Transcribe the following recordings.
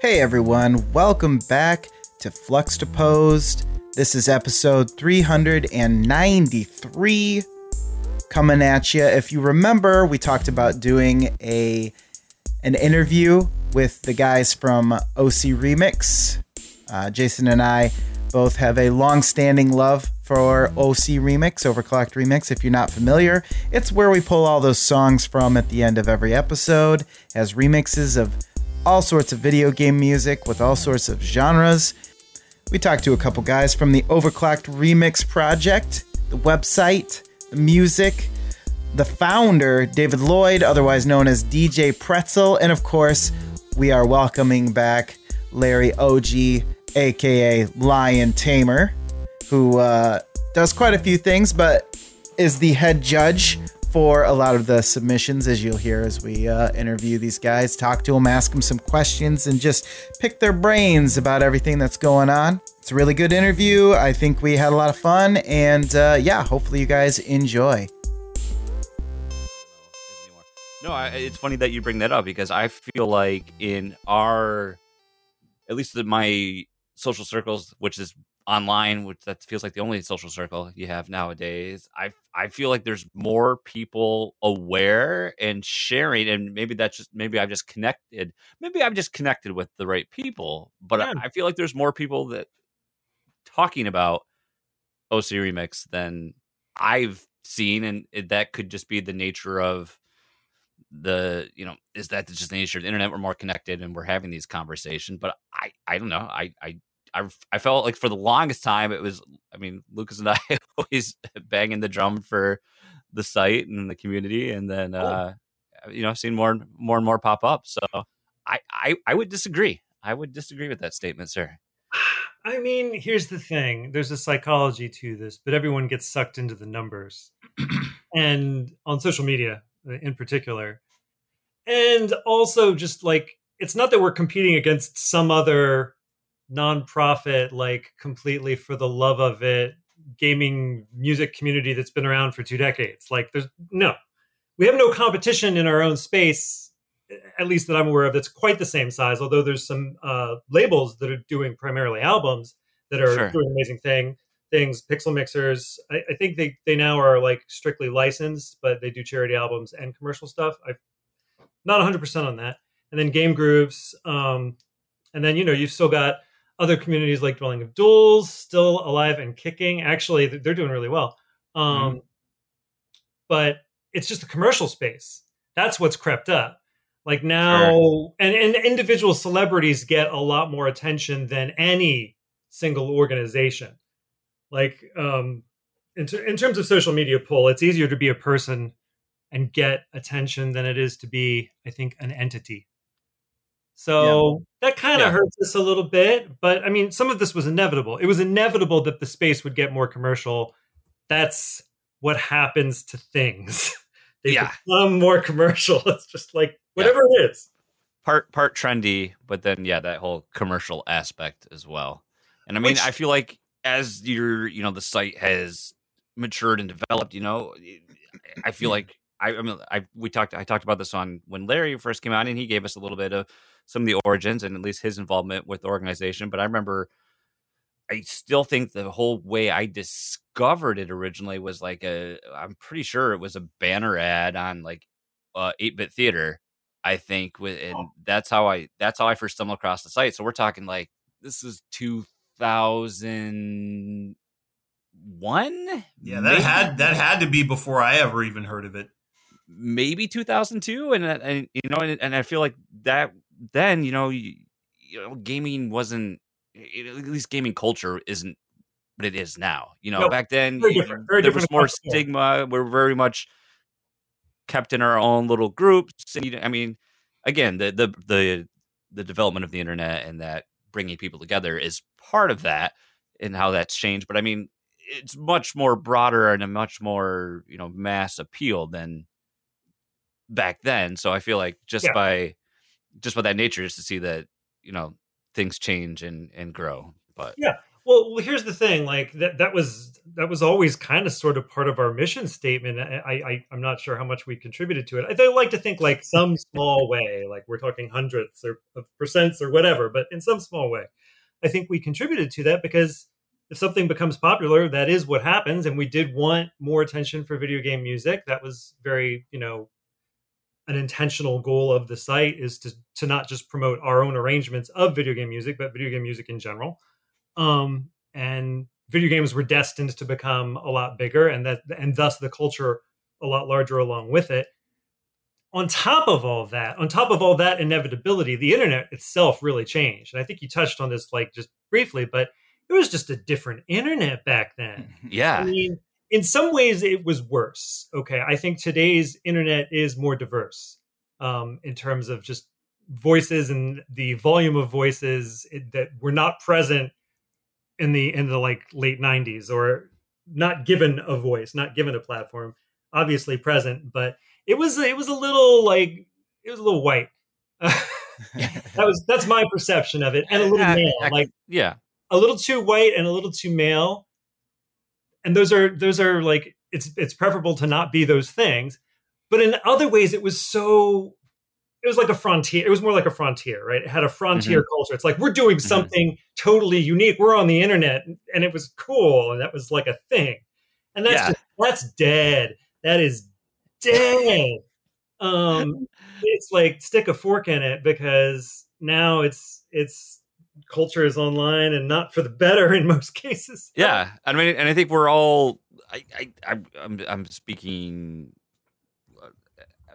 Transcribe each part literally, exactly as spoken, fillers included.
Hey everyone, welcome back to Fluxtaposed. This is episode three hundred ninety-three coming at you. If you remember, we talked about doing a an interview with the guys from O C Remix. Uh, Jason and I both have a long-standing love for O C Remix, Overclocked Remix. If you're not familiar, it's where we pull all those songs from at the end of every episode as remixes of all sorts of video game music with all sorts of genres. We talked to a couple guys from the Overclocked Remix project, the website, the music, the founder, David Lloyd, otherwise known as D J Pretzel, and of course, we are welcoming back Larry O G, aka Lion Tamer, who uh, does quite a few things, but is the head judge for a lot of the submissions, as you'll hear as we uh, interview these guys, talk to them, ask them some questions, and just pick their brains about everything that's going on. It's a really good interview. I think we had a lot of fun, and uh, yeah, hopefully you guys enjoy. No, I, it's funny that you bring that up, because I feel like in our, at least in my social circles, which is online, which that feels like the only social circle you have nowadays, I I feel like there's more people aware and sharing, and maybe that's just maybe I've just connected, maybe I've just connected with the right people, but yeah. I, I feel like there's more people that talking about O C Remix than I've seen, and it, that could just be the nature of the, you know, is that just the nature of the internet? We're more connected and we're having these conversations, but I I don't know, I I. I, I felt like for the longest time it was, I mean, Lucas and I always banging the drum for the site and the community, and then cool. uh, you know, seeing more and more and more pop up. So I, I I would disagree. I would disagree with that statement, sir. I mean, here's the thing: there's a psychology to this, but everyone gets sucked into the numbers, and on social media in particular, and also just like it's not that we're competing against some other nonprofit, like completely for the love of it, gaming music community that's been around for two decades. Like there's no, we have no competition in our own space, at least that I'm aware of, that's quite the same size. Although there's some uh, labels that are doing primarily albums that are sure. doing amazing thing things. Pixel Mixers, I, I think they they now are like strictly licensed, but they do charity albums and commercial stuff. I'm not one hundred percent on that. And then Game Grooves, um, and then you know you've still got other communities like Dwelling of Duels, still alive and kicking. Actually, they're doing really well. Um, mm. But it's just the commercial space. That's what's crept up. Like now, sure. and, and individual celebrities get a lot more attention than any single organization. Like um, in, ter- in terms of social media pull, it's easier to be a person and get attention than it is to be, I think, an entity. So yeah. that kind of yeah. hurts us a little bit. But I mean, some of this was inevitable. It was inevitable that the space would get more commercial. That's what happens to things. They yeah. become more commercial. It's just like whatever yeah. it is. Part part trendy, but then, yeah, that whole commercial aspect as well. And I mean, Which, I feel like as your, you know, the site has matured and developed, you know, I feel like I, I mean, I we talked I talked about this on when Larry first came on, and he gave us a little bit of some of the origins and at least his involvement with the organization. But I remember, I still think the whole way I discovered it originally was like a, I'm pretty sure it was a banner ad on like uh, eight-bit Theater, I think. And that's how I, that's how I first stumbled across the site. So we're talking like, this is two thousand one. Yeah. That maybe? had, that had to be before I ever even heard of it. Maybe two thousand two. And, and you know, and, and I feel like that, then you know, you, you know, gaming wasn't, at least gaming culture isn't what it is now. You know, no, back then very different, very there was more culture. Stigma. We're very much kept in our own little groups. And, I mean, again, the, the the the development of the internet and that bringing people together is part of that and how that's changed. But I mean, it's much more broader and a much more, you know, mass appeal than back then. So I feel like just yeah. by just by that nature is to see that, you know, things change and, and grow. But yeah, well, here's the thing. Like that, that was that was always kind of sort of part of our mission statement. I, I, I'm not sure how much we contributed to it. I like to think like some small way, like we're talking hundredths or of percents or whatever, but in some small way, I think we contributed to that, because if something becomes popular, that is what happens. And we did want more attention for video game music. That was very, you know, an intentional goal of the site, is to, to not just promote our own arrangements of video game music, but video game music in general. Um, and video games were destined to become a lot bigger, and that, and thus the culture a lot larger along with it. On top of all that, on top of all that inevitability, the internet itself really changed. And I think you touched on this like just briefly, but it was just a different internet back then. Yeah. I mean, in some ways it was worse. Okay. I think today's internet is more diverse um, in terms of just voices and the volume of voices that were not present in the, in the like late nineties, or not given a voice, not given a platform, obviously present, but it was, it was a little like, it was a little white. that was, that's my perception of it. And a little I, male, I, like, yeah, a little too white and a little too male. And those are, those are like, it's, it's preferable to not be those things, but in other ways it was so, it was like a frontier. It was more like a frontier, right? It had a frontier mm-hmm. culture. It's like, we're doing something mm-hmm. totally unique. We're on the internet, and it was cool. And that was like a thing. And that's, yeah. just, that's dead. That is dead. um, it's like stick a fork in it, because now it's, it's culture is online and not for the better in most cases. Yeah. I mean, and I think we're all, I, I, I I'm, I'm speaking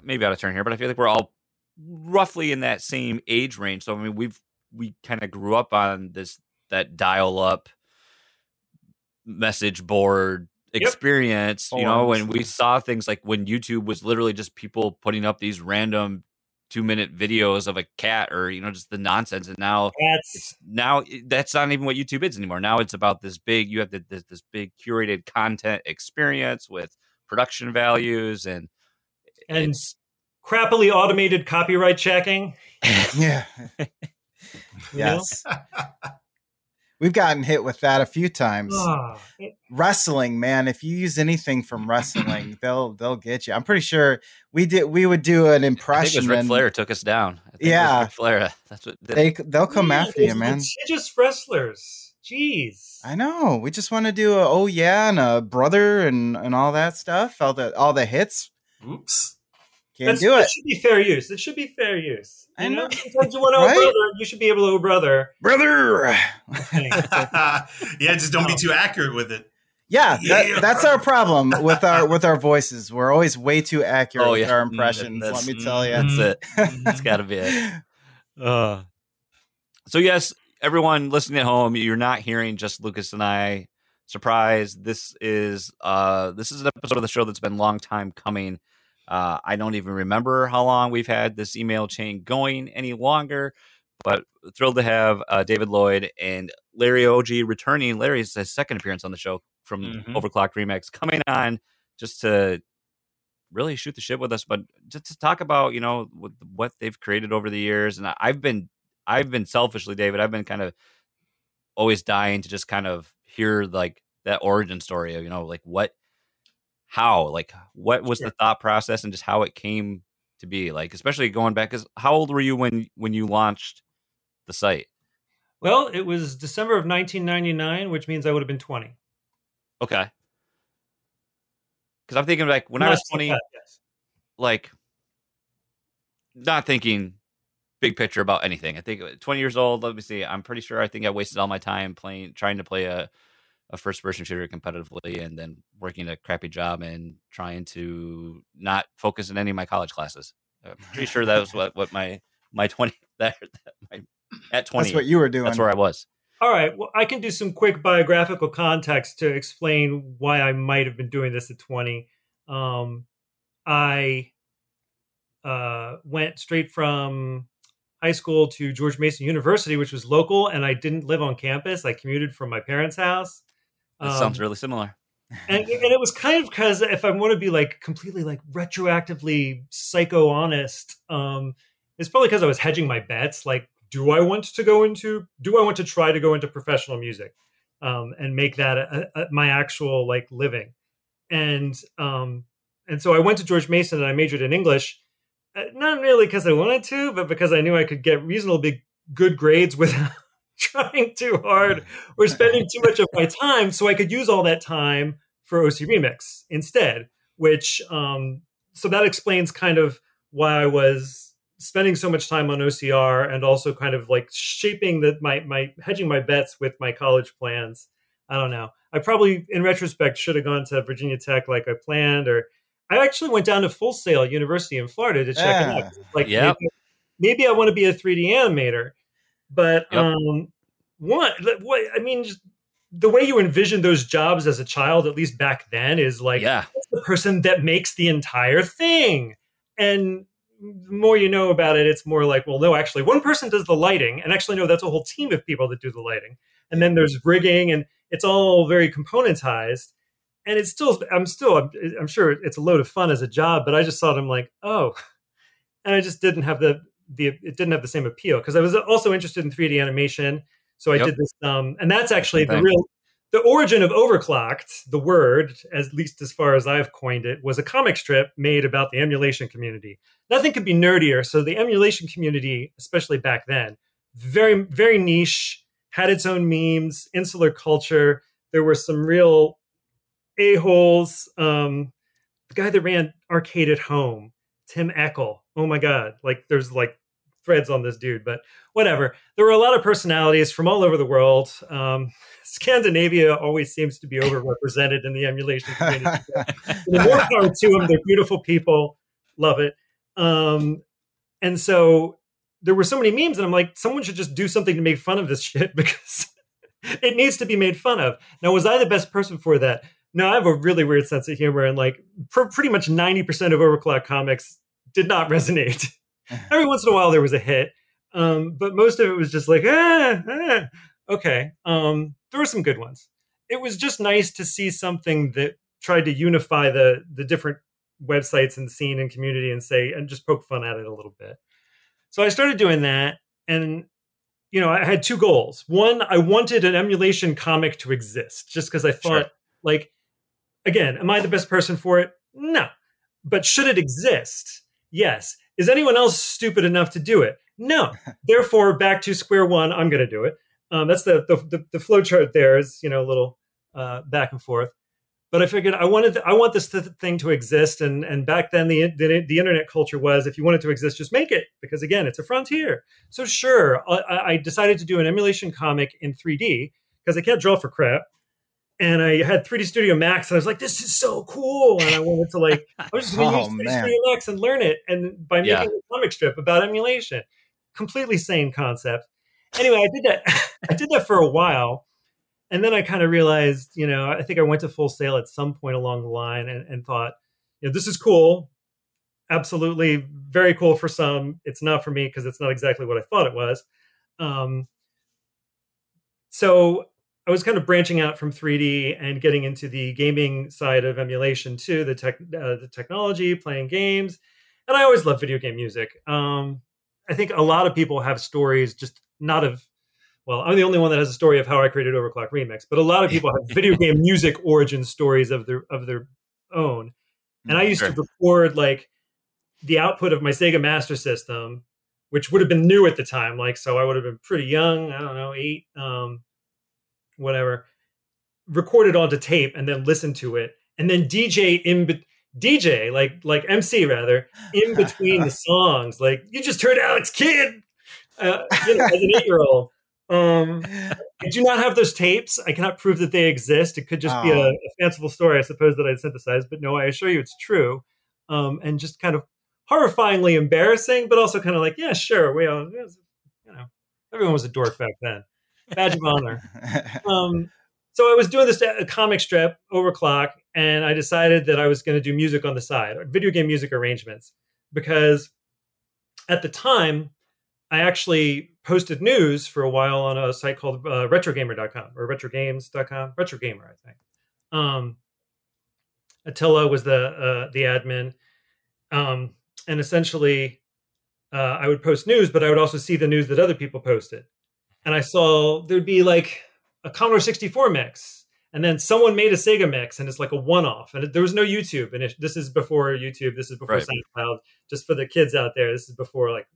maybe out of turn here, but I feel like we're all roughly in that same age range. So I mean, we've we kind of grew up on this that dial-up message board experience, yep. you know, and we saw things like when YouTube was literally just people putting up these random two-minute videos of a cat, or you know, just the nonsense. And now that's, it's, now that's not even what YouTube is anymore. Now it's about this big. You have the, this this big curated content experience with production values and and. It's, crappily automated copyright checking. Yeah. Yes. We've gotten hit with that a few times. Oh. Wrestling, man. If you use anything from wrestling, they'll they'll get you. I'm pretty sure we did. We would do an impression. I think it was Ric Flair took us down. I think yeah, it was Ric Flair. That's what they they'll come yeah, after you, man. Just wrestlers. Jeez. I know. We just want to do a oh yeah and a brother and and all that stuff. All the all the hits. Oops. Can't That's, do it. That should be fair use. It should be fair use. You I know. know. Sometimes you want to owe right? brother, you should be able to owe brother. Brother! Yeah, just don't be too accurate with it. Yeah, that, yeah. that's our problem with our with our voices. We're always way too accurate oh, yeah. with our impressions, mm, let me tell you. That's it. That's got to be it. Uh, so yes, everyone listening at home, you're not hearing just Lucas and I. Surprise, this is uh, this is an episode of the show that's been a long time coming. Uh, I don't even remember how long we've had this email chain going any longer, but thrilled to have uh, David Lloyd and Larry O G returning. Larry's his second appearance on the show from mm-hmm. Overclocked Remix, coming on just to really shoot the shit with us, but just to talk about, you know, what they've created over the years. And I've been, I've been selfishly, David, I've been kind of always dying to just kind of hear like that origin story of, you know, like what, how, like what was the thought process and just how it came to be, like, especially going back, because how old were you when, when you launched the site? Well, it was December of nineteen ninety-nine, which means I would have been twenty. Okay. Cause I'm thinking like when not I was twenty, that, yes. like not thinking big picture about anything. I think twenty years old. Let me see. I'm pretty sure. I think I wasted all my time playing, trying to play a, a first-person shooter competitively, and then working a crappy job and trying to not focus in any of my college classes. I'm pretty sure that was what, what my my twenty that, that my, at twenty. That's what you were doing. That's where I was. All right. Well, I can do some quick biographical context to explain why I might have been doing this at twenty. Um, I uh, went straight from high school to George Mason University, which was local, and I didn't live on campus. I commuted from my parents' house. That um, sounds really similar. and, and it was kind of because if I want to be like completely like retroactively psycho honest, um, it's probably because I was hedging my bets. Like, do I want to go into, do I want to try to go into professional music? um, and make that a, a, my actual like living. And, um, and so I went to George Mason and I majored in English, not really because I wanted to, but because I knew I could get reasonably good grades without trying too hard or spending too much of my time. So I could use all that time for O C Remix instead, which, um, so that explains kind of why I was spending so much time on O C R and also kind of like shaping the, my, my hedging my bets with my college plans. I don't know. I probably, in retrospect, should have gone to Virginia Tech like I planned, or I actually went down to Full Sail University in Florida to check ah, it out. Like, yep. maybe, maybe I want to be a three D animator, but yep. um, one, what I mean, just the way you envisioned those jobs as a child, at least back then, is like yeah. that's the person that makes the entire thing. And the more you know about it, it's more like, well, no, actually, one person does the lighting, and actually, no, that's a whole team of people that do the lighting. And then there's rigging, and it's all very componentized. And it's still, I'm still, I'm, I'm sure it's a load of fun as a job, but I just thought, I'm like, oh, and I just didn't have the, the it didn't have the same appeal because I was also interested in three D animation. So I yep. did this, um, and that's actually Thanks. the real, the origin of Overclocked, the word, at least as far as I've coined it, was a comic strip made about the emulation community. Nothing could be nerdier. So the emulation community, especially back then, very, very niche, had its own memes, insular culture. There were some real a-holes. Um, the guy that ran Arcade at Home, Tim Eckel. Oh my God. Like there's like threads on this dude, but whatever. There were a lot of personalities from all over the world. Um, Scandinavia always seems to be overrepresented in the emulation community. The more power to them, they're beautiful people. Love it. Um, and so there were so many memes and I'm like, someone should just do something to make fun of this shit because it needs to be made fun of. Now, was I the best person for that? No, I have a really weird sense of humor, and like pr- pretty much ninety percent of Overclock comics did not resonate. Every once in a while there was a hit, um, but most of it was just like, ah, ah. okay. Um, there were some good ones. It was just nice to see something that tried to unify the the different websites and scene and community and say, and just poke fun at it a little bit. So I started doing that, and you know, I had two goals. One, I wanted an emulation comic to exist, just because I thought, sure. like, again, am I the best person for it? No. But should it exist? Yes. Is anyone else stupid enough to do it? No. Therefore, back to square one. I'm going to do it. Um, that's the the, the the flow chart. There is, you know, a little uh, back and forth. But I figured I wanted to, I want this th- thing to exist, and and back then the, the the internet culture was if you want it to exist, just make it because again, it's a frontier. So sure, I, I decided to do an emulation comic in three D because I can't draw for crap, and I had three D Studio Max, and I was like, this is so cool, and I wanted to like I was just going to oh, use three D man. Studio Max and learn it, and by making yeah. a comic strip about emulation, completely sane concept. Anyway, I did that. I did that for a while. And then I kind of realized, you know, I think I went to Full Sail at some point along the line and, and thought, you know, this is cool. Absolutely. Very cool for some. It's not for me because it's not exactly what I thought it was. Um, so I was kind of branching out from three D and getting into the gaming side of emulation too, the, tech, uh, the technology, playing games. And I always love video game music. Um, I think a lot of people have stories just not of, well, I'm the only one that has a story of how I created Overclock Remix, but a lot of people have video game music origin stories of their of their own. And I used sure. to record like the output of my Sega Master System, which would have been new at the time. Like, so I would have been pretty young, I don't know, eight, um, whatever. Recorded onto tape and then listen to it, and then D J in be- D J like like M C rather in between the songs. Like, you just heard Alex Kidd, uh, you know, as an eight year old. Um, I do not have those tapes. I cannot prove that they exist. It could just oh. be a, a fanciful story, I suppose, that I'd synthesized. But no, I assure you it's true. Um, and just kind of horrifyingly embarrassing, but also kind of like, yeah, sure. We all, you know, everyone was a dork back then. Badge of honor. Um, so I was doing this comic strip, Overclock, and I decided that I was going to do music on the side, video game music arrangements, because at the time, I actually posted news for a while on a site called uh, retrogamer dot com or retrogames dot com, retrogamer, I think. Um, Attila was the uh, the admin. Um, and essentially, uh, I would post news, but I would also see the news that other people posted. And I saw there'd be like a Commodore sixty-four mix, and then someone made a Sega mix, and it's like a one-off. And it, there was no YouTube, and it, this is before YouTube. This is before right. SoundCloud. Just for the kids out there, this is before like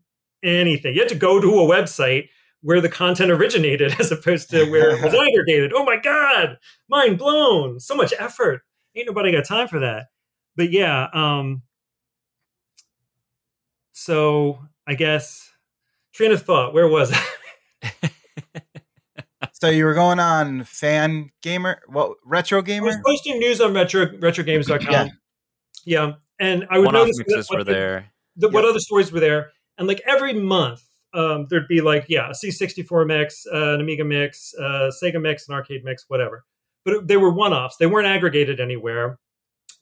anything. You had to go to a website where the content originated, as opposed to where it was aggregated. Oh my God, mind blown! So much effort. Ain't nobody got time for that. But yeah, um, so I guess train of thought. Where was I? So you were going on Fan Gamer, what Retro Gamer? I was posting news on retro retrogames dot com. Yeah. yeah, and I would One-off notice mixes that, like, were there. The, yep. What other stories were there? And like every month, um, there'd be like yeah, a C sixty-four mix, uh, an Amiga mix, uh, Sega mix, an arcade mix, whatever. But it, they were one-offs. They weren't aggregated anywhere,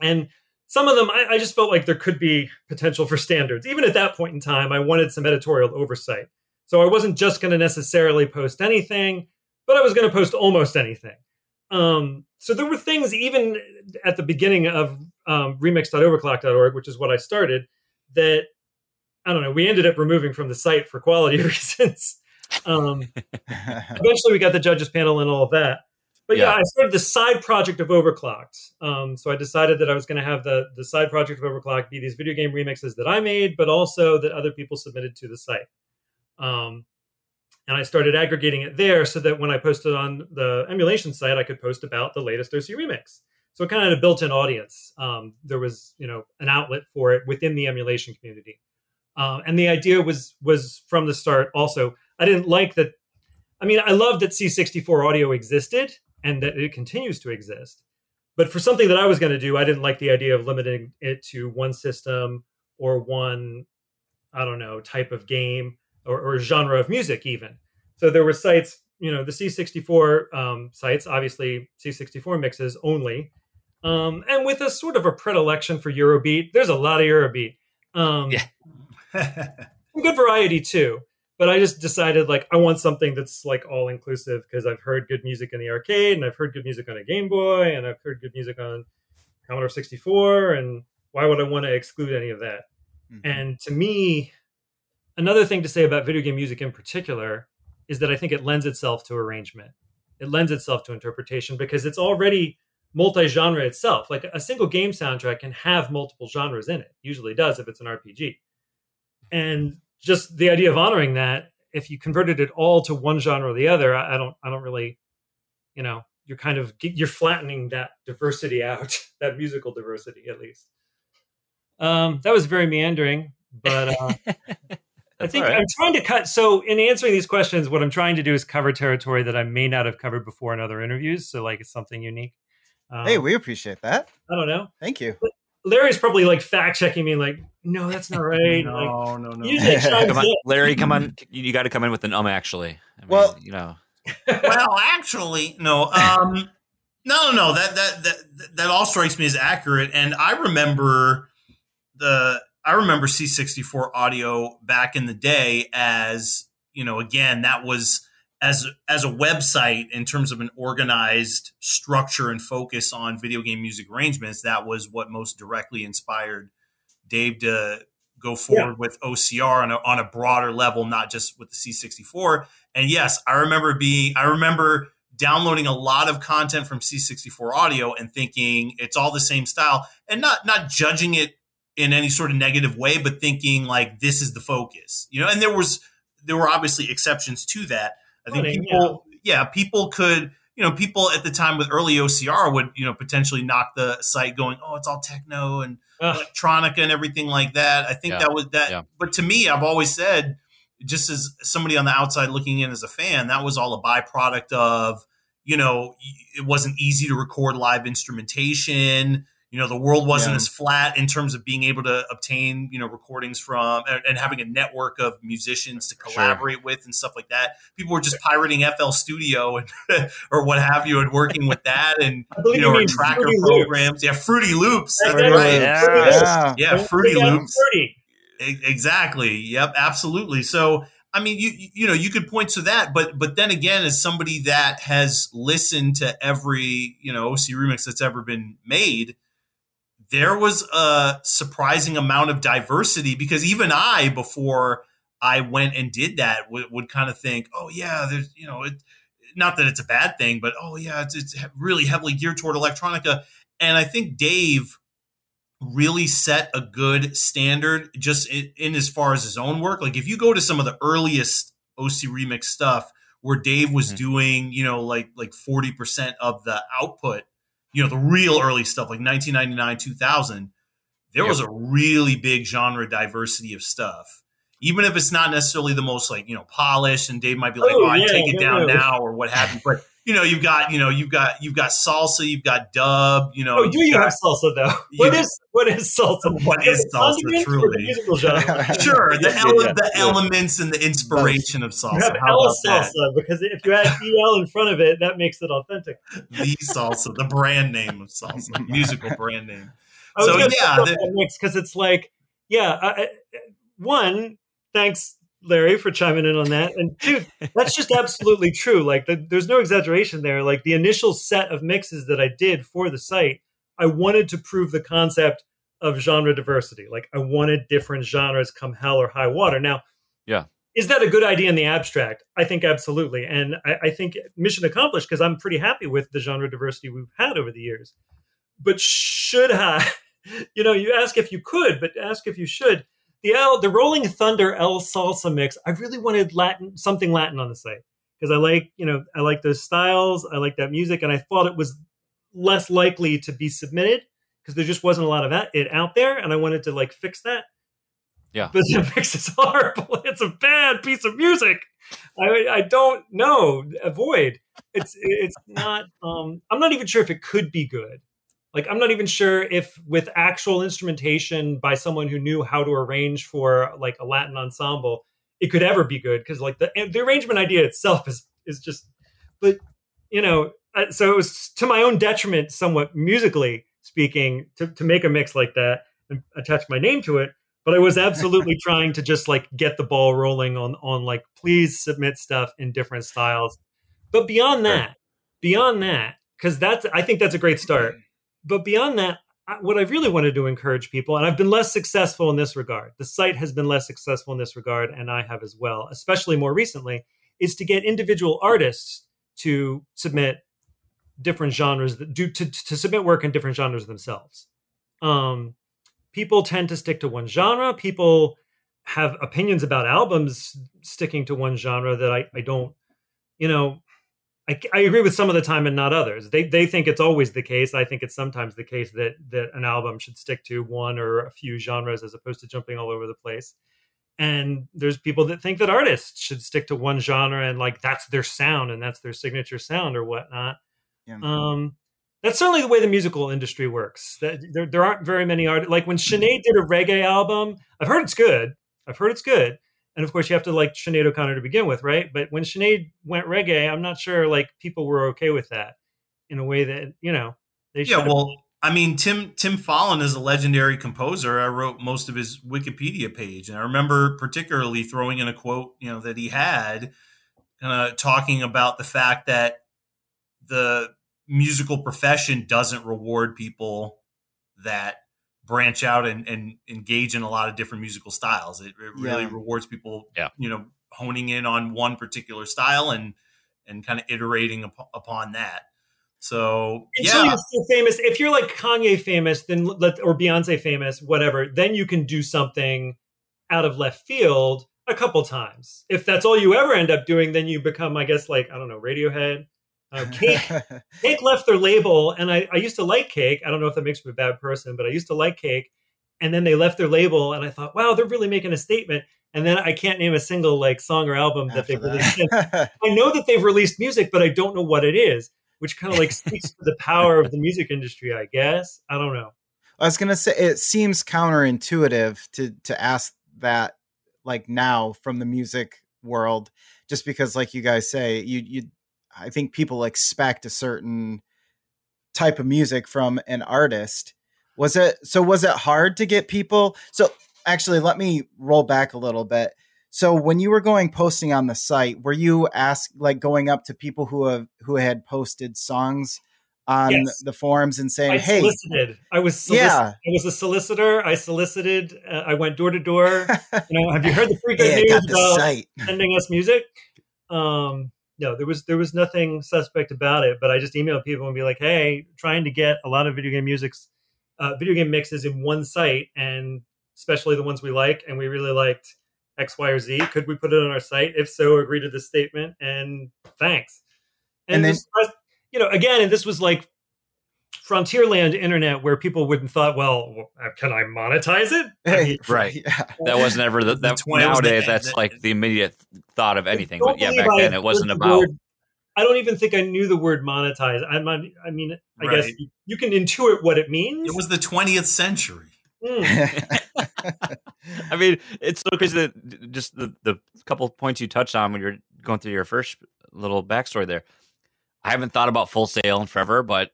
and some of them, I, I just felt like there could be potential for standards. Even at that point in time, I wanted some editorial oversight. So I wasn't just going to necessarily post anything, but I was going to post almost anything. Um, so there were things even at the beginning of um, remix dot overclock dot org, which is what I started, that, I don't know, we ended up removing from the site for quality reasons. Um, eventually we got the judges panel and all of that. But yeah. yeah, I started the side project of Overclocked. Um, so I decided that I was going to have the, the side project of Overclocked be these video game remixes that I made, but also that other people submitted to the site. Um, and I started aggregating it there so that when I posted on the emulation site, I could post about the latest O C remix. So it kind of had a built-in audience. Um, there was, you know, an outlet for it within the emulation community. Um, and the idea was was from the start also, I didn't like that. I mean, I loved that C sixty-four audio existed, and that it continues to exist. But for something that I was going to do, I didn't like the idea of limiting it to one system or one, I don't know, type of game or, or genre of music even. So there were sites, you know, the C sixty-four um, sites, obviously C sixty-four mixes only. Um, and with a sort of a predilection for Eurobeat, there's a lot of Eurobeat. Um, yeah. Good variety too. But I just decided, like, I want something that's, like, all-inclusive because I've heard good music in the arcade, and I've heard good music on a Game Boy, and I've heard good music on Commodore sixty-four, and why would I want to exclude any of that? Mm-hmm. And to me, another thing to say about video game music in particular is that I think it lends itself to arrangement. It lends itself to interpretation because it's already multi-genre itself. Like, a single game soundtrack can have multiple genres in it. Usually does if it's an R P G. And just the idea of honoring that, if you converted it all to one genre or the other, I, I don't, I don't really, you know, you're kind of, you're flattening that diversity out, that musical diversity, at least. Um, that was very meandering, but uh, I think right. I'm trying to cut. So in answering these questions, what I'm trying to do is cover territory that I may not have covered before in other interviews. So like it's something unique. Um, hey, we appreciate that. I don't know. Thank you. But Larry's probably like fact checking me, like, no, that's not right. no, like, no, no, no. Come on, Larry, come on. You got to come in with an um, actually. I mean, well, you know. well, actually, no, um, no, no. That that that that all strikes me as accurate. And I remember the I remember C sixty-four audio back in the day as, you know, again, that was as as a website in terms of an organized structure and focus on video game music arrangements. That was what most directly inspired Dave to go forward yeah. with O C R on a, on a broader level, not just with the C sixty-four. And yes, I remember being, I remember downloading a lot of content from C sixty-four audio and thinking it's all the same style and not, not judging it in any sort of negative way, but thinking like, this is the focus, you know, and there was, there were obviously exceptions to that. I think Funny, people, yeah. yeah, people could, you know, people at the time with early O C R would, you know, potentially knock the site going, oh, it's all techno and Ugh. electronica and everything like that. I think yeah. that was that. Yeah. But to me, I've always said, just as somebody on the outside looking in as a fan, that was all a byproduct of, you know, it wasn't easy to record live instrumentation. You know, the world wasn't yeah. as flat in terms of being able to obtain, you know, recordings from and, and having a network of musicians to collaborate sure. with and stuff like that. People were just pirating F L Studio and or what have you and working with that and, you know, you or tracker Fruity programs. Loops. Yeah, Fruity Loops. That's Fruity right. Loops. Yeah. yeah, Fruity Loops. Fruity. Exactly. Yep, absolutely. So, I mean, you you know, you could point to that, but but then again, as somebody that has listened to every, you know, O C remix that's ever been made, there was a surprising amount of diversity because even I, before I went and did that, would, would kind of think, oh, yeah, there's, you know, it, not that it's a bad thing, but, oh, yeah, it's, it's really heavily geared toward electronica. And I think Dave really set a good standard just in, in as far as his own work. Like, if you go to some of the earliest O C Remix stuff where Dave was mm-hmm. doing, you know, like like forty percent of the output, you know, the real early stuff, like nineteen ninety-nine, two thousand, there yep. was a really big genre diversity of stuff. Even if it's not necessarily the most, like, you know, polished, and Dave might be like, oh, oh yeah, I take it down now or what have you. But, you know, you've got, you know, you've got, you've got salsa, you've got dub, you know. Oh, do you got, have salsa though? What is, what is salsa? What is salsa, salsa truly? Musical genre. Sure. The, yeah, ele- yeah, the yeah. elements and the inspiration of salsa. You have How El salsa that? Because if you add E L in front of it, that makes it authentic. The salsa, the brand name of salsa, musical brand name. I was so, yeah. Because the- it's like, yeah, I, one, thanks, Larry, for chiming in on that. And two, that's just absolutely true. Like, the, there's no exaggeration there. Like, the initial set of mixes that I did for the site, I wanted to prove the concept of genre diversity. Like, I wanted different genres come hell or high water. Now, yeah, is that a good idea in the abstract? I think absolutely. And I, I think mission accomplished, because I'm pretty happy with the genre diversity we've had over the years. But should I? You know, you ask if you could, but ask if you should. The El, the Rolling Thunder El Salsa mix, I really wanted Latin, something Latin on the site, because I like, you know, I like those styles, I like that music, and I thought it was less likely to be submitted because there just wasn't a lot of that, it out there, and I wanted to, like, fix that. Yeah, but the mix is horrible. It's a bad piece of music. I I don't know. Avoid. It's it's not. Um, I'm not even sure if it could be good. Like, I'm not even sure if with actual instrumentation by someone who knew how to arrange for, like, a Latin ensemble, it could ever be good. Because, like, the the arrangement idea itself is is just, but, you know, so it was to my own detriment, somewhat musically speaking, to, to make a mix like that and attach my name to it. But I was absolutely trying to just, like, get the ball rolling on, on like, please submit stuff in different styles. But beyond that, beyond that, because that's, I think that's a great start. But beyond that, what I really wanted to encourage people, and I've been less successful in this regard, the site has been less successful in this regard, and I have as well, especially more recently, is to get individual artists to submit different genres, to, to, to submit work in different genres themselves. Um, people tend to stick to one genre. People have opinions about albums sticking to one genre that I, I don't, you know, I, I agree with some of the time and not others. They they think it's always the case. I think it's sometimes the case that that an album should stick to one or a few genres as opposed to jumping all over the place. And there's people that think that artists should stick to one genre and, like, that's their sound and that's their signature sound or whatnot. Yeah. Um, that's certainly the way the musical industry works. That, there, there aren't very many artists. Like, when Sinead did a reggae album, I've heard it's good. I've heard it's good. And of course, you have to like Sinead O'Connor to begin with, right? But when Sinead went reggae, I'm not sure like people were okay with that in a way that, you know, they should. Yeah, well, I mean, Tim Tim Fallon is a legendary composer. I wrote most of his Wikipedia page. And I remember particularly throwing in a quote, you know, that he had uh, talking about the fact that the musical profession doesn't reward people that branch out and, and engage in a lot of different musical styles. It, it really yeah. rewards people, yeah. you know, honing in on one particular style and, and kind of iterating up, upon that. So, and yeah. So you're so famous. If you're like Kanye famous, then let, or Beyonce famous, whatever, then you can do something out of left field a couple times. If that's all you ever end up doing, then you become, I guess, like, I don't know, Radiohead. Uh, Cake, Cake left their label, and I, I used to like Cake. I don't know if that makes me a bad person, but I used to like Cake, and then they left their label, and I thought, wow, they're really making a statement. And then I can't name a single like song or album that they've released. I know that they've released music, but I don't know what it is, which kind of like speaks to the power of the music industry, I guess. I don't know. I was gonna say it seems counterintuitive to to ask that like now from the music world, just because like you guys say, you you. I think people expect a certain type of music from an artist. Was it, so was it hard to get people? So actually let me roll back a little bit. So when you were going posting on the site, were you asked like going up to people who have, who had posted songs on yes. the forums and saying, I Hey, solicited. I was, solic- yeah. I was a solicitor. I solicited, uh, I went door to door, you know, have you heard the freaking yeah, news about site. sending us music? Um, no, there was there was nothing suspect about it. But I just emailed people and be like, hey, trying to get a lot of video game music's uh, video game mixes in one site, and especially the ones we like, and we really liked X, Y, or Z. Could we put it on our site? If so, agree to this statement, and thanks. And, and then, this, you know, again, and this was like Frontierland internet, where people wouldn't thought, well, can I monetize it? I mean, right. Yeah. That wasn't ever the, that nowadays. That's like the immediate thought of anything. But yeah, back then it wasn't about. Word, I don't even think I knew the word monetize. I'm not, I mean, I right. guess you, you can intuit what it means. It was the twentieth century. Mm. I mean, it's so crazy that just the, the couple points you touched on when you're going through your first little backstory there. I haven't thought about Full Sail in forever, but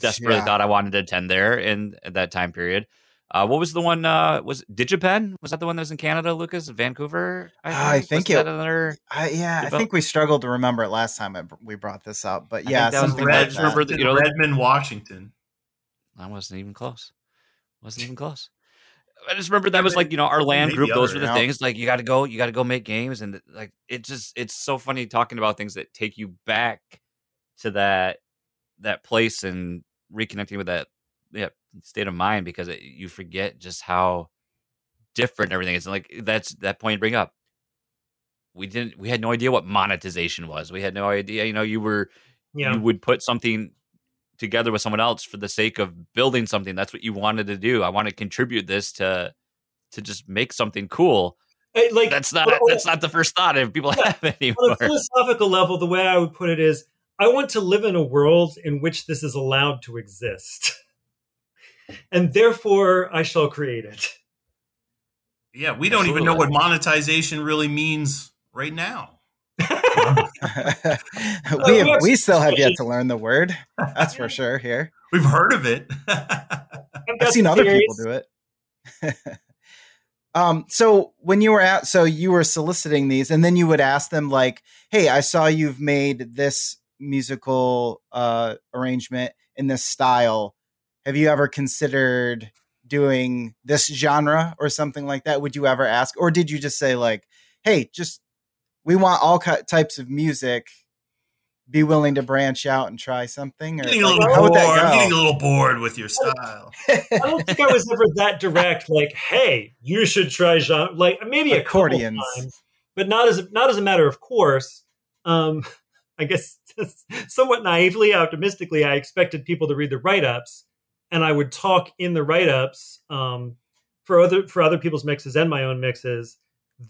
desperately yeah. thought I wanted to attend there in that time period. Uh, what was the one? Uh, was DigiPen? Was that the one that was in Canada, Lucas? Vancouver? I think, I think it. Another I, yeah, develop? I think we struggled to remember it last time we brought this up. But yeah, that was Red, like that. The, you know, Redmond, Washington. I wasn't even close. Wasn't even close. I just remember that was like, you know, our land group. Those were the things like, you got to go, you got to go make games. And like, it just, it's so funny talking about things that take you back to that, that place and reconnecting with that yeah, state of mind, because it, you forget just how different everything is. And like, that's that point you bring up. We didn't, we had no idea what monetization was. We had no idea, you know, you were, yeah. you would put something together with someone else for the sake of building something. That's what you wanted to do. I want to contribute this to, to just make something cool. Hey, like that's not, well, that's not the first thought if people yeah, have anymore. On a philosophical level, the way I would put it is, I want to live in a world in which this is allowed to exist. And therefore I shall create it. Yeah. We don't Absolutely. even know what monetization really means right now. we have, we still have yet to learn the word. That's for sure. Here we've heard of it. I've seen other people do it. um. So when you were at, so you were soliciting these, and then you would ask them like, "Hey, I saw you've made this musical uh, arrangement in this style. Have you ever considered doing this genre or something like that? Would you ever ask, or did you just say like, "Hey, just we want all types of music. Be willing to branch out and try something." Or, getting a little like, bored. I'm getting a little bored with your style. I don't, I don't think I was ever that direct. Like, hey, you should try genre. Like maybe accordions, a couple times, but not as not as a matter of course. Um, I guess somewhat naively, optimistically, I expected people to read the write-ups, and I would talk in the write-ups um, for other for other people's mixes and my own mixes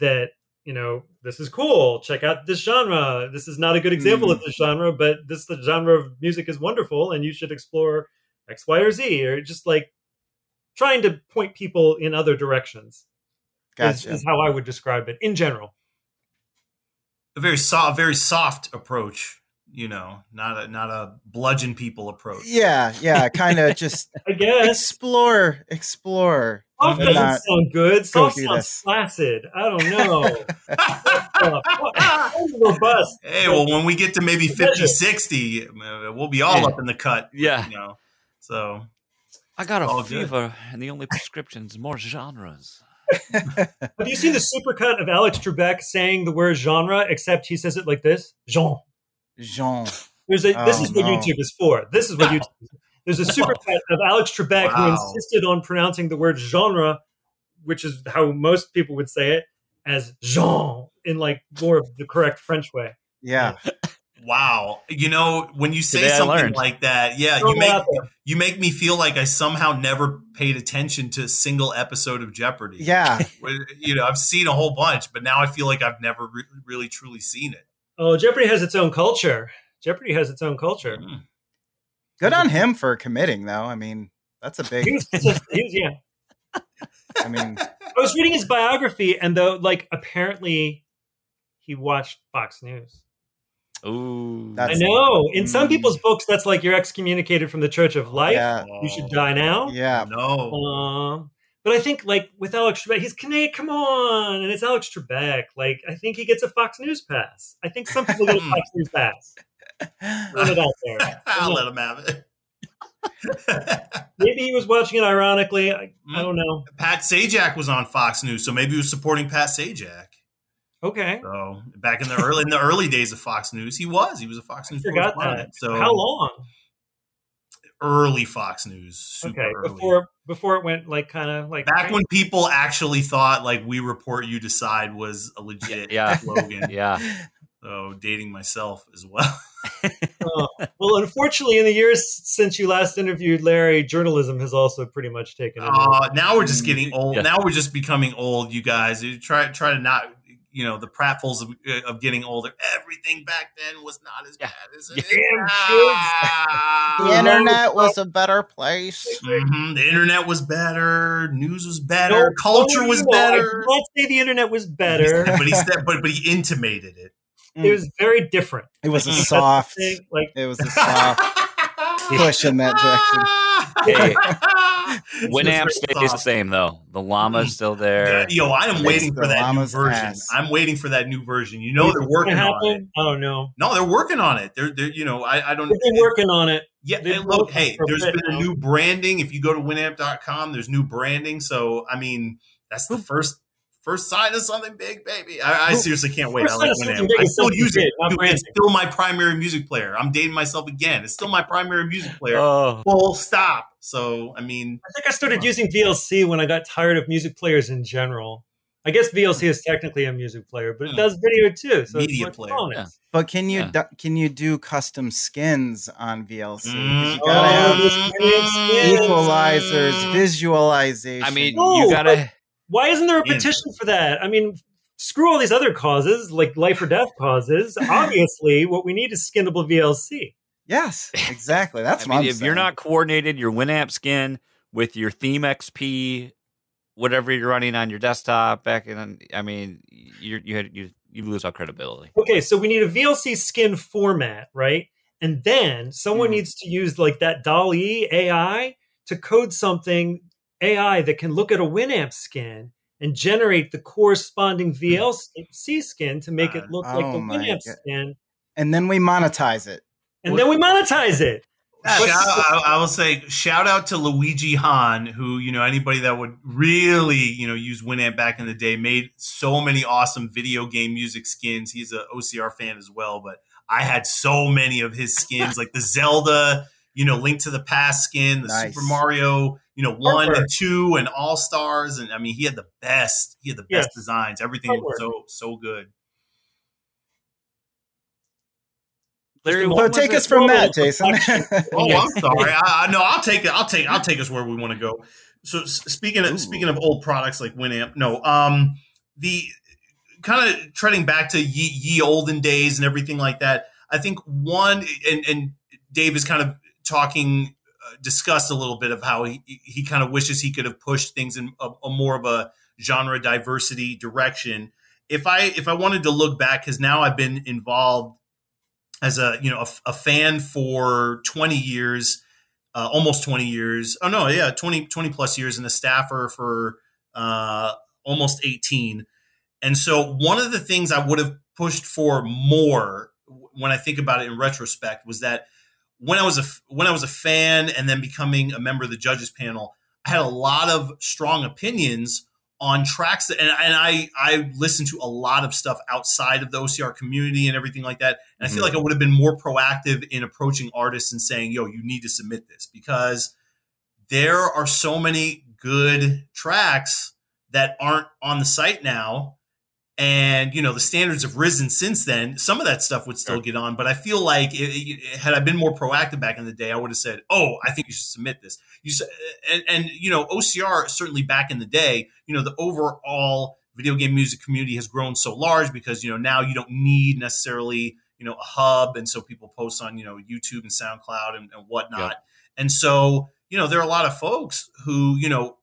that. You know, this is cool. Check out this genre. This is not a good example mm. of this genre, but this the genre of music is wonderful, and you should explore X, Y, or Z. Or just like trying to point people in other directions. Gotcha. Is, is how I would describe it in general. A very soft, very soft approach. You know, not a not a bludgeon people approach. Yeah, yeah, kind of just. I guess explore, explore. Soft doesn't sound good. Soft sounds flaccid. I don't know. Robust. Hey, well, when we get to maybe fifty, sixty, we'll be all yeah. up in the cut. Yeah. You know, so. I got a fever, good. And the only prescription's more genres. Have you seen the supercut of Alex Trebek saying the word genre, except he says it like this? Jean. Jean. There's a, oh, this is what no. YouTube is for. This is what YouTube is for. There's a supercut of Alex Trebek wow. who insisted on pronouncing the word genre, which is how most people would say it, as Jean in like more of the correct French way. Yeah. Wow. You know, when you say Today something like that, yeah, Throw you make you make me feel like I somehow never paid attention to a single episode of Jeopardy. Yeah. You know, I've seen a whole bunch, but now I feel like I've never re- really truly seen it. Oh, Jeopardy has its own culture. Jeopardy has its own culture. Mm. Good on him for committing, though. I mean, that's a big. he was, he was, yeah. I mean, I was reading his biography, and though, like, apparently, he watched Fox News. Ooh, I know. In mm. some people's books, that's like you're excommunicated from the Church of Life. Yeah. You should die now. Yeah, no. Um, but I think, like, with Alex Trebek, he's Canadian. Come on, and it's Alex Trebek. Like, I think he gets a Fox News pass. I think some people get a Fox News pass. I'll let him have it. Maybe he was watching it ironically. I, I don't know. Pat Sajak was on Fox News, so maybe he was supporting Pat Sajak. Okay. So back in the early in the early days of Fox News, he was he was a Fox News correspondent. So how long? Early Fox News, super okay, early. Before before it went like kind of like back when people actually thought like "We Report, You Decide" was a legit yeah. slogan. Yeah. So dating myself as well. Oh. Well, unfortunately, in the years since you last interviewed Larry, journalism has also pretty much taken over. Uh, now we're just getting old. Yeah. Now we're just becoming old, you guys. You try try to not, you know, the pratfalls of, of getting older. Everything back then was not as yeah. bad as it yeah. is now. The internet was a better place. Mm-hmm. The internet was better. News was better. No, Culture no, was no. better. I can't say the internet was better. But he said, but, but he intimated it. It was very different. It was a soft, like it was a soft push in that direction. Hey, Winamp stays the same though. The llama's still there. Yeah, yo, I am it's waiting for that new version. Ass. I'm waiting for that new version. You know, is they're working on it. Oh no, no, they're working on it. They're, they're, you know, I, I don't. They've been working on it. Yeah, and look, hey, there's been now. a new branding. If you go to winamp dot com, there's new branding. So, I mean, that's the first. First sign of something big, baby. I, I seriously can't wait. First I, like big I still use it. Dude, it's still my primary music player. I'm dating myself again. It's still my primary music player. Oh. Full stop. So, I mean. I think I started using V L C when I got tired of music players in general. I guess V L C is technically a music player, but it does video too. So Media it's player. Yeah. But can you, yeah. do, can you do custom skins on V L C? Mm. You gotta oh, have equalizers, visualizations. I mean, no, you gotta. But- Why isn't there a petition for that? I mean, screw all these other causes, like life or death causes. Obviously, what we need is skinnable V L C. Yes, exactly. That's I what mean, I'm if saying. You're not coordinated, your Winamp skin with your Theme X P, whatever you're running on your desktop, back in, I mean, you're, you you you lose all credibility. Okay, so we need a V L C skin format, right? And then someone mm. needs to use like that DALL-E A I to code something. A I that can look at a Winamp skin and generate the corresponding V L C skin to make it look uh, like oh the Winamp God. skin. And then we monetize it. And what? then we monetize it. Yeah, shout, I, I will say shout out to Luigi Han, who, you know, anybody that would really, you know, use Winamp back in the day, made so many awesome video game music skins. He's an O C R fan as well, but I had so many of his skins, like the Zelda, you know, Link to the Past skin, the nice. Super Mario, you know, one Artwork. and two and All Stars. And I mean, he had the best, he had the yes. best designs. Everything Artwork. was so, so good. Larry, so take us it? from oh, that, Jason. oh, I'm sorry. I, I no, I'll take it. I'll take, I'll take us where we want to go. So speaking of, Ooh. speaking of old products like Winamp, no, um, the kind of treading back to ye, ye olden days and everything like that. I think one, and, and Dave is kind of talking, uh, discussed a little bit of how he, he kind of wishes he could have pushed things in a, a more of a genre diversity direction. If I, if I wanted to look back, cause now I've been involved as a, you know, a, a fan for twenty years, uh, almost twenty years. Oh no. Yeah. twenty, twenty plus years and a staffer for, uh, almost eighteen. And so one of the things I would have pushed for more when I think about it in retrospect was that, When I was a when I was a fan and then becoming a member of the judges panel, I had a lot of strong opinions on tracks that, and, and I I listened to a lot of stuff outside of the O C R community and everything like that. And mm-hmm. I feel like I would have been more proactive in approaching artists and saying, "Yo, you need to submit this," because there are so many good tracks that aren't on the site now, and you know the standards have risen since then. Some of that stuff would still sure. get on, but I feel like it, it, had I been more proactive back in the day, I would have said, "Oh, I think you should submit this." You and, and you know O C R certainly back in the day, you know the overall video game music community has grown so large because you know now you don't need necessarily you know a hub, and so people post on you know YouTube and SoundCloud and, and whatnot, yep. and so you know there are a lot of folks who you know.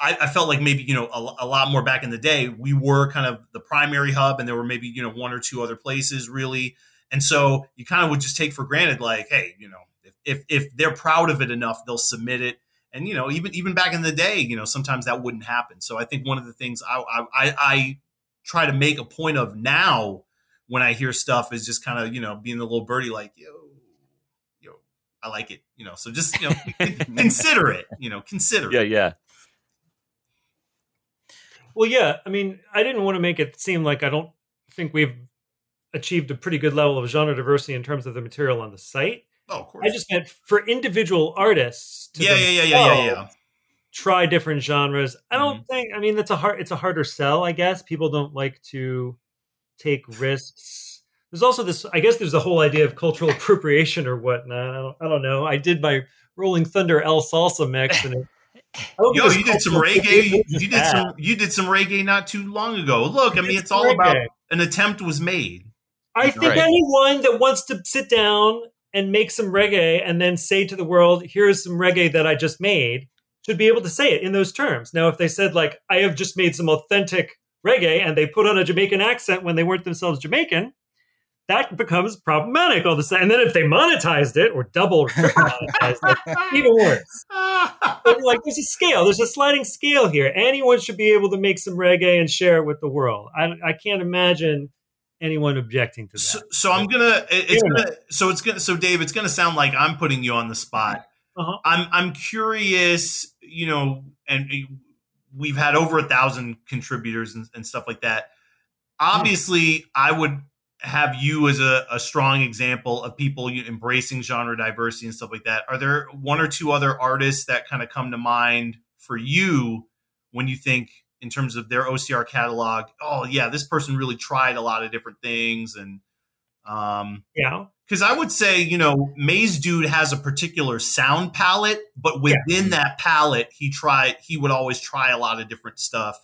I, I felt like maybe, you know, a, a lot more back in the day, we were kind of the primary hub and there were maybe, you know, one or two other places really. And so you kind of would just take for granted, like, hey, you know, if, if, if they're proud of it enough, they'll submit it. And, you know, even, even back in the day, you know, sometimes that wouldn't happen. So I think one of the things I, I, I try to make a point of now when I hear stuff is just kind of, you know, being the little birdie, like, yo, yo, I like it, you know, so just, you know, consider it, you know, consider yeah, it. Yeah. Yeah. Well, yeah, I mean, I didn't want to make it seem like I don't think we've achieved a pretty good level of genre diversity in terms of the material on the site. Oh, of course. I just meant for individual artists to yeah, yeah, yeah, yeah, yeah, yeah. try different genres. I don't mm-hmm. think, I mean, that's a hard, it's a harder sell, I guess. People don't like to take risks. There's also this, I guess there's the whole idea of cultural appropriation or whatnot. I don't, I don't know. I did my Rolling Thunder El Salsa mix and it, Yo, you did some reggae. You did some. You did some reggae not too long ago. Look, I mean, it's all about an attempt was made. I think anyone that wants to sit down and make some reggae and then say to the world, "Here's some reggae that I just made," should be able to say it in those terms. Now, if they said like, "I have just made some authentic reggae," and they put on a Jamaican accent when they weren't themselves Jamaican, that becomes problematic all the time. And then if they monetized it or double or triple monetized it, even worse. But like, there's a scale. There's a sliding scale here. Anyone should be able to make some reggae and share it with the world. I, I can't imagine anyone objecting to that. So, so I'm gonna. It, it's gonna. So it's gonna. So Dave, it's gonna sound like I'm putting you on the spot. Uh-huh. I'm. I'm curious. You know, and we've had over a thousand contributors and, and stuff like that. Obviously, mm. I would have you as a, a strong example of people embracing genre diversity and stuff like that. Are there one or two other artists that kind of come to mind for you when you think in terms of their O C R catalog? Oh yeah, this person really tried a lot of different things. And um, yeah, because I would say, you know, Maze Dude has a particular sound palette, but within yeah. that palette, he tried, he would always try a lot of different stuff.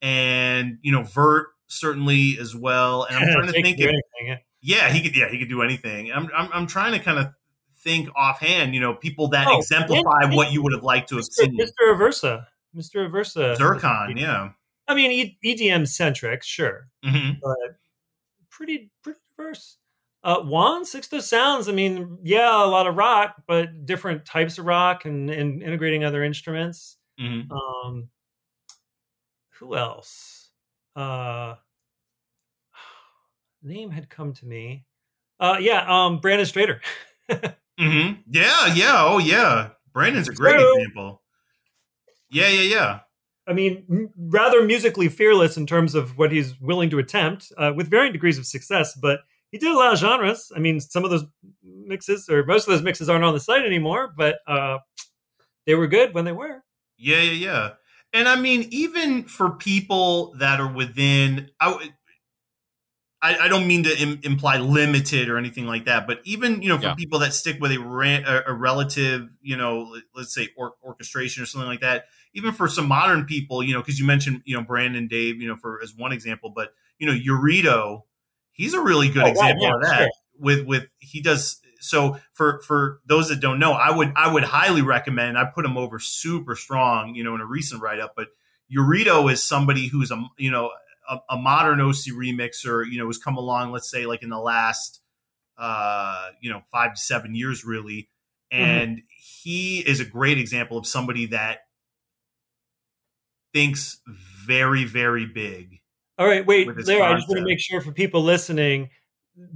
And, you know, Vert, certainly as well, and I'm trying to think. If, yeah, he could. Yeah, he could do anything. I'm, I'm, I'm trying to kind of think offhand. You know, people that oh, exemplify and, and what you would have liked to have seen. Mister Aversa, Mister Aversa, Zircon. Yeah, I mean E D M centric, sure, mm-hmm. but pretty, pretty diverse. Uh, Juan Sixto Sounds. I mean, yeah, a lot of rock, but different types of rock, and, and integrating other instruments. Mm-hmm. Um, who else? Uh, name had come to me. Uh, yeah, um, Brandon Strader. mm-hmm. Yeah, yeah, oh yeah. Brandon's a great so, example. Yeah, yeah, yeah. I mean, m- rather musically fearless in terms of what he's willing to attempt, uh, with varying degrees of success, but he did a lot of genres. I mean, some of those mixes, or most of those mixes aren't on the site anymore, but uh, they were good when they were. Yeah, yeah, yeah. And I mean, even for people that are within, I, I, I don't mean to im- imply limited or anything like that, but even, you know, for yeah. people that stick with a, ran- a relative, you know, let's say or- orchestration or something like that, even for some modern people, you know, because you mentioned, you know, Brandon, Dave, you know, for as one example, but, you know, Yurito, he's a really good oh, example wow, yeah, of that sure. with, with, he does. So for, for those that don't know, I would I would highly recommend. I put him over super strong, you know, in a recent write up. But Yurito is somebody who's a you know a, a modern O C remixer, you know, has come along. Let's say like in the last uh, you know five to seven years, really. And mm-hmm. he is a great example of somebody that thinks very very big. All right, wait, Larry, I just want to make sure for people listening,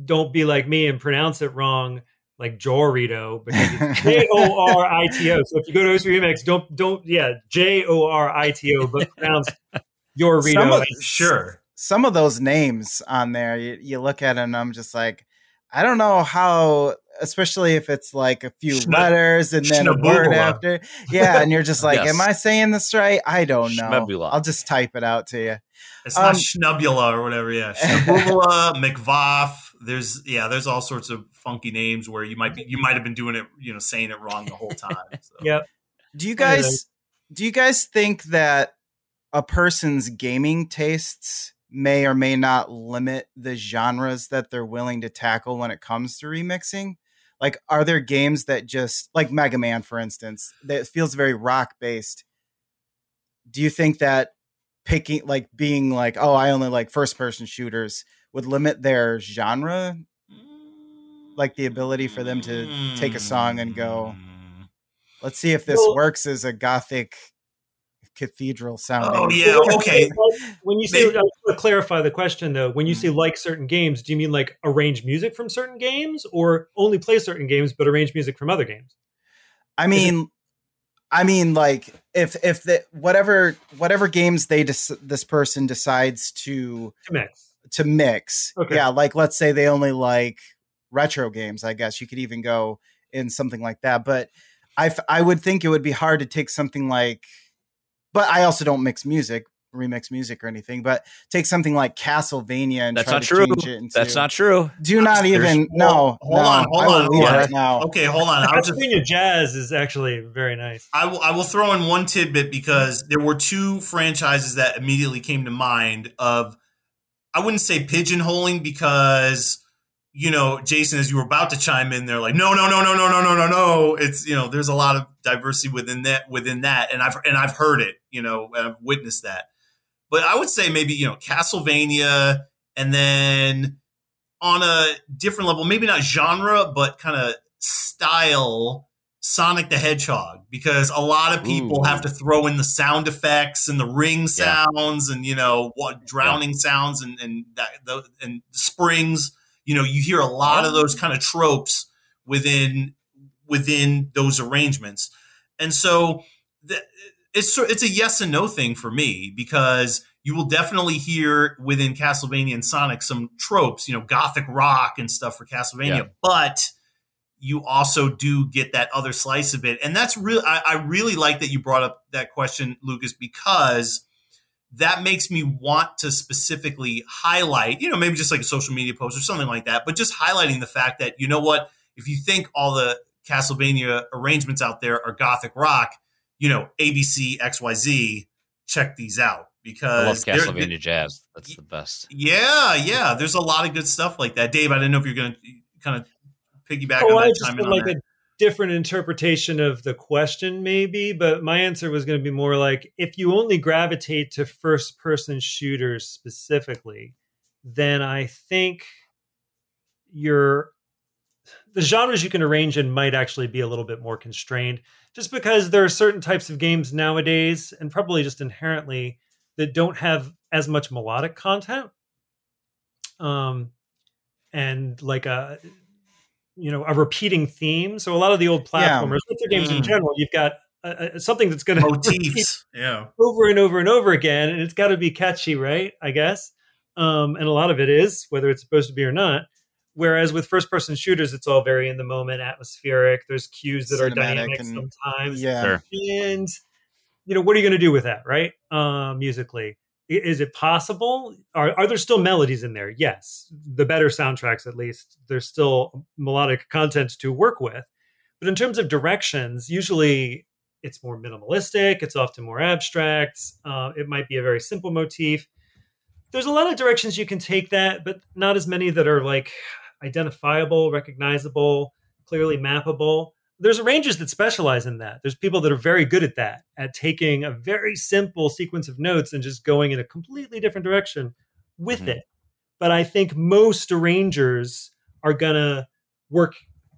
don't be like me and pronounce it wrong. Like Jorito, because it's J O R I T O. So if you go to O C Remix, don't, don't, yeah, J O R I T O, but pronounce Jorito. Some of, sure. Some of those names on there, you, you look at it and I'm just like, I don't know how, especially if it's like a few Shna- letters and then Shnabula. A word after. Yeah, and you're just like, yes. Am I saying this right? I don't know. Shnabula. I'll just type it out to you. It's um, not Shnabula or whatever, yeah. Shnabula, McVaff. There's yeah, there's all sorts of funky names where you might be, you might have been doing it, you know, saying it wrong the whole time. So. Yep. Do you guys do you guys think that a person's gaming tastes may or may not limit the genres that they're willing to tackle when it comes to remixing? Like, are there games that just like Mega Man, for instance, that feels very rock based? Do you think that picking like being like, oh, I only like first person shooters would limit their genre, like the ability for them to take a song and go, let's see if this well, works as a gothic cathedral sounding. Oh yeah. Okay. When you say, I want to clarify the question though, when you say like certain games, do you mean like arrange music from certain games or only play certain games, but arrange music from other games? I mean, I mean, like if if the whatever whatever games they des- this person decides to mix. to mix. Okay. Yeah. Like, let's say they only like retro games, I guess you could even go in something like that. But I, f- I would think it would be hard to take something like, but I also don't mix music, remix music or anything, but take something like Castlevania and that's try not to true. Change it into, that's not true. Do not There's, even, no. Hold no, on, hold on, hold on. Right now. Okay, hold on. Castlevania Jazz is actually very nice. I will, I will throw in one tidbit because there were two franchises that immediately came to mind of, I wouldn't say pigeonholing because, you know, Jason, as you were about to chime in, they're like, no, no, no, no, no, no, no, no, no. It's, you know, there's a lot of diversity within that, within that. And I've, and I've heard it, you know, I've witnessed that. But I would say maybe, you know, Castlevania, and then on a different level, maybe not genre, but kind of style, Sonic the Hedgehog, because a lot of people Ooh. Have to throw in the sound effects and the ring sounds yeah. and, you know, what drowning yeah. sounds and, and, that, the, and springs. You know, you hear a lot of those kind of tropes within within those arrangements. And so th- it's it's a yes and no thing for me, because you will definitely hear within Castlevania and Sonic some tropes, you know, gothic rock and stuff for Castlevania. Yeah. But you also do get that other slice of it. And that's really, I, I really like that you brought up that question, Lucas, because that makes me want to specifically highlight, you know, maybe just like a social media post or something like that, but just highlighting the fact that, you know what, if you think all the Castlevania arrangements out there are gothic rock, you know, A B C, X Y Z, check these out. Because I love Castlevania there, Jazz. That's the best. Yeah, yeah. There's a lot of good stuff like that. Dave, I didn't know if you're going to kind of piggyback oh, on that. I just time in like on a different interpretation of the question maybe, but my answer was going to be more like, if you only gravitate to first person shooters specifically, then I think your the genres you can arrange in might actually be a little bit more constrained, just because there are certain types of games nowadays, and probably just inherently, that don't have as much melodic content. Um, and like a, you know, a repeating theme. So a lot of the old platformers, yeah. retro games mm. in general, you've got uh, something that's going to motifs, yeah, over and over and over again, and it's got to be catchy, right? I guess, um, and a lot of it is, whether it's supposed to be or not. Whereas with first-person shooters, it's all very in the moment, atmospheric. There's cues that Cinematic are dynamic and, sometimes, yeah. Sure. And you know, what are you going to do with that, right? Um, musically, is it possible? Are, are there still melodies in there? Yes. The better soundtracks, at least, there's still melodic content to work with. But in terms of directions, usually it's more minimalistic. It's often more abstract. Uh, it might be a very simple motif. There's a lot of directions you can take that, but not as many that are like identifiable, recognizable, clearly mappable. There's arrangers that specialize in that. There's people that are very good at that, at taking a very simple sequence of notes and just going in a completely different direction with mm-hmm. it. But I think most arrangers are going to work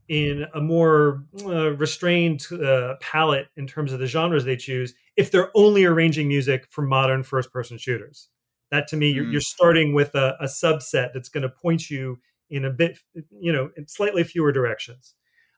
in a more uh, restrained uh, palette in terms of the genres they choose, if they're only arranging music for modern first-person shooters. That, to me, mm-hmm. you're, you're starting with a, a subset that's going to point you in a bit, you know, in slightly fewer directions.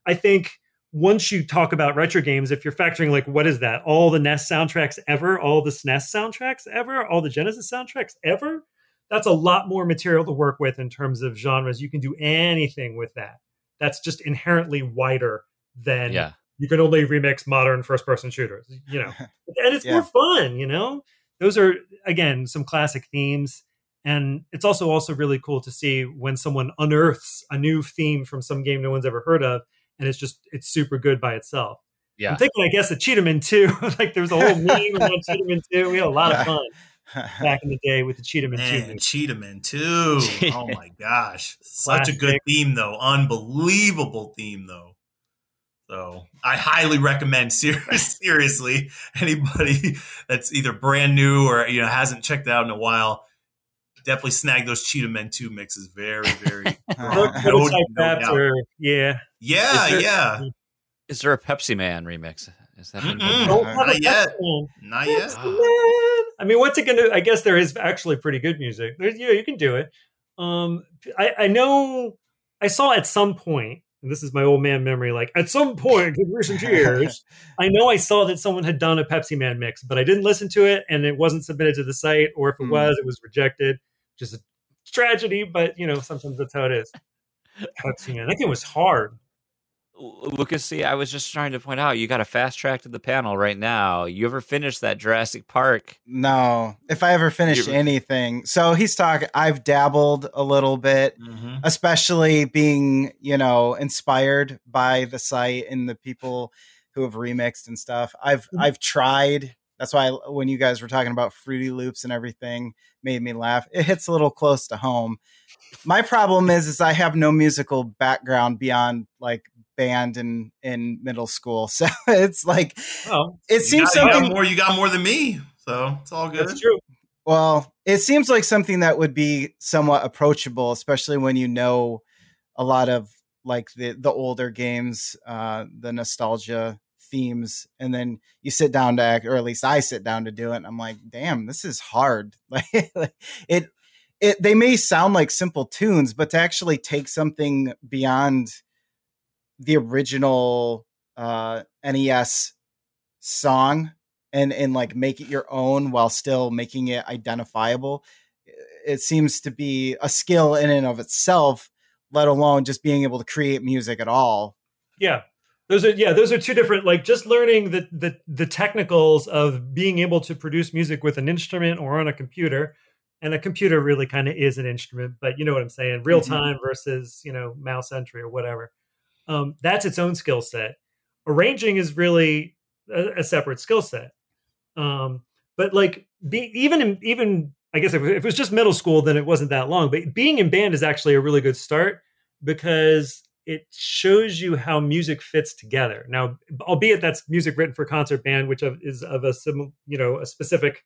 I think once you talk about retro games, if you're factoring like, what is that? All the N E S soundtracks ever, all the S N E S soundtracks ever, all the Genesis soundtracks ever? That's a lot more material to work with in terms of genres. You can do anything with that. That's just inherently wider than yeah. you can only remix modern first-person shooters, you know. And it's yeah. more fun, you know? Those are, again, some classic themes. And it's also also really cool to see when someone unearths a new theme from some game no one's ever heard of, and it's just, it's super good by itself. Yeah. I'm thinking, I guess, of Cheetamin two. Like, there was a whole meme about Cheetamin two. We had a lot of fun back in the day with the Cheetamin two. Man, Cheetamin two. Oh, my gosh. Such Classic. A good theme, though. Unbelievable theme, though. So I highly recommend, seriously, anybody that's either brand new or, you know, hasn't checked it out in a while, definitely snag those Cheetamin two mixes. Very, very. no, no or, yeah. Yeah, is there, yeah. Is there a Pepsi Man remix? Is that mm-hmm. not yet? Man. Not yet. I mean, what's it going to? I guess there is actually pretty good music. There's, you know, you can do it. Um, I, I know. I saw at some point, and this is my old man memory. Like at some point in recent years, I know I saw that someone had done a Pepsi Man mix, but I didn't listen to it, and it wasn't submitted to the site, or if it mm. was, it was rejected. Just a tragedy, but you know, sometimes that's how it is. That game was hard. Lucas, see, I was just trying to point out, you got a fast track to the panel right now. You ever finished that Jurassic Park? No, if I ever finished anything. So he's talking, I've dabbled a little bit, mm-hmm. especially being, you know, inspired by the site and the people who have remixed and stuff. I've, mm-hmm. I've tried. That's why when you guys were talking about Fruity Loops and everything, made me laugh. It hits a little close to home. My problem is, is I have no musical background beyond like band in, in middle school. So it's like, well, it seems got, something you more, you got more than me. So it's all good. That's true. Well, it seems like something that would be somewhat approachable, especially when you know a lot of like the, the older games, uh, the nostalgia themes, and then you sit down to act, or at least I sit down to do it, and I'm like, damn, this is hard. Like it, it, they may sound like simple tunes, but to actually take something beyond the original uh, N E S song and, and like make it your own while still making it identifiable, it seems to be a skill in and of itself, let alone just being able to create music at all. Yeah. Those are, yeah, those are two different, like just learning the, the, the technicals of being able to produce music with an instrument or on a computer. And a computer really kind of is an instrument, but you know what I'm saying? Real time mm-hmm. versus, you know, mouse entry or whatever. Um, that's its own skill set. Arranging is really a, a separate skill set. Um, but like be, even, in, even I guess if, if it was just middle school, then it wasn't that long. But being in band is actually a really good start because it shows you how music fits together. Now, albeit that's music written for concert band, which is of a sim, you know, a specific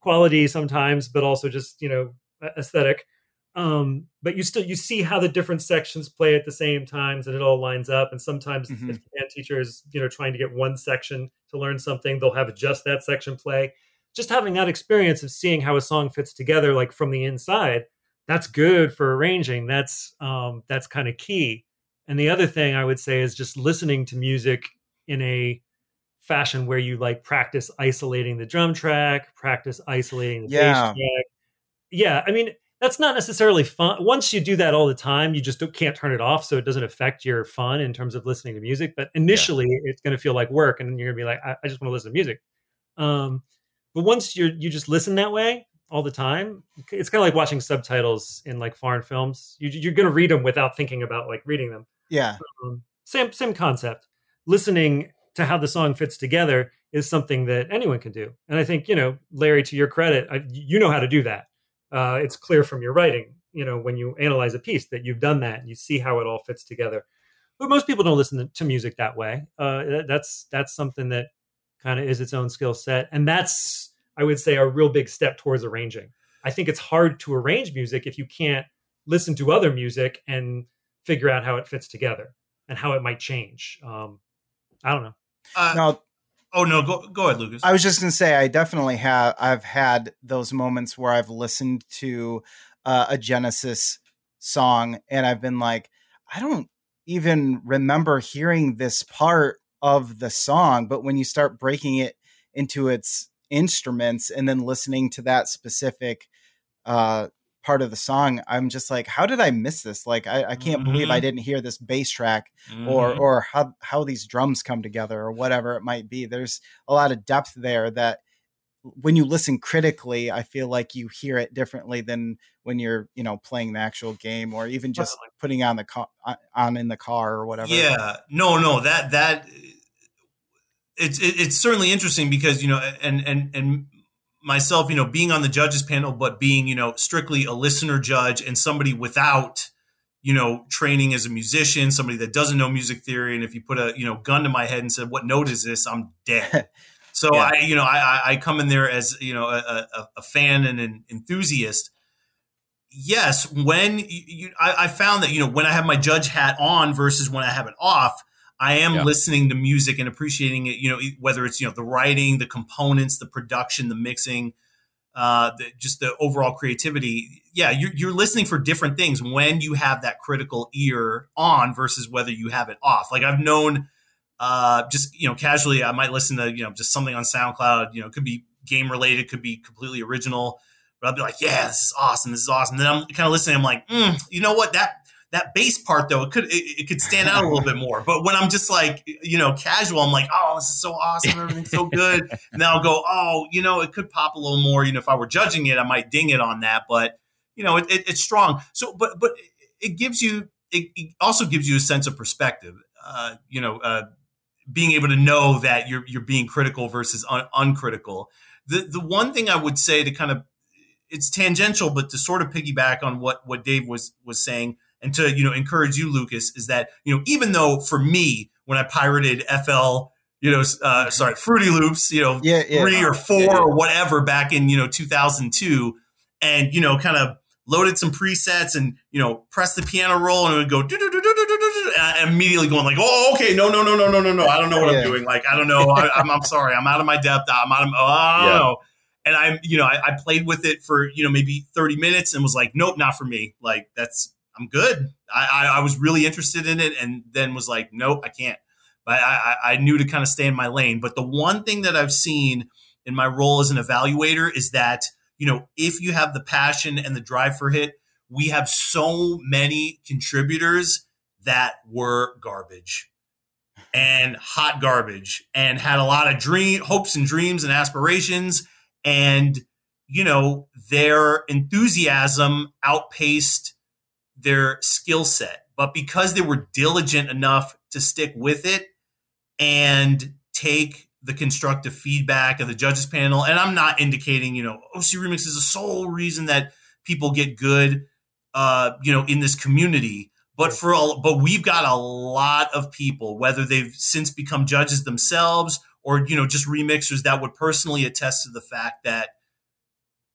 quality sometimes, but also just, you know, aesthetic. Um, but you still, you see how the different sections play at the same times and it all lines up. And sometimes mm-hmm. if the band teacher is, you know, trying to get one section to learn something, they'll have just that section play. Just having that experience of seeing how a song fits together, like from the inside, that's good for arranging. That's, um, that's kind of key. And the other thing I would say is just listening to music in a fashion where you like practice isolating the drum track, practice isolating the yeah. bass track. Yeah. I mean, that's not necessarily fun. Once you do that all the time, you just can't turn it off. So it doesn't affect your fun in terms of listening to music. But initially, yeah. it's going to feel like work. And you're going to be like, I, I just want to listen to music. Um, but once you're, you just listen that way all the time, it's kind of like watching subtitles in like foreign films. You, you're going to read them without thinking about like reading them. Yeah. Um, same, same concept. Listening to how the song fits together is something that anyone can do. And I think, you know, Larry, to your credit, I, you know how to do that. Uh, it's clear from your writing, you know, when you analyze a piece that you've done that and you see how it all fits together. But most people don't listen to music that way. Uh, that's that's something that kind of is its own skill set. And that's, I would say, a real big step towards arranging. I think it's hard to arrange music if you can't listen to other music and figure out how it fits together and how it might change. Um, I don't know. Uh, now, oh, no, go, go ahead, Lucas. I was just going to say, I definitely have, I've had those moments where I've listened to uh, a Genesis song and I've been like, I don't even remember hearing this part of the song. But when you start breaking it into its instruments and then listening to that specific uh, part of the song, I'm just like, how did I miss this? Like, I, I can't mm-hmm. believe I didn't hear this bass track mm-hmm. or, or how, how these drums come together or whatever it might be. There's a lot of depth there that when you listen critically, I feel like you hear it differently than when you're, you know, playing the actual game or even just oh. putting on the car on in the car or whatever. Yeah, no, no, that, that it's, it's certainly interesting because, you know, and, and, and, myself, you know, being on the judges panel, but being, you know, strictly a listener judge and somebody without, you know, training as a musician, somebody that doesn't know music theory. And if you put a, you know, gun to my head and said, what note is this? I'm dead. So yeah. I, you know, I, I come in there as, you know, a, a, a fan and an enthusiast. Yes. When you, I, I found that, you know, when I have my judge hat on versus when I have it off, I am yeah. listening to music and appreciating it, you know, whether it's, you know, the writing, the components, the production, the mixing, uh, the, just the overall creativity. Yeah, you're, you're listening for different things when you have that critical ear on versus whether you have it off. Like I've known uh, just, you know, casually, I might listen to, you know, just something on SoundCloud, you know, it could be game related, could be completely original, But I'll be like, yeah, this is awesome. This is awesome. Then I'm kind of listening. I'm like, mm, you know what? That that bass part, though, it could it, it could stand out a little bit more. But when I'm just like, you know, casual, I'm like, oh, this is so awesome. Everything's so good. And then I'll go, oh, you know, it could pop a little more. You know, if I were judging it, I might ding it on that. But, you know, it, it, it's strong. So but but it gives you it, it also gives you a sense of perspective, uh, you know, uh, being able to know that you're you're being critical versus un- uncritical. The the one thing I would say to kind of, it's tangential, but to sort of piggyback on what, what Dave was, was saying and to, you know, encourage you, Lucas, is that, you know, even though for me, when I pirated F L, you know, uh, sorry, Fruity Loops, you know, yeah, yeah, three or four yeah, yeah. or whatever back in, you know, two thousand two and, you know, kind of loaded some presets and, you know, press the piano roll and it would go do, do, do, do, do, do, do, and immediately going like, oh, okay. No, no, no, no, no, no, no. I don't know what yeah. I'm doing. Like, I don't know. I, I'm, I'm sorry. I'm out of my depth. I'm out of, oh, I don't yeah. know. And I, you know, I, I played with it for, you know, maybe thirty minutes and was like, nope, not for me. Like, that's, I'm good. I, I, I was really interested in it and then was like, nope, I can't. But I, I, I knew to kind of stay in my lane. But the one thing that I've seen in my role as an evaluator is that, you know, if you have the passion and the drive for it, we have so many contributors that were garbage and hot garbage and had a lot of dream, hopes and dreams and aspirations. And, you know, their enthusiasm outpaced their skill set. But because they were diligent enough to stick with it and take the constructive feedback of the judges panel, and I'm not indicating, you know, O C Remix is the sole reason that people get good, uh, you know, in this community. But for all, but we've got a lot of people, whether they've since become judges themselves or, you know, just remixers that would personally attest to the fact that,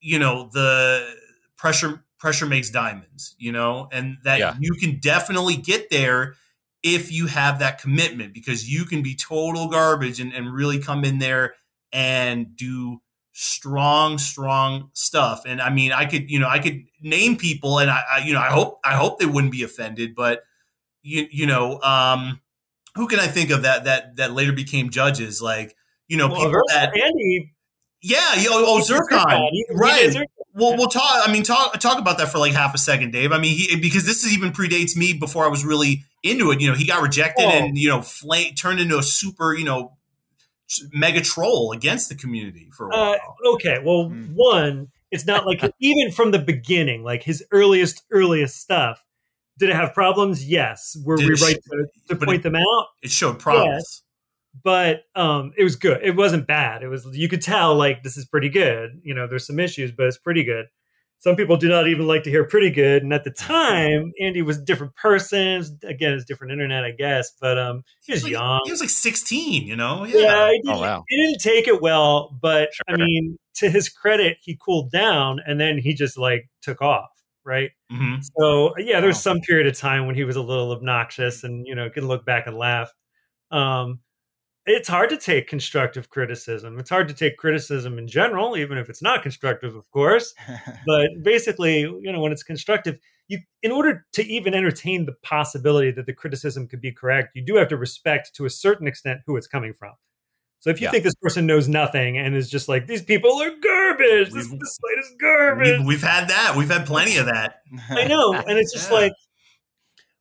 you know, the pressure pressure makes diamonds, you know, and that yeah. you can definitely get there if you have that commitment, because you can be total garbage and, and really come in there and do strong, strong stuff. And I mean, I could, you know, I could name people and I, I you know, I hope, I hope they wouldn't be offended, but you, you know, um, who can I think of that that that later became judges? Like, you know, well, people that Andy. Yeah, you know, oh Zircon, Zircon. right? Zircon. Well, we'll talk. I mean, talk talk about that for like half a second, Dave. I mean, he, because this is even predates me before I was really into it. You know, he got rejected oh. and you know, flame, turned into a super, you know, mega troll against the community for a while. Uh, okay, well, mm. one, it's not like even from the beginning, like his earliest earliest stuff. Did it have problems? Yes. Were Did we right to, to point it, them out? It showed problems. Yes. But um, it was good. It wasn't bad. It was, you could tell, like, this is pretty good. You know, there's some issues, but it's pretty good. Some people do not even like to hear pretty good. And at the time, Andy was a different person. Again, it's different internet, I guess. But um, he was, he was young. Like, he was like sixteen, you know? Yeah. yeah he, didn't, oh, wow. he didn't take it well. But, sure. I mean, to his credit, he cooled down and then he just, like, took off. Right. Mm-hmm. So, yeah, there's some period of time when he was a little obnoxious and, you know, can look back and laugh. Um, it's hard to take constructive criticism. It's hard to take criticism in general, even if it's not constructive, of course. But basically, you know, when it's constructive, you, in order to even entertain the possibility that the criticism could be correct, you do have to respect to a certain extent who it's coming from. So if you yeah. think this person knows nothing and is just like, these people are garbage, this, this slate is garbage. We've, we've had that. We've had plenty of that. I know. And it's just yeah. like,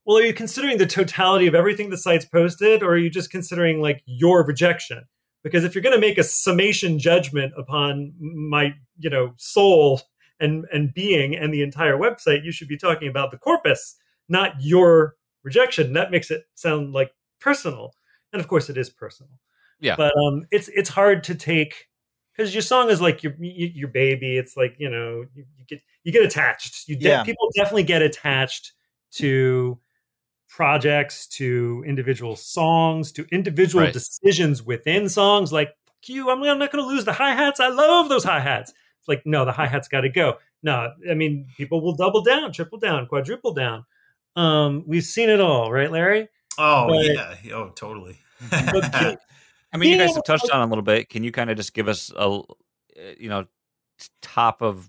well, are you considering the totality of everything the site's posted, or are you just considering like your rejection? Because if you're going to make a summation judgment upon my, you know, soul and, and being and the entire website, you should be talking about the corpus, not your rejection. That makes it sound like personal. And of course it is personal. Yeah, but um, it's it's hard to take, because your song is like your your baby. It's like, you know, you, you get you get attached. You de- yeah. people definitely get attached to projects, to individual songs, to individual right. decisions within songs. Like, "Q, I'm, I'm not going to lose the hi hats. I love those hi hats." It's like, no, the hi hats got to go. No, I mean, people will double down, triple down, quadruple down. Um, we've seen it all, right, Larry? Oh but, yeah, oh totally. But, I mean, you guys have touched on it a little bit. Can you kind of just give us a, you know, top of,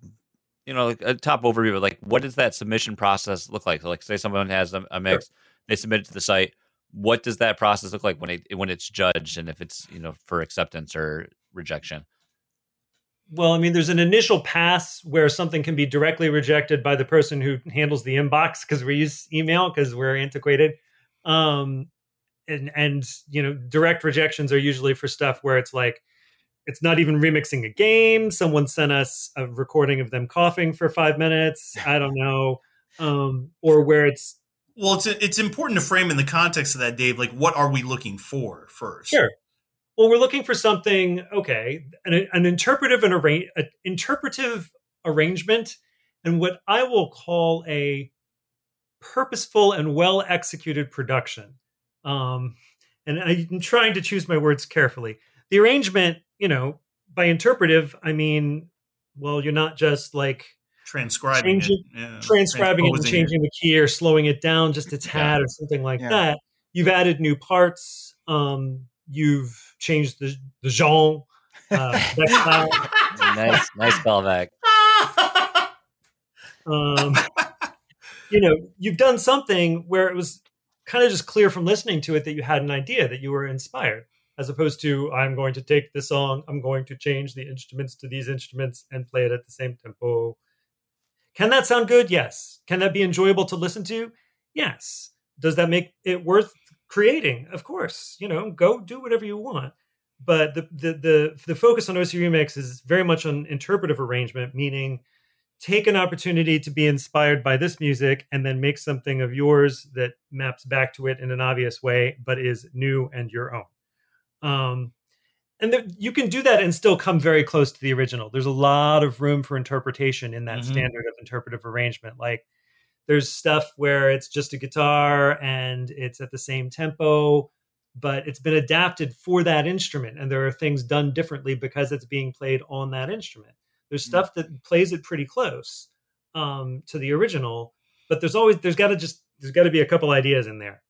you know, a top overview of like, what does that submission process look like? So like, say someone has a, a mix, sure. they submit it to the site. What does that process look like when it when it's judged, and if it's, you know, for acceptance or rejection? Well, I mean, there's an initial pass where something can be directly rejected by the person who handles the inbox because we use email because we're antiquated. Um, and, and, you know, direct rejections are usually for stuff where it's like, it's not even remixing a game. Someone sent us a recording of them coughing for five minutes. I don't know. Um, or where it's. Well, it's, it's important to frame in the context of that, Dave, like what are we looking for first? Sure. Well, we're looking for something, okay, an, an interpretive and arra- an interpretive arrangement and what I will call a purposeful and well-executed production. Um, and I'm trying to choose my words carefully. The arrangement, you know, by interpretive, I mean, well, you're not just like transcribing changing, it, yeah. transcribing it and changing it. The key or slowing it down just a tad yeah. or something like yeah. that. You've added new parts. Um, You've changed the the genre. Uh, nice, nice callback. Um, you know, you've done something where it was kind of just clear from listening to it that you had an idea, that you were inspired, as opposed to I'm going to take this song, I'm going to change the instruments to these instruments and play it at the same tempo. Can that sound good? Yes. Can that be enjoyable to listen to? Yes. Does that make it worth creating? Of course, you know, go do whatever you want. But the the the, the focus on O C Remix is very much on interpretive arrangement, meaning take an opportunity to be inspired by this music and then make something of yours that maps back to it in an obvious way, but is new and your own. Um, and there, you can do that and still come very close to the original. There's a lot of room for interpretation in that mm-hmm. standard of interpretive arrangement. Like, there's stuff where it's just a guitar and it's at the same tempo, but it's been adapted for that instrument. And there are things done differently because it's being played on that instrument. There's stuff that plays it pretty close um, to the original, but there's always, there's gotta just, there's gotta be a couple ideas in there.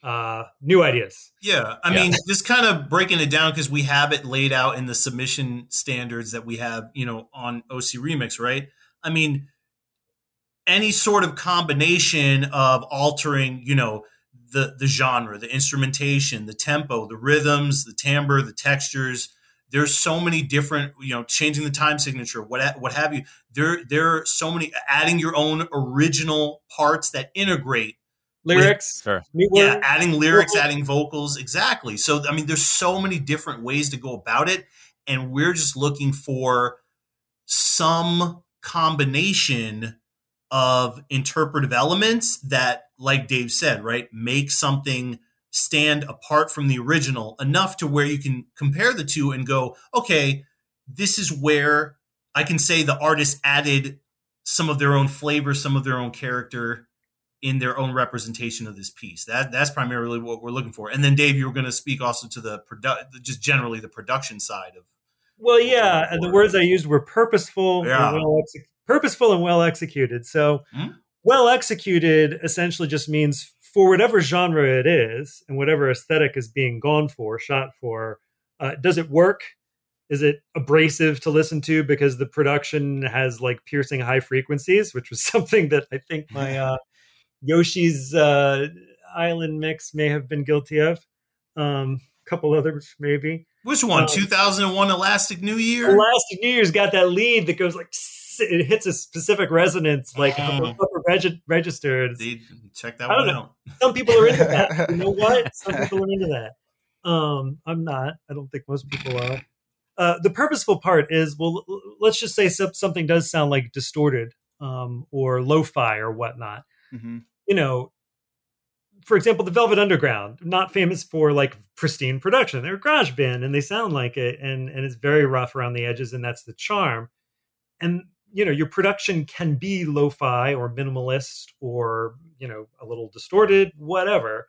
Uh, new ideas. Yeah. I yeah. mean, just kind of breaking it down because we have it laid out in the submission standards that we have, you know, on O C Remix, right? I mean, any sort of combination of altering, you know, the, the genre, the instrumentation, the tempo, the rhythms, the timbre, the textures. There's so many different, you know, changing the time signature, what what have you. There there are so many, adding your own original parts that integrate. Lyrics. With, sure. Yeah, adding lyrics, adding vocals. Exactly. So, I mean, there's so many different ways to go about it. And we're just looking for some combination of interpretive elements that, like Dave said, right, make something stand apart from the original enough to where you can compare the two and go, okay, this is where I can say the artist added some of their own flavor, some of their own character in their own representation of this piece. That that's primarily what we're looking for. And then Dave, you were going to speak also to the produ- just generally the production side of. Well, yeah, and the words I used were purposeful. Yeah. And well executed. Purposeful and well executed. So mm-hmm. well executed essentially just means for whatever genre it is and whatever aesthetic is being gone for, shot for, uh, does it work? Is it abrasive to listen to because the production has like piercing high frequencies, which was something that I think my uh, Yoshi's uh, Island mix may have been guilty of. Um, a couple others maybe. Which one? Um, two thousand one Elastic New Year? Elastic New Year's got that lead that goes like... It hits a specific resonance, like um, upper, upper reg- registered. Check that I don't one know. Out. Some people are into that. You know what? Some people are into that. Um, I'm not. I don't think most people are. Uh, the purposeful part is, well, let's just say something does sound like distorted um, or lo-fi or whatnot. Mm-hmm. You know, for example, the Velvet Underground, not famous for like pristine production. They're a garage band and they sound like it, and and it's very rough around the edges, and that's the charm. And you know, your production can be lo-fi or minimalist or, you know, a little distorted, whatever,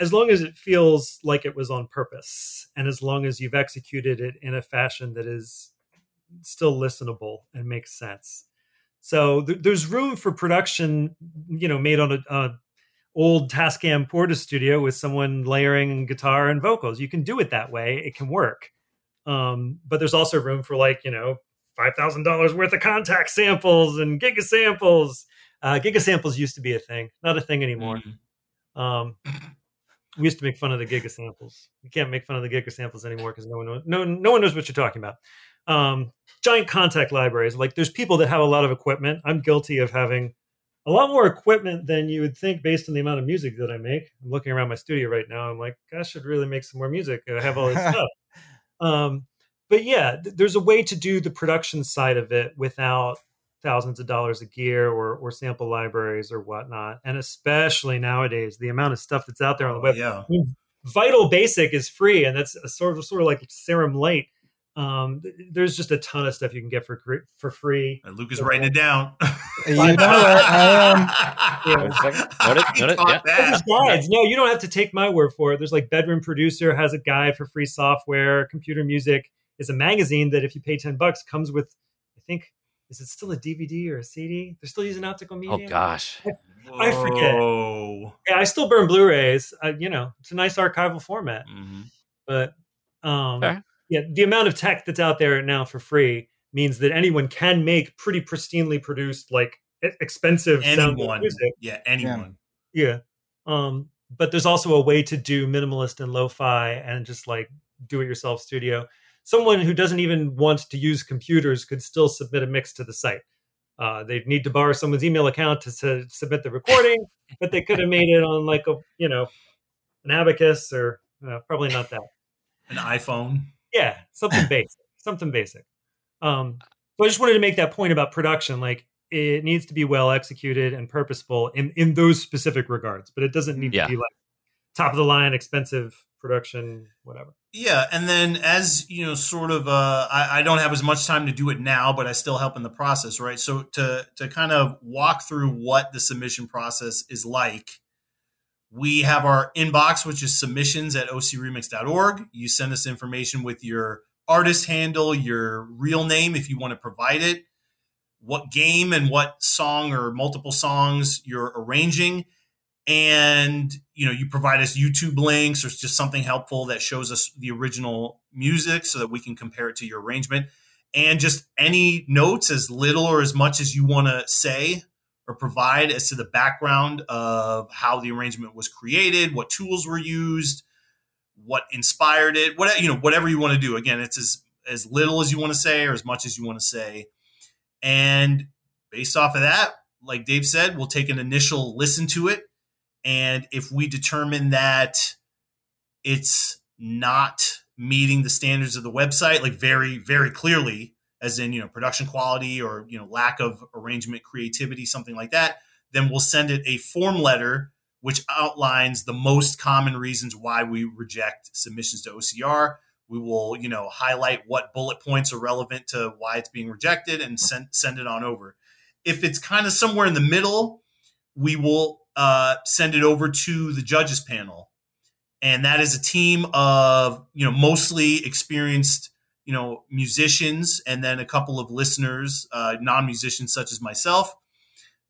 as long as it feels like it was on purpose. And as long as you've executed it in a fashion that is still listenable and makes sense. So th- there's room for production, you know, made on a, a old Tascam Porta studio with someone layering guitar and vocals. You can do it that way. It can work. Um, but there's also room for like, you know, five thousand dollars worth of contact samples and giga samples. Uh, giga samples used to be a thing, not a thing anymore. Mm-hmm. Um, We used to make fun of the Giga samples. You can't make fun of the Giga samples anymore because no one knows, no, no one knows what you're talking about. Um, giant contact libraries. Like, there's people that have a lot of equipment. I'm guilty of having a lot more equipment than you would think based on the amount of music that I make. I'm looking around my studio right now. I'm like, I should really make some more music. I have all this stuff. Um, but yeah, th- there's a way to do the production side of it without thousands of dollars of gear or or sample libraries or whatnot. And especially nowadays, the amount of stuff that's out there on the web. Yeah. I mean, Vital Basic is free, and that's a sort of sort of like Serum Lite. Um, there's just a ton of stuff you can get for for free. And Luke is so, writing it down. You know what? I am. Um, yeah. Guides. No, you don't have to take my word for it. There's like Bedroom Producer has a guide for free software. Computer Music is a magazine that if you pay ten bucks comes with, I think, is it still a D V D or a C D? They're still using optical media. Oh gosh, I, I forget. Yeah, I still burn Blu-rays. I, you know, it's a nice archival format. Mm-hmm. But um, okay. yeah, the amount of tech that's out there now for free means that anyone can make pretty pristinely produced, like expensive anyone. sound music. Yeah, anyone. Yeah. yeah. Um, but there's also a way to do minimalist and lo-fi and just like do-it-yourself studio. Someone who doesn't even want to use computers could still submit a mix to the site. Uh, they'd need to borrow someone's email account to su- submit the recording, but they could have made it on like a, you know, an abacus or uh, probably not that. An iPhone. Yeah. Something basic, something basic. Um, but I just wanted to make that point about production. Like, it needs to be well executed and purposeful in, in those specific regards, but it doesn't need yeah. to be like top of the line, expensive production, whatever. Yeah. And then as, you know, sort of, uh, I, I don't have as much time to do it now, but I still help in the process, right? So to to kind of walk through what the submission process is like, we have our inbox, which is submissions at o c remix dot org. You send us information with your artist handle, your real name, if you want to provide it, what game and what song or multiple songs you're arranging. And, you know, you provide us YouTube links or just something helpful that shows us the original music so that we can compare it to your arrangement, and just any notes, as little or as much as you want to say or provide as to the background of how the arrangement was created, what tools were used, what inspired it, whatever, you know, whatever you want to do. Again, it's as, as little as you want to say or as much as you want to say. And based off of that, like Dave said, we'll take an initial listen to it. And if we determine that it's not meeting the standards of the website, like very, very clearly, as in, you know, production quality or, you know, lack of arrangement, creativity, something like that, then we'll send it a form letter, which outlines the most common reasons why we reject submissions to O C R. We will, you know, highlight what bullet points are relevant to why it's being rejected and send, send it on over. If it's kind of somewhere in the middle, we will Uh, send it over to the judges panel. And that is a team of, you know, mostly experienced, you know, musicians, and then a couple of listeners, uh, non-musicians such as myself,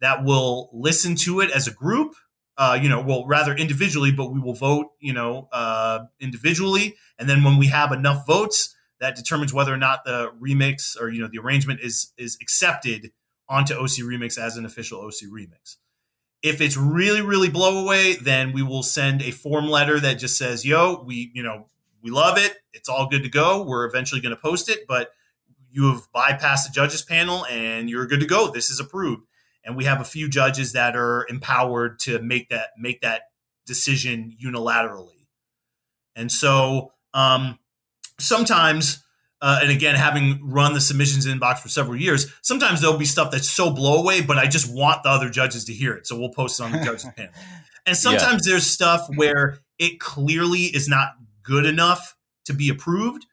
that will listen to it as a group, uh, you know, well, rather individually, but we will vote, you know, uh, individually. And then when we have enough votes, that determines whether or not the remix or, you know, the arrangement is, is accepted onto O C Remix as an official O C Remix. If it's really, really blow away, then we will send a form letter that just says, yo, we, you know, we love it. It's all good to go. We're eventually going to post it, but you have bypassed the judges panel and you're good to go. This is approved. And we have a few judges that are empowered to make that, make that decision unilaterally. And so um, sometimes, uh, and again, having run the submissions inbox for several years, sometimes there'll be stuff that's so blow away, but I just want the other judges to hear it. So we'll post it on the judges panel. And sometimes yeah. there's stuff where it clearly is not good enough to be approved,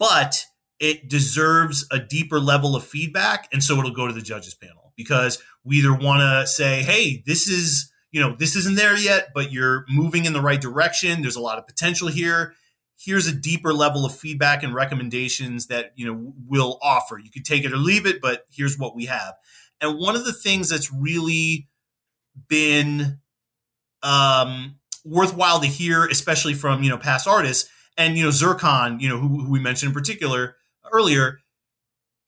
but it deserves a deeper level of feedback. And so it'll go to the judges panel, because we either want to say, hey, this is, you know, this isn't there yet, but you're moving in the right direction. There's a lot of potential here. Here's a deeper level of feedback and recommendations that, you know, we'll offer. You could take it or leave it, but here's what we have. And one of the things that's really been um, worthwhile to hear, especially from, you know, past artists and, you know, Zircon, you know, who, who we mentioned in particular earlier,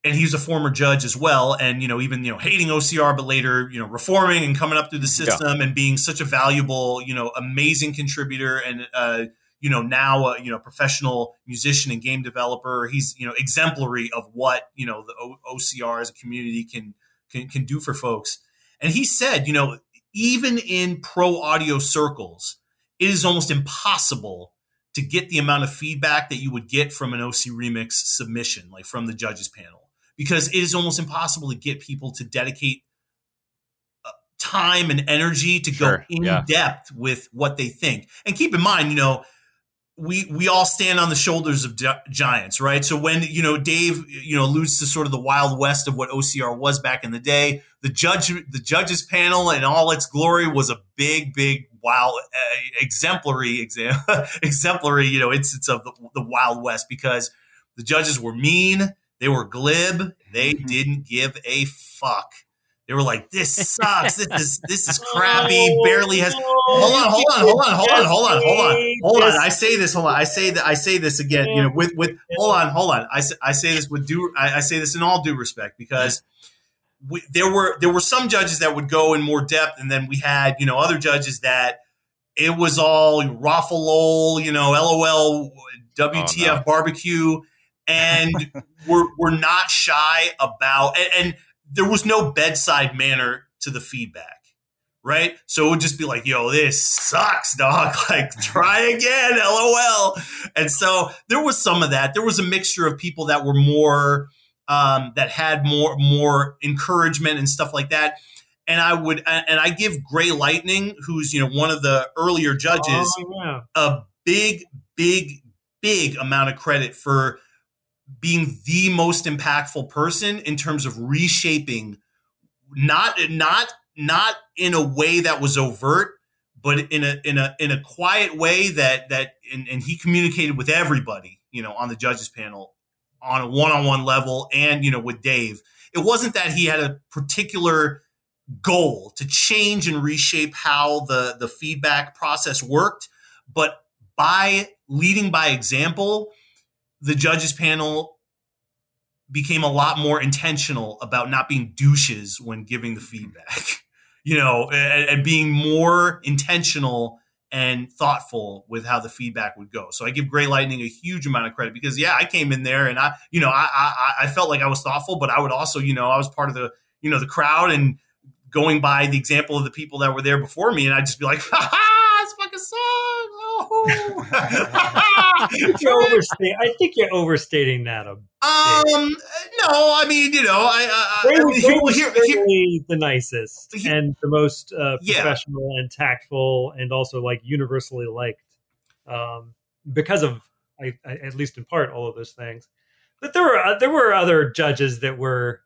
and he's a former judge as well. And, you know, even, you know, hating O C R, but later, you know, reforming and coming up through the system yeah. and being such a valuable, you know, amazing contributor and, uh, you know, now, uh, you know, professional musician and game developer. He's, you know, exemplary of what, you know, the o- OCR as a community can, can, can do for folks. And he said, you know, even in pro audio circles, it is almost impossible to get the amount of feedback that you would get from an O C Remix submission, like from the judges panel, because it is almost impossible to get people to dedicate time and energy to sure. go in yeah. depth with what they think. And keep in mind, you know, we, we all stand on the shoulders of gi- giants, right? So when, you know, Dave, you know, alludes to sort of the Wild West of what O C R was back in the day, the judge, the judges panel in all its glory was a big, big, wow, uh, exemplary exam, exemplary, you know, instance of the, the Wild West, because the judges were mean. They were glib. They mm-hmm. didn't give a fuck. They were like, this sucks. this is, this is crappy. Oh, barely has, no. hold on, hold on, hold on, hold on, hold on, hold on, hold on. I say this, hold on. I say that, I say this again, you know, with, with, hold on, hold on. I say, I say this with due, I, I say this in all due respect, because we, there were, there were some judges that would go in more depth. And then we had, you know, other judges that it was all raffle, you know, LOL, W T F oh, no. barbecue. And we're, we're not shy about, and, and there was no bedside manner to the feedback, right? So it would just be like, yo, this sucks, dog. Like, try again, LOL. And so there was some of that. There was a mixture of people that were more, um, that had more more encouragement and stuff like that. And I would, and I give Gray Lightning, who's, you know, one of the earlier judges, oh, yeah. a big, big, big amount of credit for being the most impactful person in terms of reshaping, not not not in a way that was overt, but in a in a in a quiet way that that and, and he communicated with everybody, you know, on the judges panel on a one-on-one level, and you know, with Dave. It wasn't that he had a particular goal to change and reshape how the the feedback process worked, but by leading by example, the judges panel became a lot more intentional about not being douches when giving the feedback, you know, and, and being more intentional and thoughtful with how the feedback would go. So I give Gray Lightning a huge amount of credit because, yeah, I came in there and I, you know, I, I, I felt like I was thoughtful, but I would also, you know, I was part of the, you know, the crowd and going by the example of the people that were there before me. And I'd just be like, ha ha, it's fucking sucks. I, think you're overstating, I think you're overstating that. Um, um no, I mean, you know, I, I, I mean, here, here, here, the nicest here, and the most uh, professional yeah. and tactful, and also like universally liked, um, because of I, I, at least in part all of those things. But there were uh, there were other judges that were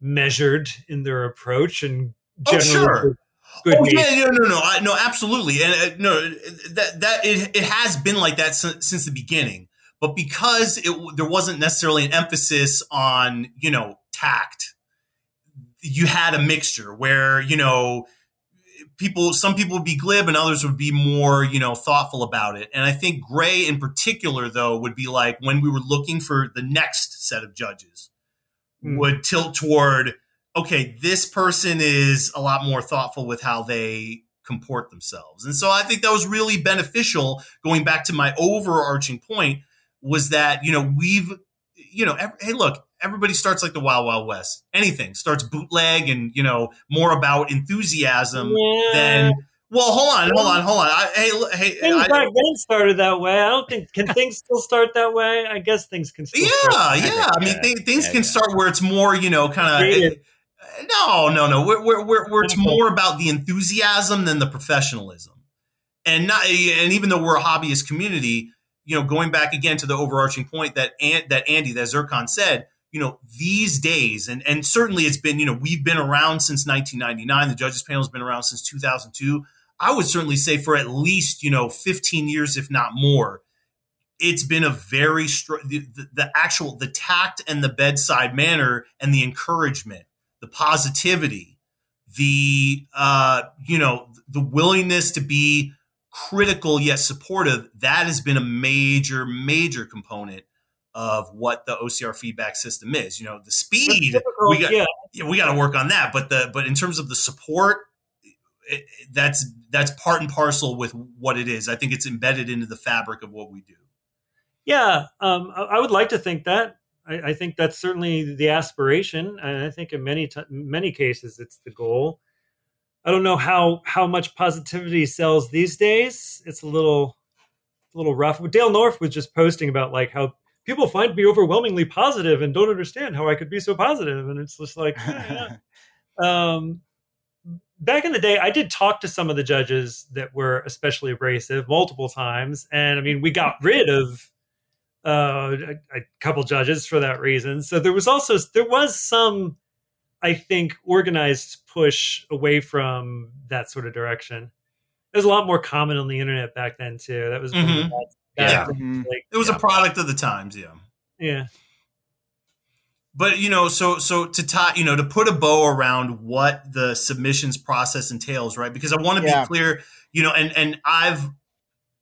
measured in their approach and generally. Oh, sure. Good oh, yeah, no, no, no, I, no, absolutely. And uh, no, that, that it, it has been like that since, since the beginning, but because it, there wasn't necessarily an emphasis on, you know, tact, you had a mixture where, you know, people, some people would be glib and others would be more, you know, thoughtful about it. And I think Gray in particular, though, would be like when we were looking for the next set of judges mm. would tilt toward, okay, this person is a lot more thoughtful with how they comport themselves. And so I think that was really beneficial. Going back to my overarching point was that, you know, we've, you know, every, hey, look, everybody starts like the Wild Wild West. Anything starts bootleg and, you know, more about enthusiasm yeah. than, well, hold on, hold on, hold on. I, hey, hey, things I, back then started that way. I don't think, can things still start that way? I guess things can still yeah, start yeah. Way. I mean, yeah. Th- things yeah, can yeah. start where it's more, you know, kind of... No, no, no. We're, we're, we're, we're, it's more about the enthusiasm than the professionalism. And not, and even though we're a hobbyist community, you know, going back again to the overarching point that, An- that Andy, that Zircon said, you know, these days, and, and certainly it's been, you know, we've been around since nineteen ninety-nine. The judges panel has been around since two thousand two. I would certainly say for at least, you know, fifteen years, if not more, it's been a very str- the, the, the actual, the tact and the bedside manner and the encouragement, the positivity, the, uh, you know, the willingness to be critical yet supportive, that has been a major, major component of what the O C R feedback system is. You know, the speed, we got, yeah. Yeah, we got to work on that. But the but in terms of the support, it, that's that's part and parcel with what it is. I think it's embedded into the fabric of what we do. Yeah, um, I, I would like to think that. I, I think that's certainly the aspiration, and I think in many t- many cases it's the goal. I don't know how how much positivity sells these days. It's a little a little rough. Dale North was just posting about like how people find me overwhelmingly positive and don't understand how I could be so positive. And it's just like, yeah, yeah. Um, back in the day, I did talk to some of the judges that were especially abrasive multiple times. And I mean, we got rid of uh, a, a couple judges for that reason. So there was also, there was some, I think, organized push away from that sort of direction. It was a lot more common on the internet back then too. That was, mm-hmm. Yeah. Like, it was yeah. a product of the times. Yeah. Yeah. But, you know, so, so to tie, you know, to put a bow around what the submissions process entails, right? Because I want to yeah. be clear, you know, and, and I've,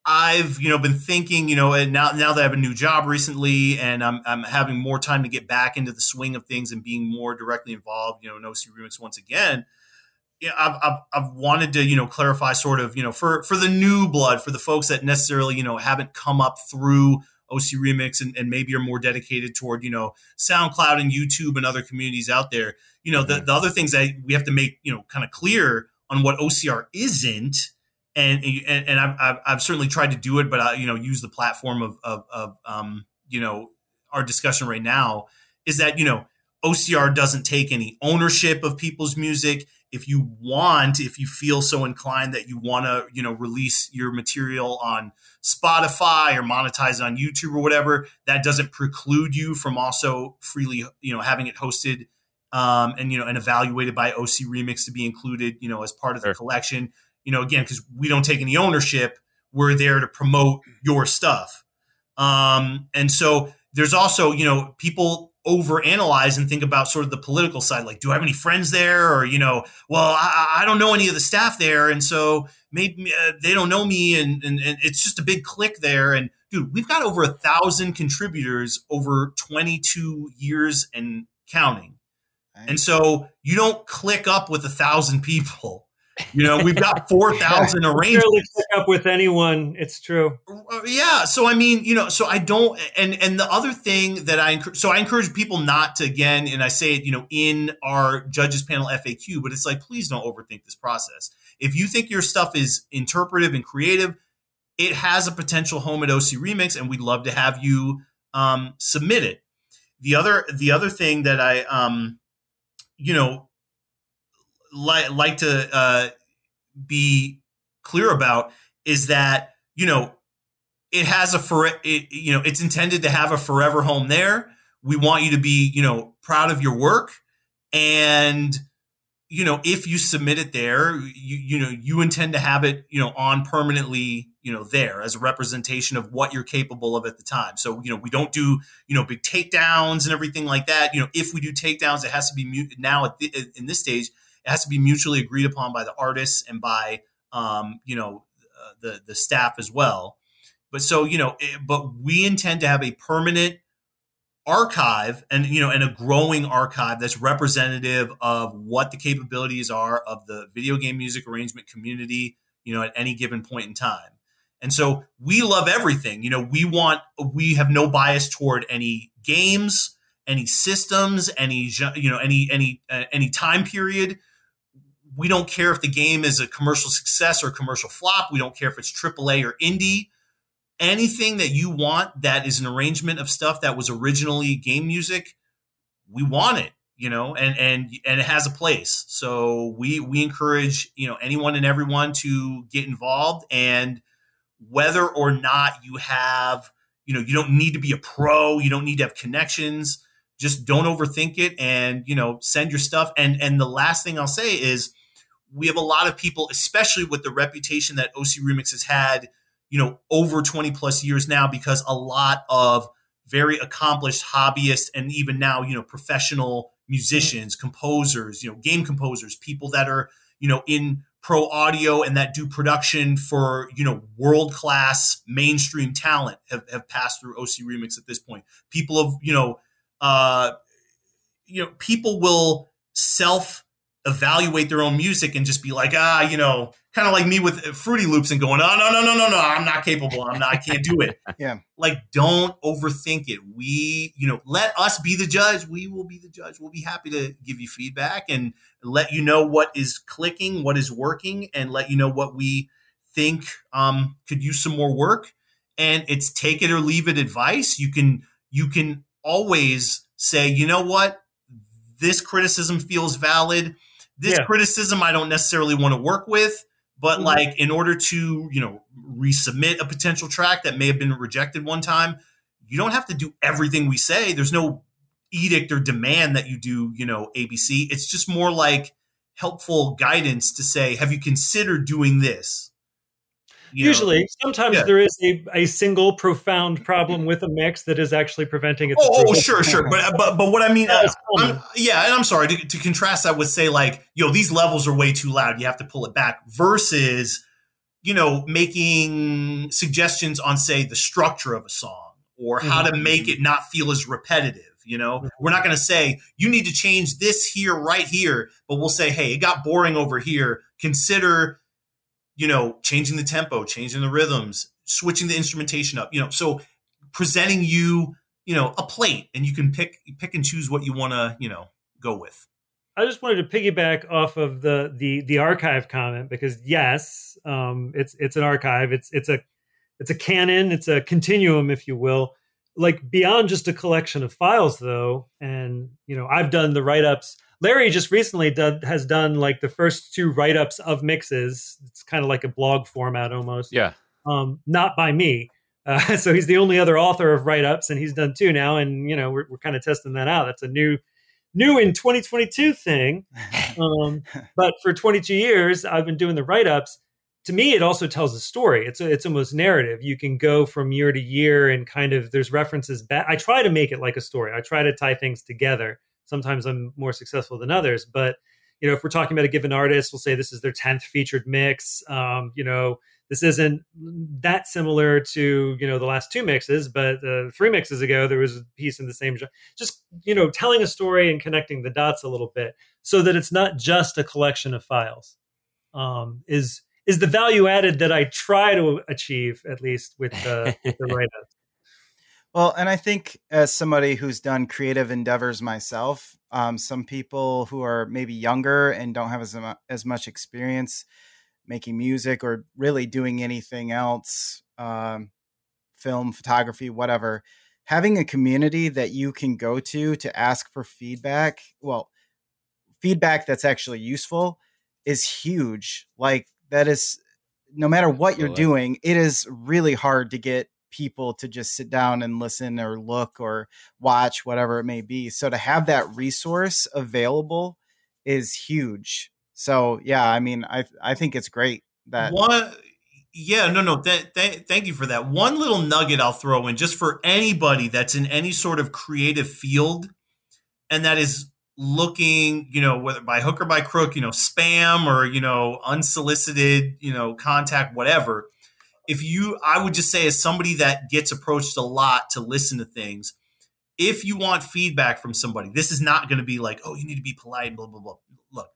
I've, you know, been thinking, you know, and now, now that I have a new job recently and I'm, I'm having more time to get back into the swing of things and being more directly involved, you know, in O C Remix once again. Yeah, I've, I've I've wanted to, you know, clarify sort of, you know, for, for the new blood, for the folks that necessarily, you know, haven't come up through O C Remix and, and maybe are more dedicated toward, you know, SoundCloud and YouTube and other communities out there. You know, the, the other things that we have to make, you know, kind of clear on what O C R isn't. And and, and I've, I've I've certainly tried to do it, but I, you know, use the platform of of, of um you know, our discussion right now is that, you know, O C R doesn't take any ownership of people's music. If you want, if you feel so inclined that you want to, you know, release your material on Spotify or monetize on YouTube or whatever, that doesn't preclude you from also freely, you know, having it hosted um, and, you know, and evaluated by O C Remix to be included, you know, as part of the sure. collection, you know, again, because we don't take any ownership. We're there to promote your stuff. Um, and so there's also, you know, people overanalyze and think about sort of the political side. Like, do I have any friends there? Or, you know, well, I, I don't know any of the staff there. And so maybe uh, they don't know me. And, and, and it's just a big clique there. And dude, we've got over a thousand contributors over twenty-two years and counting. Nice. And so you don't click up with a thousand people. You know, we've got four thousand yeah, arrangements. Barely click up with anyone. It's true. Yeah. So, I mean, you know, so I don't, and, and the other thing that I, so I encourage people not to, again, and I say it, you know, in our judges panel F A Q, but it's like, please don't overthink this process. If you think your stuff is interpretive and creative, it has a potential home at O C Remix, and we'd love to have you um, submit it. The other, the other thing that I, um, you know, Like, like to uh, be clear about is that, you know, it has a for it, you know, it's intended to have a forever home there. We want you to be, you know, proud of your work, and, you know, if you submit it there, you you know, you intend to have it, you know, on permanently, you know, there as a representation of what you're capable of at the time. So, you know, we don't do, you know, big takedowns and everything like that. You know, if we do takedowns, it has to be muted now at the, in this stage. It has to be mutually agreed upon by the artists and by, um, you know, uh, the the staff as well. But so, you know, it, but we intend to have a permanent archive and, you know, and a growing archive that's representative of what the capabilities are of the video game music arrangement community, you know, at any given point in time. And so we love everything. You know, we want, we have no bias toward any games, any systems, any, you know, any, any, uh, any time period. We don't care if the game is a commercial success or a commercial flop. We don't care if it's triple A or indie. Anything that you want that is an arrangement of stuff that was originally game music, we want it, you know, and and and it has a place. So we we encourage, you know, anyone and everyone to get involved. And whether or not you have, you know, you don't need to be a pro, you don't need to have connections. Just don't overthink it, and, you know, send your stuff. And and the last thing I'll say is we have a lot of people, especially with the reputation that O C Remix has had, you know, over twenty plus years now, because a lot of very accomplished hobbyists and even now, you know, professional musicians, composers, you know, game composers, people that are, you know, in pro audio and that do production for, you know, world-class mainstream talent have, have passed through O C Remix at this point. People have, you know, uh, you know, people will self-evaluate their own music and just be like, ah, you know, kind of like me with Fruity Loops and going, oh, no, no, no, no, no, I'm not capable. I'm not, I can't do it. Yeah. Like, don't overthink it. We, you know, let us be the judge. We will be the judge. We'll be happy to give you feedback and let you know what is clicking, what is working, and let you know what we think um, could use some more work. And it's take it or leave it advice. You can, you can always say, you know what? This criticism feels valid. This yeah. criticism I don't necessarily want to work with, but mm-hmm. like in order to, you know, resubmit a potential track that may have been rejected one time, you don't have to do everything we say. There's no edict or demand that you do, you know, A B C. It's just more like helpful guidance to say, have you considered doing this? You Usually, know? sometimes yeah. there is a, a single profound problem with a mix that is actually preventing it. Oh, oh sure, sure. But, but but what I mean, uh, I'm, yeah, and I'm sorry, to, to contrast, I would say like, yo, these levels are way too loud. You have to pull it back versus, you know, making suggestions on, say, the structure of a song or mm-hmm. how to make it not feel as repetitive. You know, mm-hmm. we're not going to say you need to change this here, right here. But we'll say, hey, it got boring over here. Consider, you know, changing the tempo, changing the rhythms, switching the instrumentation up, you know, so presenting you, you know, a plate and you can pick, pick and choose what you want to, you know, go with. I just wanted to piggyback off of the, the, the archive comment, because yes, um, it's, it's an archive. It's, it's a, it's a canon. It's a continuum, if you will, like beyond just a collection of files though. And, you know, I've done the write-ups. Larry just recently done, has done like the first two write-ups of mixes. It's kind of like a blog format almost. Yeah. Um, not by me. Uh, so he's the only other author of write-ups, and he's done two now. And, you know, we're, we're kind of testing that out. That's a new, new in twenty twenty-two thing. Um, but for twenty-two years, I've been doing the write-ups. To me, it also tells a story. It's a, it's almost narrative. You can go from year to year and kind of there's references back. I try to make it like a story. I try to tie things together. Sometimes I'm more successful than others, but you know, if we're talking about a given artist, we'll say this is their tenth featured mix. Um, you know, this isn't that similar to, you know, the last two mixes, but uh, three mixes ago, there was a piece in the same genre. Just, you know, telling a story and connecting the dots a little bit so that it's not just a collection of files um, is, is the value added that I try to achieve, at least with the, the write-up. Well, and I think as somebody who's done creative endeavors myself, um, some people who are maybe younger and don't have as, as much experience making music or really doing anything else, um, film, photography, whatever, having a community that you can go to to ask for feedback, well, feedback that's actually useful is huge. Like that is, no matter what you're doing, it is really hard to get people to just sit down and listen or look or watch, whatever it may be. So to have that resource available is huge. So, yeah, I mean, I, I think it's great that one. Yeah, no, no. Th- th- thank you for that. One little nugget I'll throw in just for anybody that's in any sort of creative field and that is looking, you know, whether by hook or by crook, you know, spam or, you know, unsolicited, you know, contact, whatever. If you, I would just say as somebody that gets approached a lot to listen to things, if you want feedback from somebody, this is not going to be like, oh, you need to be polite, blah, blah, blah. Look,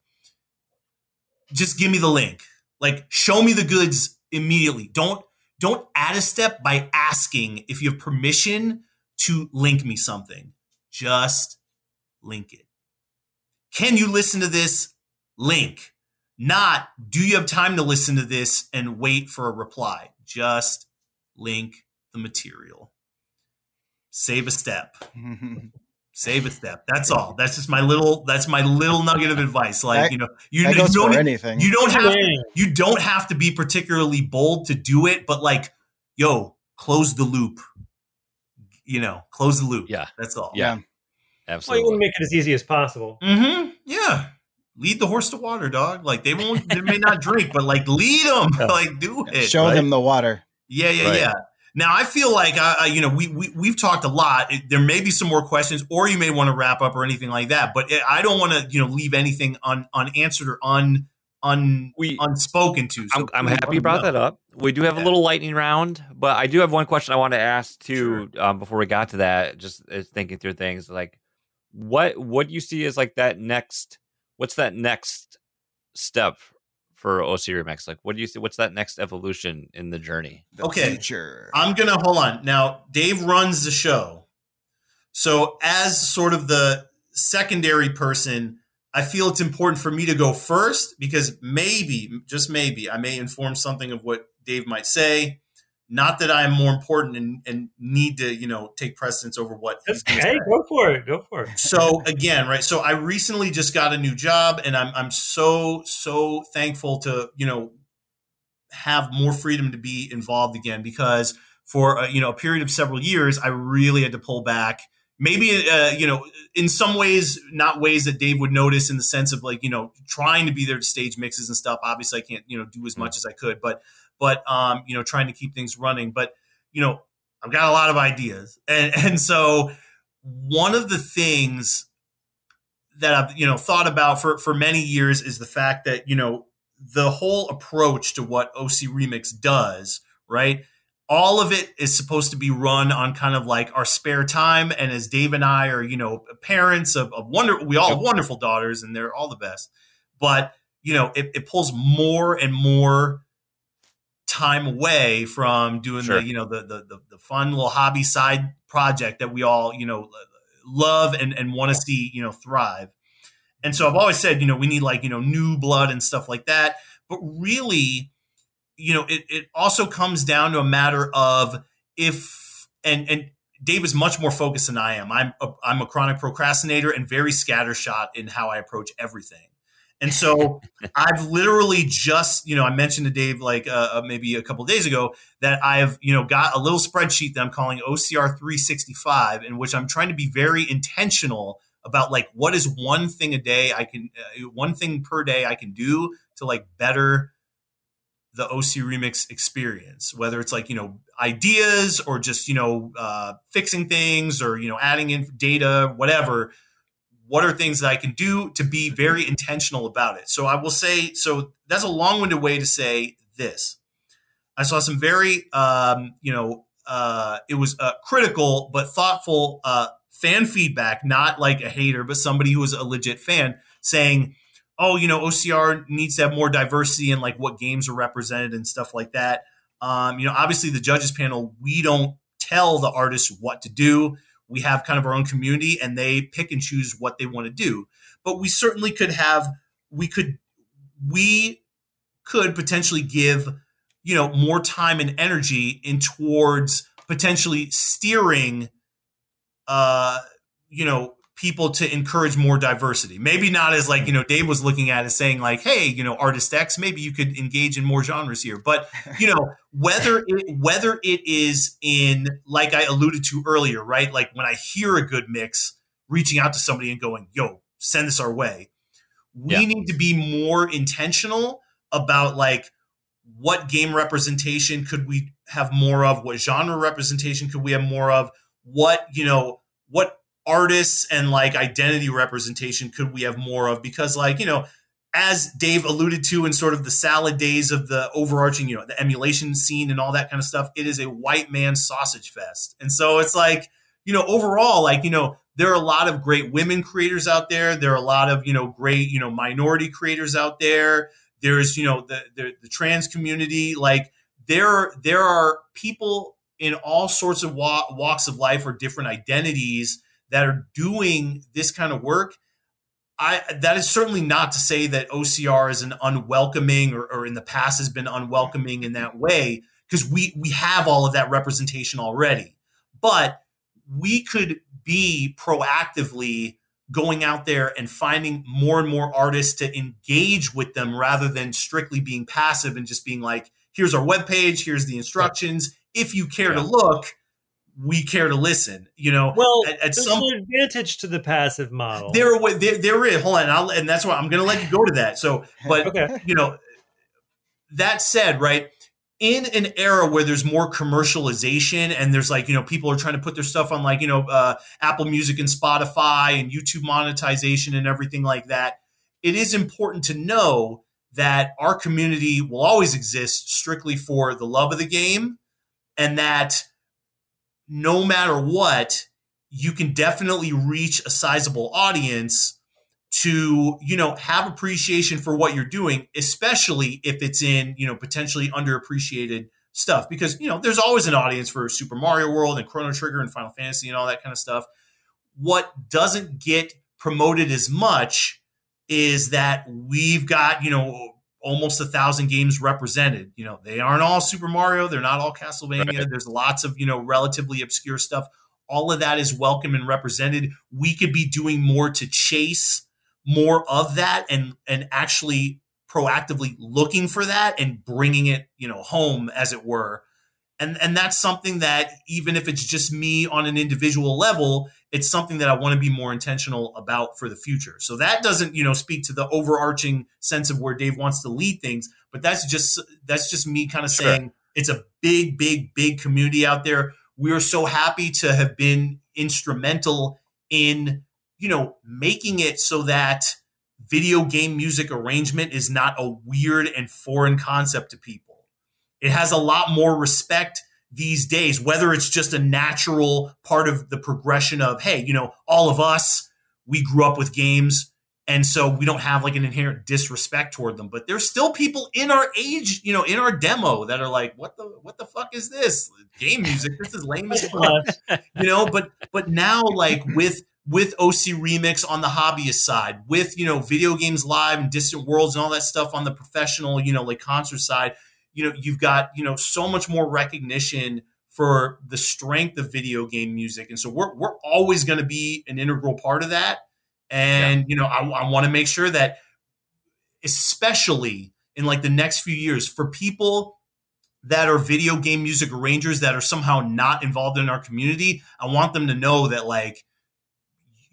just give me the link. Like, show me the goods immediately. Don't, don't add a step by asking if you have permission to link me something. Just link it. Can you listen to this? Link. Not, do you have time to listen to this and wait for a reply? Just link the material. Save a step. Save a step. That's all. That's just my little. That's my little nugget of advice. Like that, you know, you, you don't. Anything. You don't have. To, you don't have to be particularly bold to do it. But like, yo, close the loop. You know, close the loop. Yeah, that's all. Yeah, yeah. Absolutely. Well, you want to make it as easy as possible. Mm-hmm. Yeah. Lead the horse to water, dog. Like they won't, they may not drink, but like lead them, yeah. like do it. Show right? them the water. Yeah, yeah, right. yeah. Now I feel like, uh, you know, we, we, we've talked a lot. There may be some more questions or you may want to wrap up or anything like that, but I don't want to, you know, leave anything un, unanswered or un un we, unspoken to. So I'm, I'm happy you brought that up. We do have yeah. a little lightning round, but I do have one question I want to ask too. Sure. Um, before we got to that, just uh, thinking through things like what what do you see as like that next? What's that next step for O C Remix? Like, what do you see? What's that next evolution in the journey? The okay, future. I'm gonna hold on now. Dave runs the show, so as sort of the secondary person, I feel it's important for me to go first because maybe, just maybe, I may inform something of what Dave might say. Not that I'm more important and, and need to, you know, take precedence over what. Just, he's hey, go for it. Go for it. So again, right. So I recently just got a new job and I'm, I'm so, so thankful to, you know, have more freedom to be involved again, because for a, you know, a period of several years, I really had to pull back. Maybe, uh, you know, in some ways, not ways that Dave would notice in the sense of like, you know, trying to be there to stage mixes and stuff. Obviously, I can't, you know, do as much as I could, but, but, um, you know, trying to keep things running. But, you know, I've got a lot of ideas. And, and so one of the things that I've, you know, thought about for, for many years is the fact that, you know, the whole approach to what O C Remix does, right? All of it is supposed to be run on kind of like our spare time. And as Dave and I are, you know, parents of, of wonder, we all have wonderful daughters and they're all the best, but you know, it, it pulls more and more time away from doing sure. the, you know, the, the, the, the fun little hobby side project that we all, you know, love and, and want to see, you know, thrive. And so I've always said, you know, we need like, you know, new blood and stuff like that, but really, you know, it, it also comes down to a matter of if, and, and Dave is much more focused than I am. I'm a, I'm a chronic procrastinator and very scattershot in how I approach everything. And so I've literally just, you know, I mentioned to Dave, like uh, maybe a couple of days ago that I've, you know, got a little spreadsheet that I'm calling O C R three sixty-five in which I'm trying to be very intentional about like, what is one thing a day I can, uh, one thing per day I can do to like better the O C Remix experience, whether it's like, you know, ideas or just, you know, uh, fixing things or, you know, adding in data, whatever, what are things that I can do to be very intentional about it? So I will say, so that's a long-winded way to say this. I saw some very, um, you know, uh, it was uh, critical, but thoughtful uh, fan feedback, not like a hater, but somebody who was a legit fan saying, oh, you know, O C R needs to have more diversity in like what games are represented and stuff like that. Um, you know, obviously the judges panel, we don't tell the artists what to do. We have kind of our own community and they pick and choose what they want to do. But we certainly could have, we could, we could potentially give, you know, more time and energy in towards potentially steering, uh, you know, people to encourage more diversity. Maybe not as like, you know, Dave was looking at as saying like, hey, you know, artist X, maybe you could engage in more genres here. But, you know, whether it, whether it is in, like I alluded to earlier, right? Like when I hear a good mix, reaching out to somebody and going, yo, send this our way. We yeah. need to be more intentional about like what game representation could we have more of? What genre representation could we have more of? What, you know, what artists and like identity representation could we have more of? Because like, you know, as Dave alluded to in sort of the salad days of the overarching, you know, the emulation scene and all that kind of stuff, it is a white man sausage fest. And so it's like, you know, overall, like, you know, there are a lot of great women creators out there. There are a lot of, you know, great, you know, minority creators out there. There's, you know, the, the, the trans community, like there, there are people in all sorts of wa- walks of life or different identities that are doing this kind of work. I, that is certainly not to say that O C R is an unwelcoming or, or in the past has been unwelcoming in that way, because we, we have all of that representation already, but we could be proactively going out there and finding more and more artists to engage with them rather than strictly being passive and just being like, here's our webpage, here's the instructions. If you care yeah. to look, we care to listen, you know. Well, at, at there's some an advantage to the passive model. There, there, there is. Hold on, I'll, and that's why I'm going to let you go to that. So, but okay. you know, that said, right, in an era where there's more commercialization and there's like, you know, people are trying to put their stuff on like, you know, uh, Apple Music and Spotify and YouTube monetization and everything like that, it is important to know that our community will always exist strictly for the love of the game, and that no matter what, you can definitely reach a sizable audience to, you know, have appreciation for what you're doing, especially if it's in, you know, potentially underappreciated stuff. Because, you know, there's always an audience for Super Mario World and Chrono Trigger and Final Fantasy and all that kind of stuff. What doesn't get promoted as much is that we've got, you know, almost a thousand games represented. You know, they aren't all Super Mario. They're not all Castlevania. Right. There's lots of, you know, relatively obscure stuff. All of that is welcome and represented. We could be doing more to chase more of that and, and actually proactively looking for that and bringing it, you know, home, as it were. And, and that's something that, even if it's just me on an individual level, it's something that I want to be more intentional about for the future. So that doesn't, you know, speak to the overarching sense of where Dave wants to lead things, but that's just, that's just me kind of sure. saying it's a big, big, big community out there. We are so happy to have been instrumental in, you know, making it so that video game music arrangement is not a weird and foreign concept to people. It has a lot more respect these days, whether it's just a natural part of the progression of, hey, you know, all of us, we grew up with games, and so we don't have like an inherent disrespect toward them. But there's still people in our age, you know, in our demo that are like, what the what the fuck is this? Game music, this is lame as fuck. You know, but but now, like, with with O C Remix on the hobbyist side, with, you know, Video Games Live and Distant Worlds and all that stuff on the professional, you know, like, concert side, you know, you've got, you know, so much more recognition for the strength of video game music. And so we're, we're always going to be an integral part of that. And, yeah. you know, I, I want to make sure that, especially in like the next few years, for people that are video game music arrangers that are somehow not involved in our community, I want them to know that, like,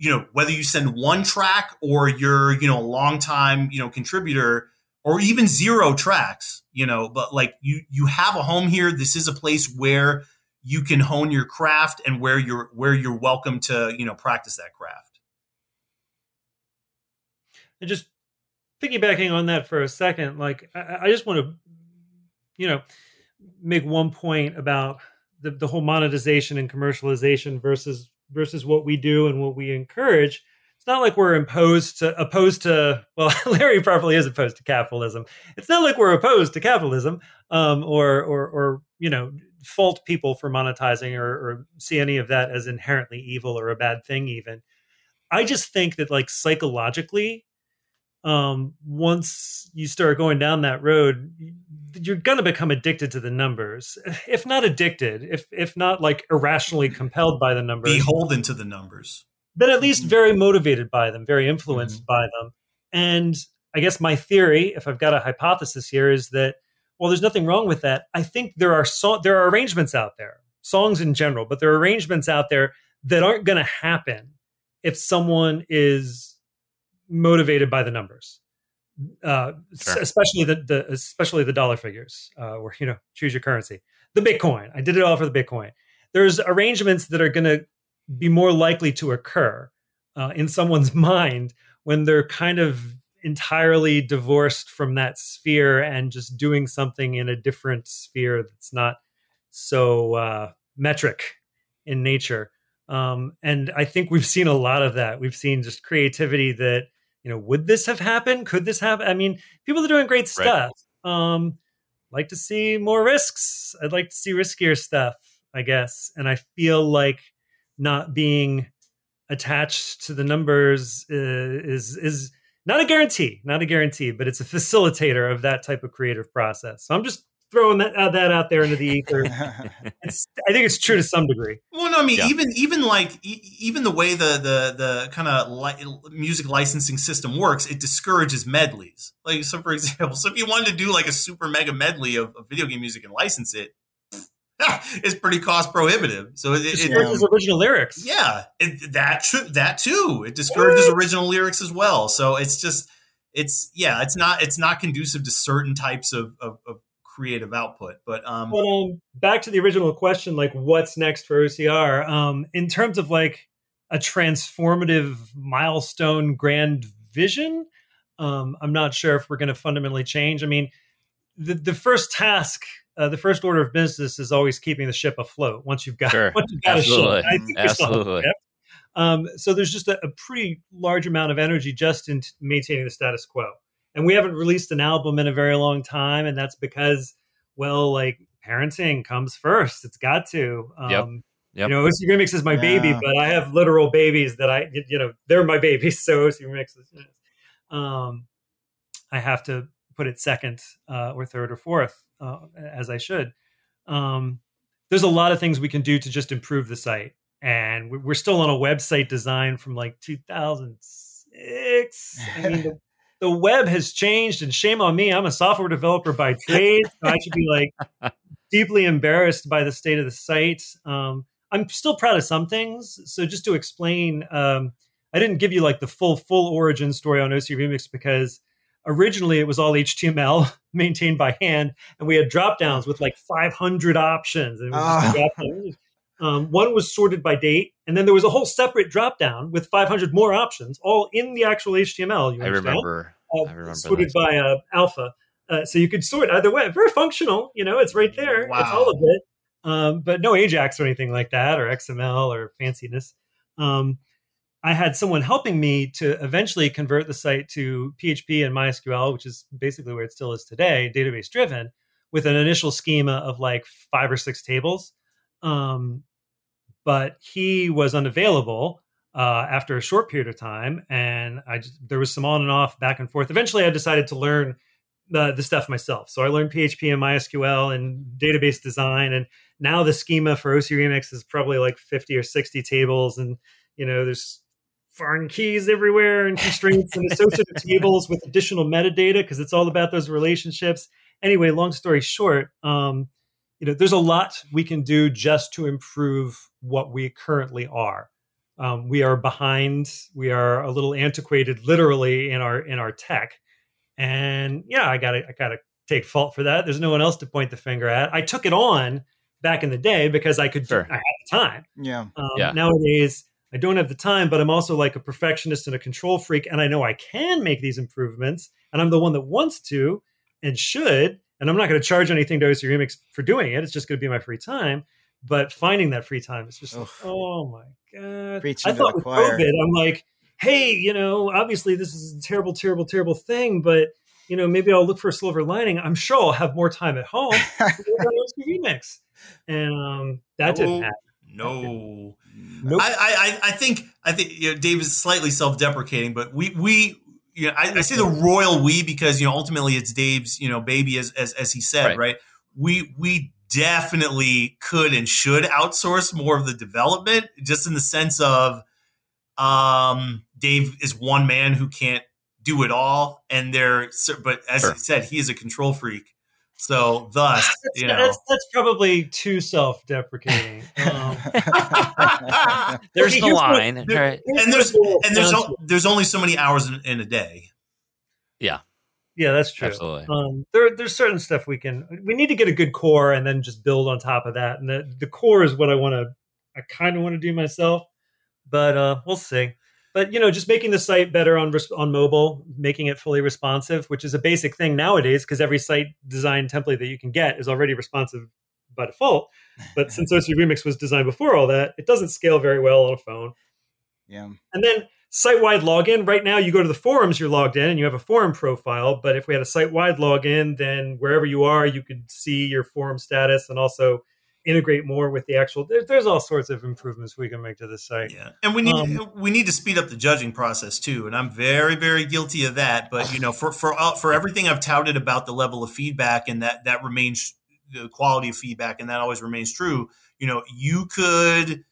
you know, whether you send one track or you're, you know, a long time, you know, contributor, or even zero tracks, you know, but like you, you have a home here. This is a place where you can hone your craft and where you're, where you're welcome to, you know, practice that craft. And just piggybacking on that for a second, like, I, I just want to, you know, make one point about the, the whole monetization and commercialization versus, versus what we do and what we encourage. It's not like we're imposed to, opposed to, well, Larry probably is opposed to capitalism. It's not like we're opposed to capitalism um, or, or, or, you know, fault people for monetizing or, or see any of that as inherently evil or a bad thing even. I just think that, like, psychologically, um, once you start going down that road, you're going to become addicted to the numbers. If not addicted, if if not like irrationally compelled by the numbers. Beholden to the numbers. But at least very motivated by them, very influenced mm-hmm. by them. And I guess my theory, if I've got a hypothesis here, is that, well, there's nothing wrong with that. I think there are so- there are arrangements out there, songs in general, but there are arrangements out there that aren't going to happen if someone is motivated by the numbers, uh, sure. especially the, the especially the dollar figures, uh, or, you know, choose your currency, the Bitcoin. I did it all for the Bitcoin. There's arrangements that are going to be more likely to occur uh, in someone's mind when they're kind of entirely divorced from that sphere and just doing something in a different sphere that's not so uh, metric in nature. Um, and I think we've seen a lot of that. We've seen just creativity that, you know, would this have happened? Could this happen? I mean, people are doing great stuff. Right. Um, like to see more risks. I'd like to see riskier stuff, I guess. And I feel like not being attached to the numbers is, is is not a guarantee, not a guarantee, but it's a facilitator of that type of creative process. So I'm just throwing that, uh, that out there into the ether. It's, I think it's true to some degree. Well, no, I mean, yeah. even even like e- even the way the the the kind of li- music licensing system works, it discourages medleys. Like, so, for example, so if you wanted to do like a super mega medley of, of video game music and license it, it's pretty cost prohibitive. So it discourages original lyrics. Yeah, it, that too, that too. It discourages what? original lyrics as well. So it's just, it's yeah, it's not it's not conducive to certain types of of, of creative output. But um, well, um, back to the original question, like, what's next for O C R? Um, in terms of like a transformative milestone, grand vision, Um, I'm not sure if we're going to fundamentally change. I mean, the, the first task, uh, the first order of business is always keeping the ship afloat once you've got, sure. once you've got a ship. I think we still have a ship. Um, so there's just a, a pretty large amount of energy just in t- maintaining the status quo. And we haven't released an album in a very long time. And that's because, well, like parenting comes first. It's got to. Um, yep. Yep. You know, O C Remix is my yeah. baby, but I have literal babies that I, you know, they're my babies. So O C Remix is, you know, um, I have to put it second uh, or third or fourth uh, as I should. Um, there's a lot of things we can do to just improve the site. And we're still on a website design from like two thousand six. I mean, the, the web has changed, and shame on me. I'm a software developer by trade. So I should be like deeply embarrassed by the state of the site. Um, I'm still proud of some things. So just to explain, um, I didn't give you like the full, full origin story on O C Remix because originally it was all H T M L maintained by hand. And we had drop downs with like five hundred options. And it was just oh. drop down. Um, one was sorted by date, and then there was a whole separate drop-down with five hundred more options, all in the actual H T M L. You I remember. Uh, I remember. Sorted by uh, alpha. Uh, so you could sort either way. Very functional. You know, it's right there. Wow. It's all of it. Um, but no Ajax or anything like that, or X M L or fanciness. Um, I had someone helping me to eventually convert the site to P H P and MySQL, which is basically where it still is today, database-driven, with an initial schema of like five or six tables. Um, But he was unavailable uh, after a short period of time. And I just, there was some on and off back and forth. Eventually, I decided to learn the, the stuff myself. So I learned P H P and MySQL and database design. And now the schema for O C Remix is probably like fifty or sixty tables. And, you know, there's foreign keys everywhere and constraints and associated tables with additional metadata because it's all about those relationships. Anyway, long story short, um, you know, there's a lot we can do just to improve what we currently are. Um, we are behind. We are a little antiquated, literally, in our in our tech. And yeah, I gotta I gotta take fault for that. There's no one else to point the finger at. I took it on back in the day because I could. Sure. I had the time. Yeah. Um, yeah. Nowadays, I don't have the time, but I'm also like a perfectionist and a control freak, and I know I can make these improvements, and I'm the one that wants to and should. And I'm not going to charge anything to O C Remix for doing it. It's just going to be my free time. But finding that free time is just, like, oh my God. Preaching I thought with choir. COVID, I'm like, hey, you know, obviously this is a terrible, terrible, terrible thing. But, you know, maybe I'll look for a silver lining. I'm sure I'll have more time at home. O C Remix. And um, that no, didn't happen. No. Nope. I, I, I think, I think you know, Dave is slightly self-deprecating, but we, we, you know, I, I say the royal we because, you know, ultimately it's Dave's, you know, baby, as as, as he said, right. right? We we definitely could and should outsource more of the development, just in the sense of um, Dave is one man who can't do it all. And there, but as sure. he said, he is a control freak. So thus, that's, you know, that's, that's probably too self-deprecating. Um, there's the line, there, right? And there's and there's no, there's only so many hours in, in a day. Yeah, yeah, that's true. Absolutely. Um, there there's certain stuff we can we need to get a good core and then just build on top of that. And the, the core is what I want to I kind of want to do myself, but uh, we'll see. But, you know, just making the site better on on mobile, making it fully responsive, which is a basic thing nowadays because every site design template that you can get is already responsive by default. But since O C Remix was designed before all that, it doesn't scale very well on a phone. Yeah. And then site-wide login. Right now, you go to the forums, you're logged in, and you have a forum profile. But if we had a site-wide login, then wherever you are, you could see your forum status and also integrate more with the actual, there, there's all sorts of improvements we can make to the site. Yeah. And we need, um, we need to speed up the judging process too. And I'm very, very guilty of that, but you know, for, for, uh, for everything I've touted about the level of feedback and that, that remains the quality of feedback. And that always remains true. You know, you could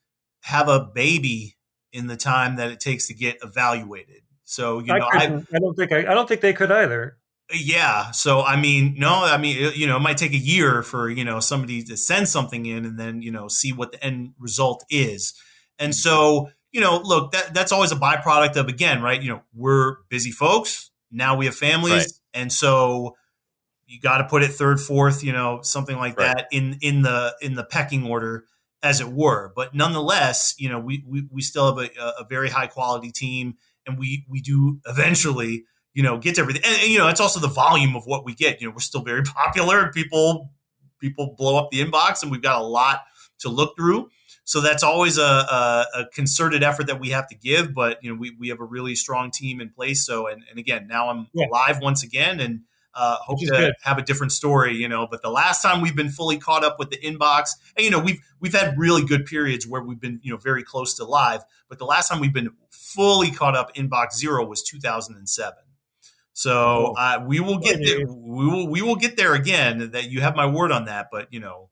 have a baby in the time that it takes to get evaluated. So, you I know, I, I don't think, I, I don't think they could either. Yeah. So, I mean, no, I mean, you know, it might take a year for, you know, somebody to send something in and then, you know, see what the end result is. And so, you know, look, that that's always a byproduct of, again, right. You know, we're busy folks. Now we have families. Right. And so you got to put it third, fourth, you know, something like right. that in, in the, in the pecking order, as it were. But nonetheless, you know, we, we, we still have a, a very high quality team, and we, we do eventually, you know, gets everything. And, and, you know, it's also the volume of what we get. You know, we're still very popular and people, people blow up the inbox, and we've got a lot to look through. So that's always a, a, a concerted effort that we have to give. But, you know, we, we have a really strong team in place. So, and, and again, now I'm yeah. live once again, and uh, hope to good. have a different story, you know, but the last time we've been fully caught up with the inbox, and, you know, we've, we've had really good periods where we've been, you know, very close to live, but the last time we've been fully caught up inbox zero was two thousand seven. So uh, we will get there. We will we will get there again. That you have my word on that. But you know,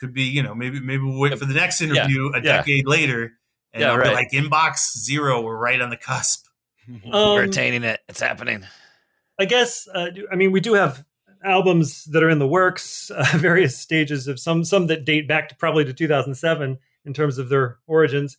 could be you know maybe maybe we'll wait for the next interview yeah. a decade yeah. later, and yeah, right. like inbox zero, we're right on the cusp. Um, we're attaining it. It's happening. I guess. Uh, I mean, we do have albums that are in the works, uh, various stages of some some that date back to probably to two thousand seven in terms of their origins.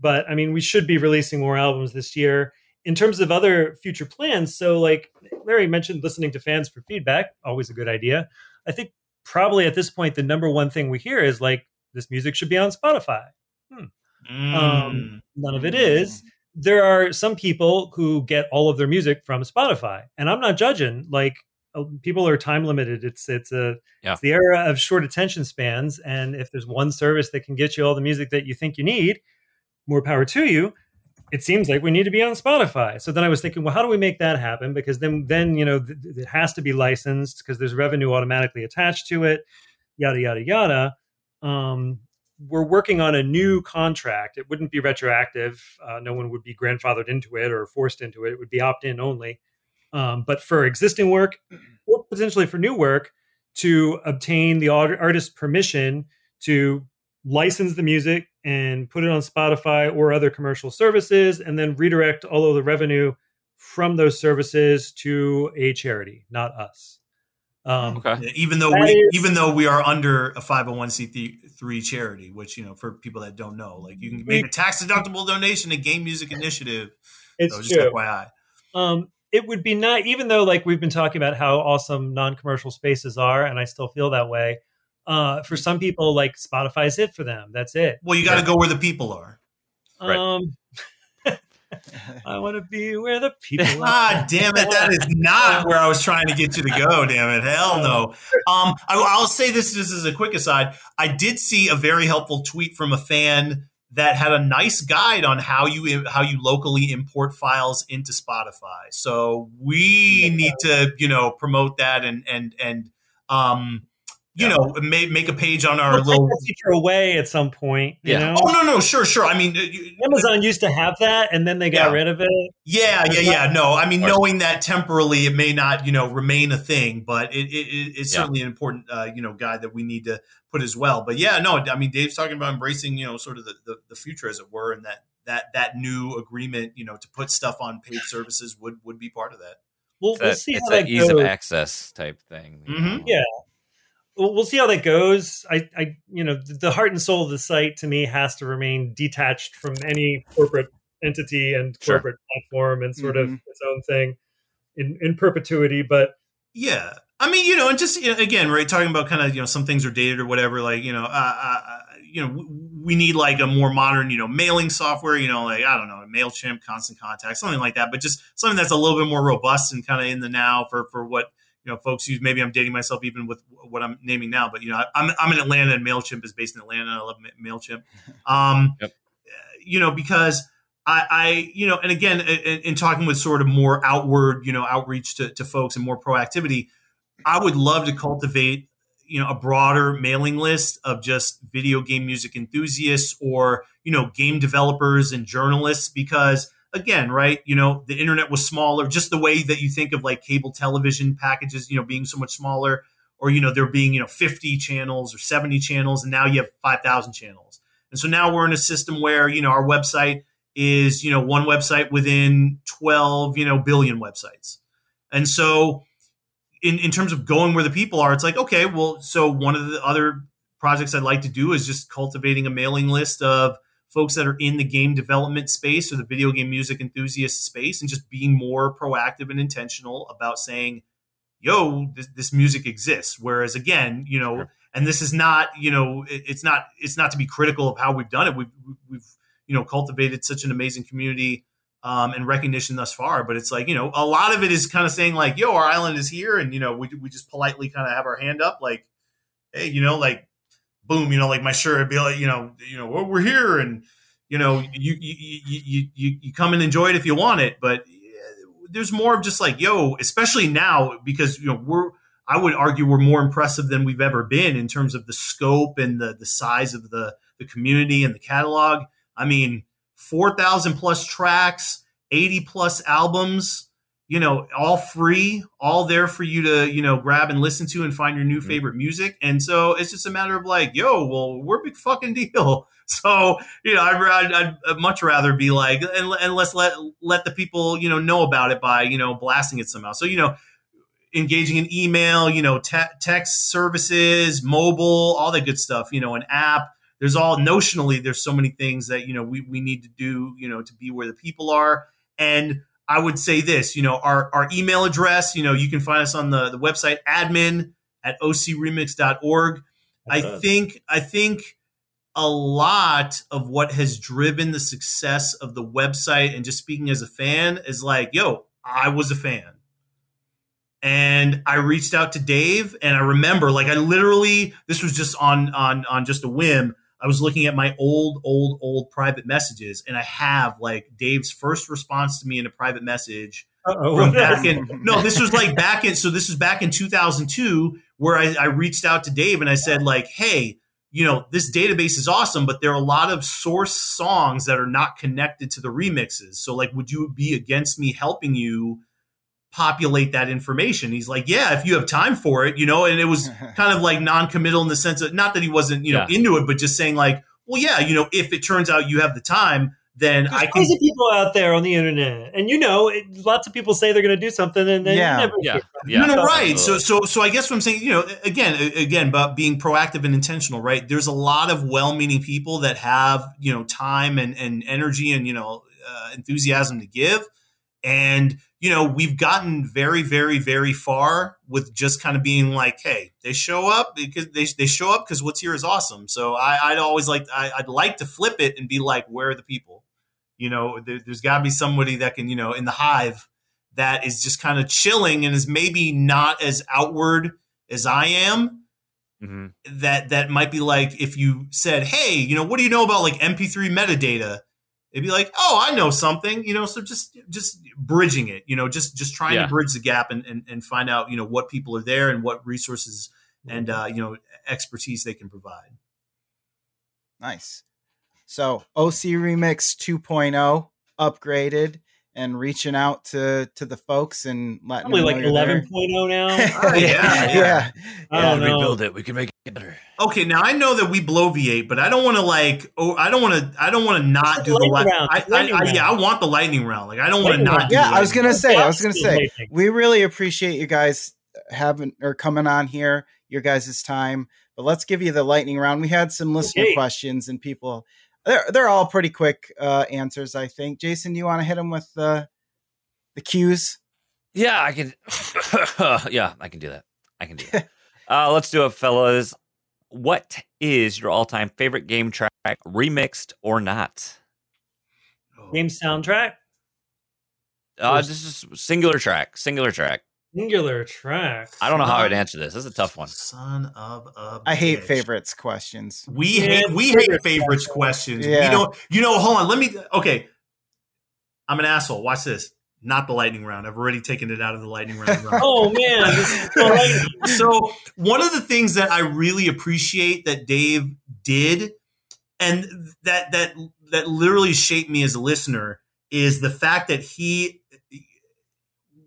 But I mean, we should be releasing more albums this year. In terms of other future plans, so like Larry mentioned, listening to fans for feedback, always a good idea. I think probably at this point, the number one thing we hear is like, this music should be on Spotify. Hmm. Mm. Um, none of it is. There are some people who get all of their music from Spotify, and I'm not judging. Like uh, people are time limited. It's it's a yeah. it's the era of short attention spans, and if there's one service that can get you all the music that you think you need, more power to you. It seems like we need to be on Spotify. So then I was thinking, well, how do we make that happen? Because then, then you know, th- it has to be licensed because there's revenue automatically attached to it, yada, yada, yada. Um, we're working on a new contract. It wouldn't be retroactive. Uh, no one would be grandfathered into it or forced into it. It would be opt-in only. Um, but for existing work or potentially for new work, to obtain the art- artist's permission to license the music and put it on Spotify or other commercial services, and then redirect all of the revenue from those services to a charity, not us. Um, okay. Even though we, is, even though we are under a five oh one c three charity, which, you know, for people that don't know, like you can make a tax deductible donation to Game Music Initiative. It's so just true. F Y I. Um, it would be not, even though like we've been talking about how awesome non-commercial spaces are, and I still feel that way. Uh, for some people, like Spotify's it for them. That's it. Well, you got to yeah. go where the people are. Um, right. I want to be where the people are. Ah, damn it! That is not where I was trying to get you to go. Damn it! Hell no. Um, I, I'll say this just as a quick aside. I did see a very helpful tweet from a fan that had a nice guide on how you how you locally import files into Spotify. So we need to, you know, promote that and and and um. You yeah. know, make make a page on our we'll little feature away at some point. You yeah. know? Oh no, no, sure, sure. I mean, you, Amazon used to have that, and then they got yeah. rid of it. Yeah, yeah, yeah. Like, no, I mean, knowing that temporarily it may not, you know, remain a thing, but it, it it's yeah. certainly an important, uh, you know, guide that we need to put as well. But yeah, no, I mean, Dave's talking about embracing, you know, sort of the, the, the future, as it were, and that that that new agreement, you know, to put stuff on paid services would would be part of that. We'll, we'll see it's how that ease goes. Of access type thing. Mm-hmm. Yeah. We'll see how that goes. I, I, you know, the heart and soul of the site to me has to remain detached from any corporate entity and corporate sure. platform and sort mm-hmm. of its own thing in, in perpetuity. But yeah, I mean, you know, and just you know, again, right, talking about kind of you know some things are dated or whatever. Like you know, uh, uh, you know, we need like a more modern, you know, mailing software. You know, like I don't know, MailChimp, Constant Contact, something like that. But just something that's a little bit more robust and kind of in the now for for what. You know, folks use, maybe I'm dating myself even with what I'm naming now, but, you know, I'm I'm in Atlanta and MailChimp is based in Atlanta. I love MailChimp, um, yep. you know, because I, I, you know, and again, in, in talking with sort of more outward, you know, outreach to, to folks and more proactivity, I would love to cultivate, you know, a broader mailing list of just video game music enthusiasts or, you know, game developers and journalists, because again, right, you know, the internet was smaller, just the way that you think of like cable television packages, you know, being so much smaller, or, you know, there being, you know, fifty channels or seventy channels, and now you have five thousand channels. And so now we're in a system where, you know, our website is, you know, one website within twelve, you know, billion websites. And so in, in terms of going where the people are, it's like, okay, well, so one of the other projects I'd like to do is just cultivating a mailing list of folks that are in the game development space or the video game music enthusiast space, and just being more proactive and intentional about saying, yo, this, this music exists. Whereas again, you know, and this is not, you know, it, it's not, it's not to be critical of how we've done it. We've, we've, you know, cultivated such an amazing community um, and recognition thus far. But it's like, you know, a lot of it is kind of saying like, yo, our island is here. And, you know, we we just politely kind of have our hand up like, hey, you know, like, boom, you know, like my shirt would be like, you know, you know, we're here and, you know, you, you, you, you, you come and enjoy it if you want it. But there's more of just like, yo, especially now, because, you know, we're, I would argue we're more impressive than we've ever been in terms of the scope and the the size of the, the community and the catalog. I mean, four thousand plus tracks, eighty plus albums, you know, all free, all there for you to, you know, grab and listen to and find your new mm-hmm. favorite music. And so it's just a matter of like, yo, well, we're a big fucking deal. So, you know, I'd, I'd, I'd much rather be like, and, and let's let, let the people, you know, know about it by, you know, blasting it somehow. So, you know, engaging in email, you know, te- text services, mobile, all that good stuff, you know, an app. There's all notionally, there's so many things that, you know, we, we need to do, you know, to be where the people are. And I would say this, you know, our, our email address, you know, you can find us on the, the website, admin at O C remix dot org. I think, I think a lot of what has driven the success of the website, and just speaking as a fan, is like, yo, I was a fan. And I reached out to Dave, and I remember, like, I literally, this was just on, on, on just a whim. I was looking at my old, old, old private messages, and I have like Dave's first response to me in a private message. Uh-oh. From back in, no, this was like back in, so this was back in two thousand two where I, I reached out to Dave and I said like, hey, you know, this database is awesome, but there are a lot of source songs that are not connected to the remixes. So like, would you be against me helping you populate that information? He's like, yeah, if you have time for it, you know. And it was kind of like non-committal in the sense of, not that he wasn't, you know, yeah. into it, but just saying like, well, yeah, you know, if it turns out you have the time, then There's I can. Crazy people out there on the internet, and you know, it, lots of people say they're going to do something, and then yeah, never yeah, yeah. No, no, right. So, so, so I guess what I'm saying, you know, again, again, about being proactive and intentional, right? There's a lot of well-meaning people that have, you know, time and and energy and, you know, uh, enthusiasm to give, and you know, we've gotten very, very, very far with just kind of being like, hey, they show up because they they show up because what's here is awesome. So I, I'd always like, I, I'd like to flip it and be like, where are the people? You know, there, there's got to be somebody that can, you know, in the hive that is just kind of chilling and is maybe not as outward as I am. Mm-hmm. That that might be like, if you said, hey, you know, what do you know about like M P three metadata? It'd be like, oh, I know something, you know, so just just bridging it, you know, just just trying yeah. to bridge the gap and, and and find out, you know, what people are there and what resources and, uh, you know, expertise they can provide. Nice. So O C Remix two point oh upgraded and reaching out to to the folks and letting probably them know like eleven point oh now. Oh, yeah, yeah. yeah. I yeah, don't know. Rebuild it. We can make it better. Okay, now I know that we bloviate, but I don't want to like. Oh, I don't want to. I don't want to not do the light. Round. I, I, I, I, yeah, I want the lightning round. Like I don't want to not. Do yeah, the I was gonna round. say. I was gonna say. We really appreciate you guys having or coming on here. Your guys' time, but let's give you the lightning round. We had some listener okay. questions and people. They're they're all pretty quick uh, answers, I think. Jason, do you want to hit them with the the cues? Yeah, I can. yeah, I can do that. I can do that. uh, let's do it, fellas. What is your all-time favorite game track, remixed or not? Game soundtrack. Uh, this is singular track. Singular track. Singular track. I don't know how I would answer this. This is a tough one. Son of a bitch. I hate favorites questions. We yeah, hate we hate favorites questions. Yeah. We don't, you know, hold on. Let me okay. I'm an asshole. Watch this. Not the lightning round. I've already taken it out of the lightning round. round. Oh man. This is so, lightning. So one of the things that I really appreciate that Dave did, and that that that literally shaped me as a listener, is the fact that he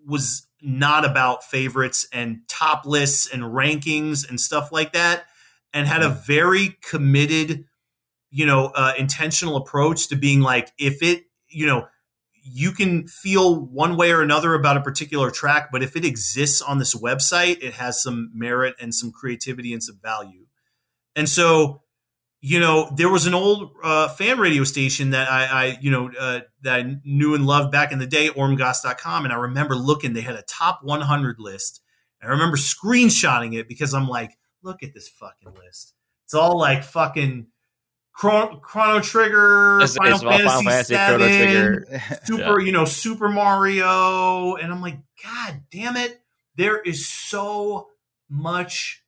was not about favorites and top lists and rankings and stuff like that, and had a very committed, you know, uh, intentional approach to being like, if it, you know, you can feel one way or another about a particular track, but if it exists on this website, it has some merit and some creativity and some value. And so, you know, there was an old uh, fan radio station that I, I you know, uh, that I knew and loved back in the day, ormgoss dot com. And I remember looking, they had a top one hundred list. I remember screenshotting it because I'm like, look at this fucking list. It's all like fucking Chrono, Chrono Trigger, it's, Final, it's Fantasy Final Fantasy seven, Super, yeah. you know, Super Mario, and I'm like, God damn it! There is so much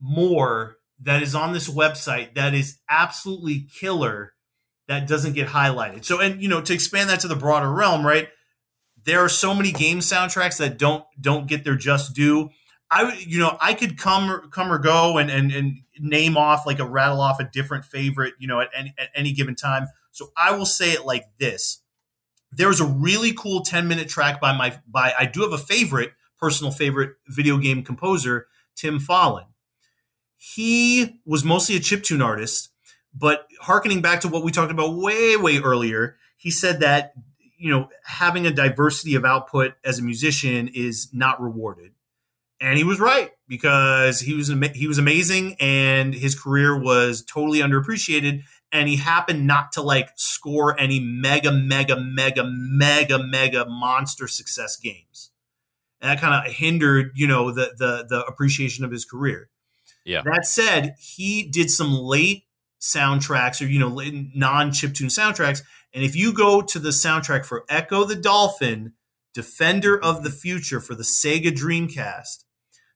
more that is on this website that is absolutely killer that doesn't get highlighted. So, and you know, to expand that to the broader realm, right? There are so many game soundtracks that don't don't get their just due. I, you know, I could come, come or go and, and, and name off like a rattle off a different favorite, you know, at any, at any given time. So I will say it like this. There was a really cool ten minute track by my, by, I do have a favorite personal favorite video game composer, Tim Fallon. He was mostly a chiptune artist, but hearkening back to what we talked about way, way earlier, he said that, you know, having a diversity of output as a musician is not rewarded. And he was right, because he was he was amazing and his career was totally underappreciated. And he happened not to like score any mega, mega, mega, mega, mega monster success games. And that kind of hindered, you know, the, the, the appreciation of his career. Yeah. That said, he did some late soundtracks, or, you know, non-chiptune soundtracks. And if you go to the soundtrack for Echo the Dolphin, Defender of the Future for the Sega Dreamcast,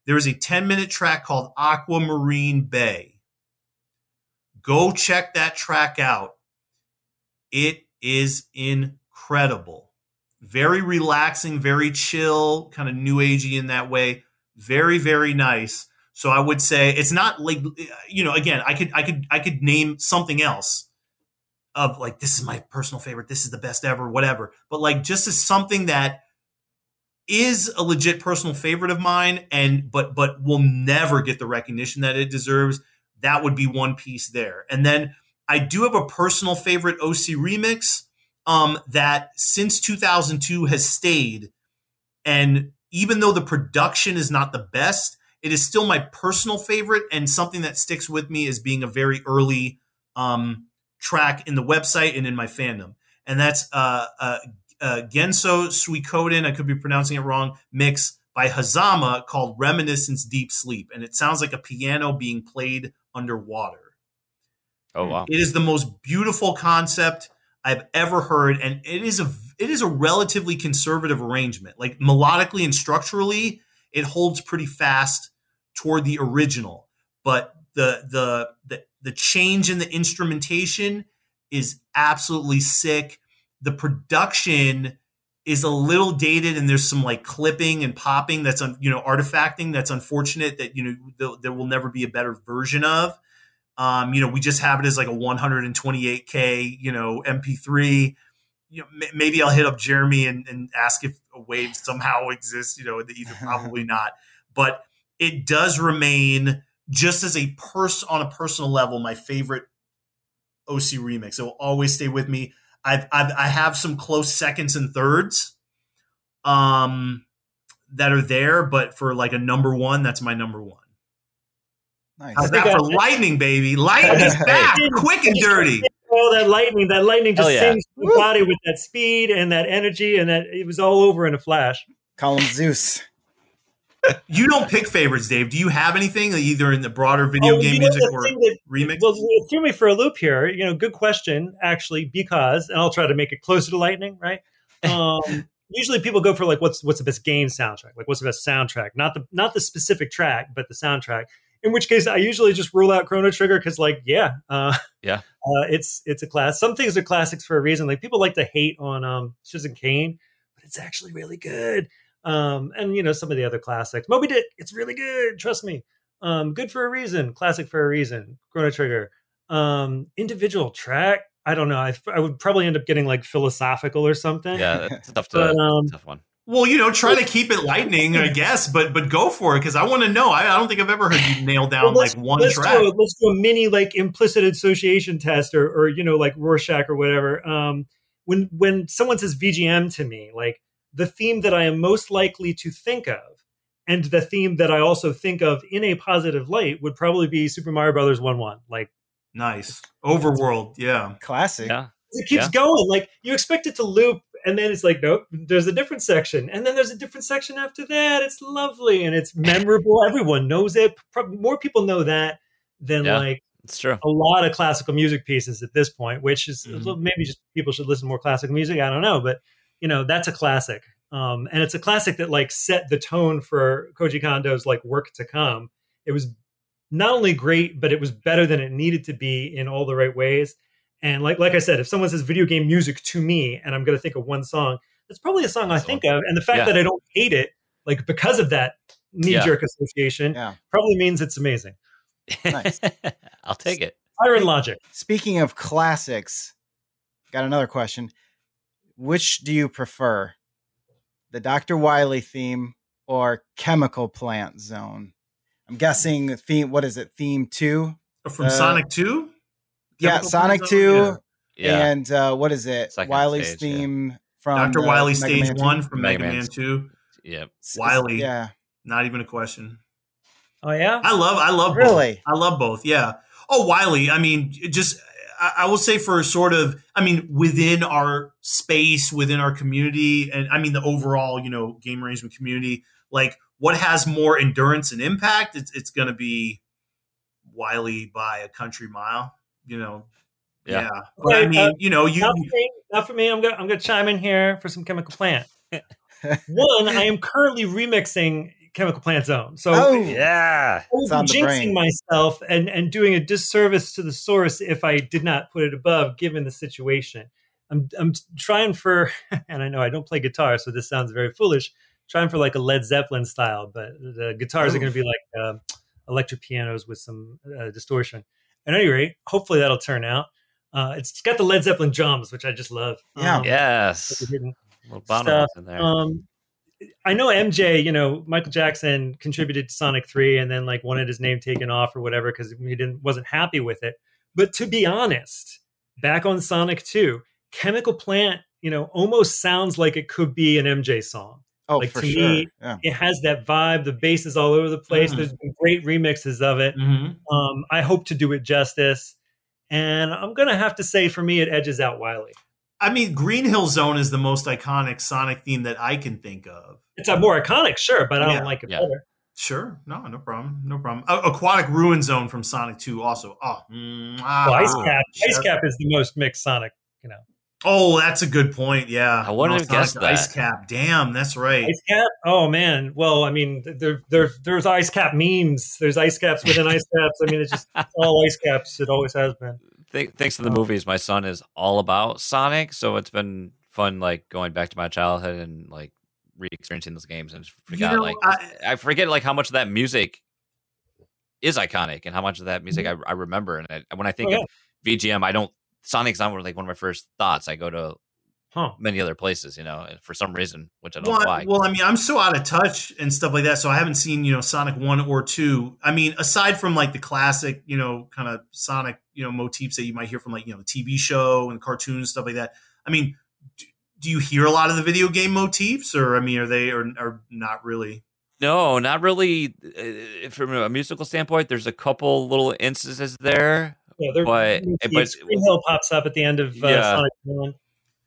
there is a ten minute track called Aquamarine Bay. Go check that track out. It is incredible. Very relaxing, very chill, kind of new agey in that way. Very, very nice. So I would say it's not like, you know, again, I could I could I could name something else of like, this is my personal favorite, this is the best ever, whatever. But like, just as something that is a legit personal favorite of mine, and but but will never get the recognition that it deserves. That would be one piece there. And then I do have a personal favorite O C remix um, that since two thousand two has stayed. And even though the production is not the best, it is still my personal favorite and something that sticks with me as being a very early um, track in the website and in my fandom. And that's uh, uh, Uh, Genso Suikoden, I could be pronouncing it wrong, mix by Hazama called Reminiscence Deep Sleep. And it sounds like a piano being played underwater. Oh, wow. It is the most beautiful concept I've ever heard. And it is a, it is a relatively conservative arrangement. Like melodically and structurally, it holds pretty fast toward the original. But the, the, the, the change in the instrumentation is absolutely sick. The production is a little dated, and there's some like clipping and popping that's, un, you know, artifacting that's unfortunate that, you know, th- there will never be a better version of. Um, you know, we just have it as like a one twenty-eight K, you know, M P three. You know, m- maybe I'll hit up Jeremy and, and ask if a wave somehow exists, you know, in the ether, probably not. But it does remain just as a person on a personal level, my favorite O C remix. It will always stay with me. I've, I've, I have some close seconds and thirds um, that are there, but for like a number one, that's my number one. Nice. How's that for lightning, baby? Lightning's back, quick and dirty. All that lightning, that lightning just yeah. sings the body with that speed and that energy, and that it was all over in a flash. Call him Zeus. You don't pick favorites, Dave. Do you have anything either in the broader video oh, game you know, music or that, remix? Well, you threw me for a loop here. You know, good question, actually, because, and I'll try to make it closer to lightning, right? Um, usually people go for like, what's what's the best game soundtrack? Like, what's the best soundtrack? Not the not the specific track, but the soundtrack. In which case, I usually just rule out Chrono Trigger because, like, yeah, uh, yeah, uh, it's it's a class. Some things are classics for a reason. Like people like to hate on um, Citizen Kane, but it's actually really good. Um, and you know, some of the other classics, Moby Dick, it's really good. Trust me. Um, good for a reason. Classic for a reason. Chrono Trigger, um, individual track. I don't know. I, I would probably end up getting like philosophical or something. Yeah. That's tough, to, but, um, tough one. Well, you know, try to keep it lightning, I guess, but, but go for it. Cause I want to know, I, I don't think I've ever heard you nail down well, like one let's track. Do, let's do a mini like implicit association test or, or, you know, like Rorschach or whatever. Um, when, when someone says V G M to me, like, the theme that I am most likely to think of, and the theme that I also think of in a positive light, would probably be Super Mario Brothers one one. Like, nice overworld, yeah, classic. Yeah. It keeps yeah. going. Like you expect it to loop, and then it's like, nope. There's a different section, and then there's a different section after that. It's lovely and it's memorable. Everyone knows it. More people know that than yeah. like It's true. A lot of classical music pieces at this point, which is mm-hmm. little, maybe just people should listen to more classical music. I don't know. But, you know, that's a classic. Um, and it's a classic that like set the tone for Koji Kondo's like work to come. It was not only great, but it was better than it needed to be in all the right ways. And like like I said, if someone says video game music to me and I'm going to think of one song, it's probably a song I think of. And the fact yeah. that I don't hate it, like because of that knee-jerk yeah. association, yeah. probably means it's amazing. Nice. I'll take it. Iron Logic. Speaking of classics, got another question. Which do you prefer? The Doctor Wiley theme or Chemical Plant Zone? I'm guessing the theme, what is it? Theme two? From uh, Sonic two? Yeah, Sonic two. Yeah. And uh, what is it? Second Wily's stage, theme yeah. from Doctor Wily Stage Man one from Mega, Mega Man two. Yeah. Wily. Yeah. Not even a question. Oh yeah. I love I love really? both. I love both. Yeah. Oh, Wily. I mean, just I, I will say for sort of I mean, within our space, within our community, and I mean the overall, you know, game arrangement community, like what has more endurance and impact? It's it's going to be Wily by a country mile, you know. Yeah. yeah. But okay, I mean, uh, you know, you not for me, not for me. I'm going I'm going to chime in here for some Chemical Plant. One, I am currently remixing Chemical Plant Zone. So oh, yeah. I'm jinxing myself and, and doing a disservice to the source if I did not put it above, given the situation. I'm I'm trying for, and I know I don't play guitar, so this sounds very foolish, trying for like a Led Zeppelin style, but the guitars Oof. are going to be like uh, electric pianos with some uh, distortion. At any rate, hopefully that'll turn out. Uh, it's got the Led Zeppelin drums, which I just love. Yeah. Um, yes. Little stuff. In there. Um, I know M J, you know, Michael Jackson contributed to Sonic three and then like wanted his name taken off or whatever because he didn't wasn't happy with it. But to be honest, back on Sonic two, Chemical Plant, you know, almost sounds like it could be an M J song. Oh, like, for to sure. me, yeah. It has that vibe. The bass is all over the place. Mm-hmm. There's been great remixes of it. Mm-hmm. Um, I hope to do it justice. And I'm going to have to say, for me, it edges out Wily. I mean, Green Hill Zone is the most iconic Sonic theme that I can think of. It's a more iconic, sure, but I don't yeah. like it yeah. better. Sure. No, no problem. No problem. Uh, Aquatic Ruin Zone from Sonic two also. Oh, mm, ah, well, Ice Cap. Sure. Ice Cap is the most mixed Sonic, you know. Oh, that's a good point. Yeah. I wouldn't have guessed that. Ice Cap. Damn, that's right. Ice Cap? Oh, man. Well, I mean, there, there, there's Ice Cap memes. There's Ice Caps within Ice Caps. I mean, it's just it's all Ice Caps. It always has been. Th- thanks to the movies, my son is all about Sonic, so it's been fun, like going back to my childhood and like re-experiencing those games. And forgot, you know, like I, I forget, like how much of that music is iconic and how much of that music I, I remember. And I, when I think oh, yeah. of V G M, I don't Sonic's not like one of my first thoughts. I go to huh. many other places, you know, for some reason, which I don't well, know why. Well, I mean, I'm so out of touch and stuff like that, so I haven't seen, you know, Sonic one or two. I mean, aside from like the classic, you know, kind of Sonic, you know, motifs that you might hear from like, you know, the T V show and cartoons and stuff like that. I mean, do, do you hear a lot of the video game motifs, or I mean, are they or are not really? No, not really. From a musical standpoint, there's a couple little instances there. Yeah, but but Green Hill pops up at the end of uh, yeah. Sonic one.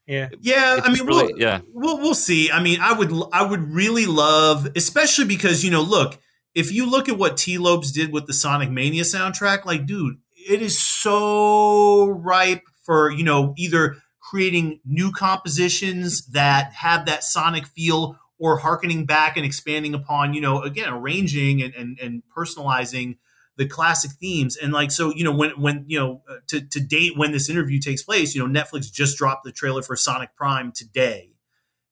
Yeah, yeah. It's I mean, really, we'll, yeah. we'll we'll see. I mean, I would I would really love, especially because you know, look, if you look at what T-Lopes did with the Sonic Mania soundtrack, like, dude, it is so ripe for you know either creating new compositions that have that Sonic feel, or harkening back and expanding upon you know again arranging and and, and personalizing the classic themes. And like, so, you know, when, when, you know, uh, to, to date, when this interview takes place, you know, Netflix just dropped the trailer for Sonic Prime today.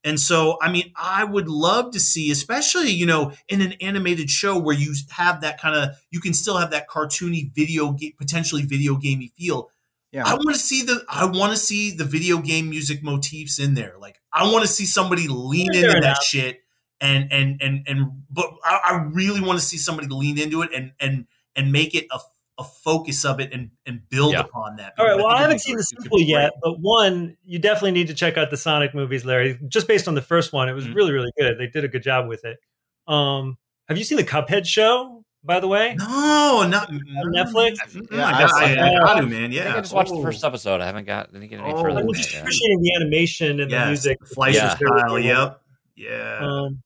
And so, I mean, I would love to see, especially, you know, in an animated show where you have that kind of, you can still have that cartoony video, ga- potentially video gamey feel. Yeah. I want to see the, I want to see the video game music motifs in there. Like, I want to see somebody lean yeah, into that enough. shit. And, and, and, and, but I, I really want to see somebody lean into it and, and, and make it a, a focus of it and, and build yeah. upon that. All right, well, I, I haven't seen The Sequel yet, but one, you definitely need to check out the Sonic movies, Larry. Just based on the first one, it was mm-hmm. really, really good. They did a good job with it. Um, have you seen the Cuphead show, by the way? No, not on Netflix. Yeah, I, I, I, I got to, man. Yeah. I, think I just watched oh. the first episode. I haven't got didn't get any oh, further. I was just appreciating yeah. the animation and yes, the music. The Fleischer yeah. style, yep. Yeah. Um,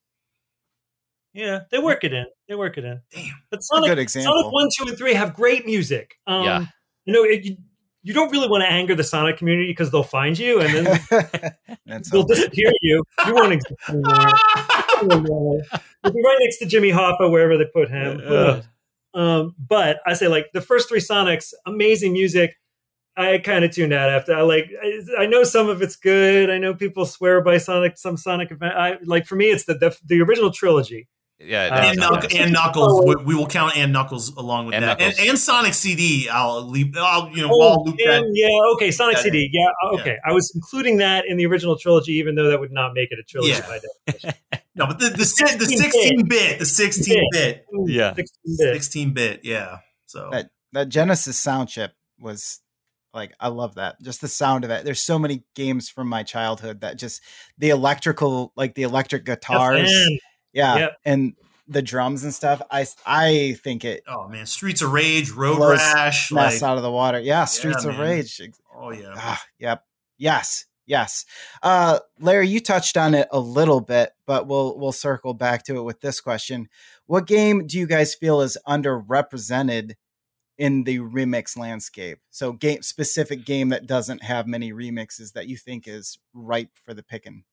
Yeah, they work it in. They work it in. Damn, but Sonic, a good example. Sonic one, two, and three have great music. Um, yeah, you know, it, you, you don't really want to anger the Sonic community because they'll find you and then they'll disappear you. You won't exist anymore. You'll be right next to Jimmy Hoffa wherever they put him. Uh, um, but I say, like, the first three Sonics, amazing music. I kind of tuned out after. I like. I, I know some of it's good. I know people swear by Sonic. Some Sonic event. I like. For me, it's the the, the original trilogy. Yeah, uh, and, Knuckles, and Knuckles. We, we will count and Knuckles along with and that, and, and Sonic C D. I'll leave. I'll you know. Oh, we'll loop and, that. Yeah. Okay. Sonic C D. Yeah. Okay. Yeah. I was including that in the original trilogy, even though that would not make it a trilogy yeah. by definition. No, but the the sixteen bit, the sixteen bit, yeah, sixteen bit, yeah. So that that Genesis sound chip was. Like, I love that. Just the sound of it. There's so many games from my childhood that just the electrical, like the electric guitars. F N. Yeah. Yep. And the drums and stuff. I, I think it. Oh, man. Streets of Rage, Road Rash. Like, out of the water. Yeah. Streets yeah, of man. Rage. Oh, yeah. Ah, yep. Yes. Yes. Uh, Larry, you touched on it a little bit, but we'll, we'll circle back to it with this question. What game do you guys feel is underrepresented in the remix landscape? So game specific game that doesn't have many remixes that you think is ripe for the picking.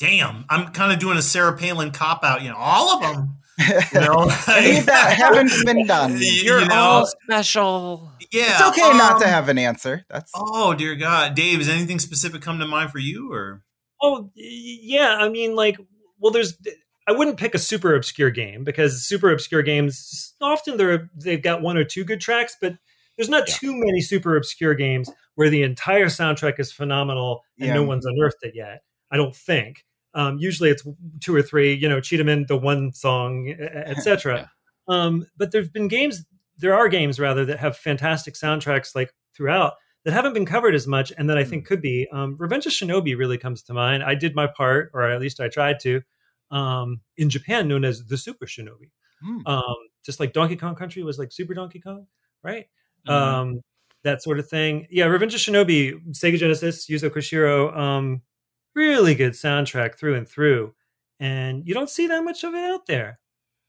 Damn. I'm kind of doing a Sarah Palin cop out, you know, all of them, you know, that haven't been done. You're you know, all special. Yeah. It's okay um, not to have an answer. That's Oh dear God. Dave, is anything specific come to mind for you or? Oh yeah. I mean, like, well, there's, I wouldn't pick a super obscure game because super obscure games often they're they've got one or two good tracks, but there's not yeah. too many super obscure games where the entire soundtrack is phenomenal and yeah. no one's unearthed it yet. I don't think. Um, usually it's two or three. You know, cheat 'em in the one song, et cetera. yeah. um, but there've been games. There are games rather that have fantastic soundtracks like throughout that haven't been covered as much and that I think could be. Um, Revenge of Shinobi really comes to mind. I did my part, or at least I tried to. Um, in Japan, known as the Super Shinobi, mm. um, just like Donkey Kong Country was like Super Donkey Kong, right? Mm. Um, that sort of thing. Yeah, Revenge of Shinobi, Sega Genesis, Yuzo Koshiro, um, really good soundtrack through and through, and you don't see that much of it out there.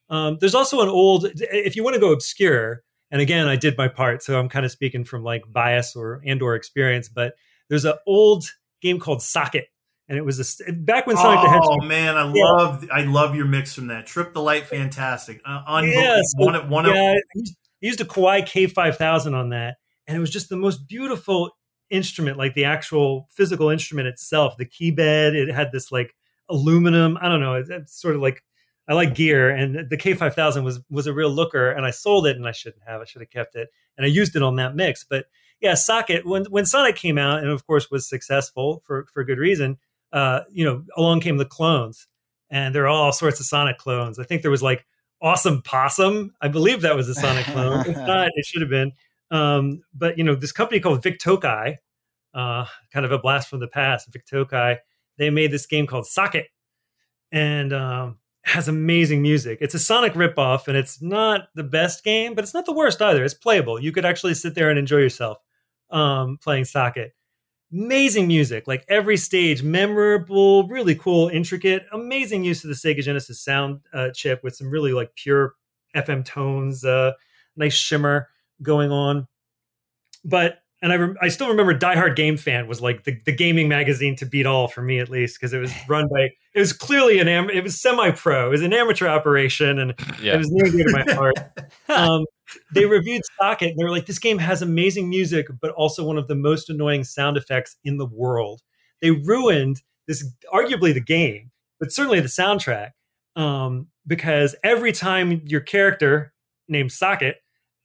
Um, there's also an old, if you want to go obscure, and again, I did my part, so I'm kind of speaking from like bias or and or experience, but there's an old game called Socket. And it was a, back when Sonic oh, the Hedgehog. Oh man, I yeah. love I love your mix from that. Trip the Light, fantastic. Uh, unbelievable. Yeah, so, one, one yeah, of- he used a Kawai K five thousand on that, and it was just the most beautiful instrument, like the actual physical instrument itself. The key bed, it had this like aluminum. I don't know. It's, it's sort of like I like gear, and the K five thousand was was a real looker, and I sold it, and I shouldn't have. I should have kept it, and I used it on that mix. But yeah, Socket when when Sonic came out, and of course was successful for for good reason. Uh, you know, along came the clones, and there are all sorts of Sonic clones. I think there was like Awesome Possum. I believe that was a Sonic clone. If not, it should have been. Um, but, you know, this company called Vic Tokai, uh, kind of a blast from the past, Vic Tokai, they made this game called Socket and um, has amazing music. It's a Sonic ripoff, and it's not the best game, but it's not the worst either. It's playable. You could actually sit there and enjoy yourself um, playing Socket. Amazing music, like every stage, memorable, really cool, intricate, amazing use of the Sega Genesis sound uh, chip with some really like pure F M tones, uh, nice shimmer going on. But, and I, re- I still remember Die Hard Game Fan was like the, the gaming magazine to beat all for me at least, because it was run by, it was clearly an, am- it was semi-pro, it was an amateur operation and yeah. it was near and dear to my heart. Um, they reviewed Socket and they were like, this game has amazing music, but also one of the most annoying sound effects in the world. They ruined this, arguably the game, but certainly the soundtrack. Um, because every time your character named Socket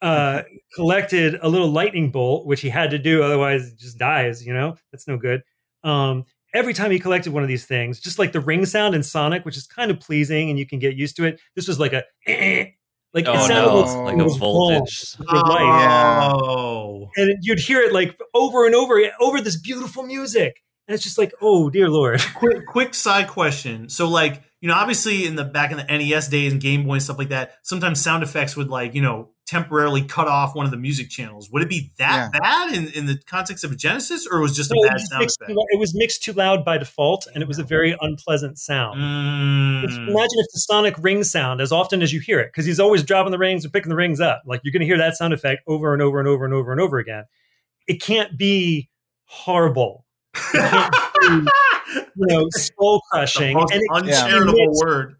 uh, collected a little lightning bolt, which he had to do, otherwise just dies, you know, that's no good. Um, every time he collected one of these things, just like the ring sound in Sonic, which is kind of pleasing and you can get used to it. This was like a... Eh, Like oh, it sounded no. like, like a voltage. Oh. And you'd hear it like over and over, over this beautiful music. And it's just like, oh, dear Lord. Quick, quick side question. So like, you know, obviously in the back in the N E S days and Game Boy and stuff like that, sometimes sound effects would like, you know, temporarily cut off one of the music channels. Would it be that yeah. bad in, in the context of a Genesis, or it was just no, a bad sound effect? It was mixed too loud by default, and it was a very unpleasant sound. Mm. Imagine if the sonic ring sound, as often as you hear it, because he's always dropping the rings or picking the rings up. Like, you're going to hear that sound effect over and over and over and over and over again. It can't be horrible. It can't be, you know, soul crushing. And uncharitable yeah. word.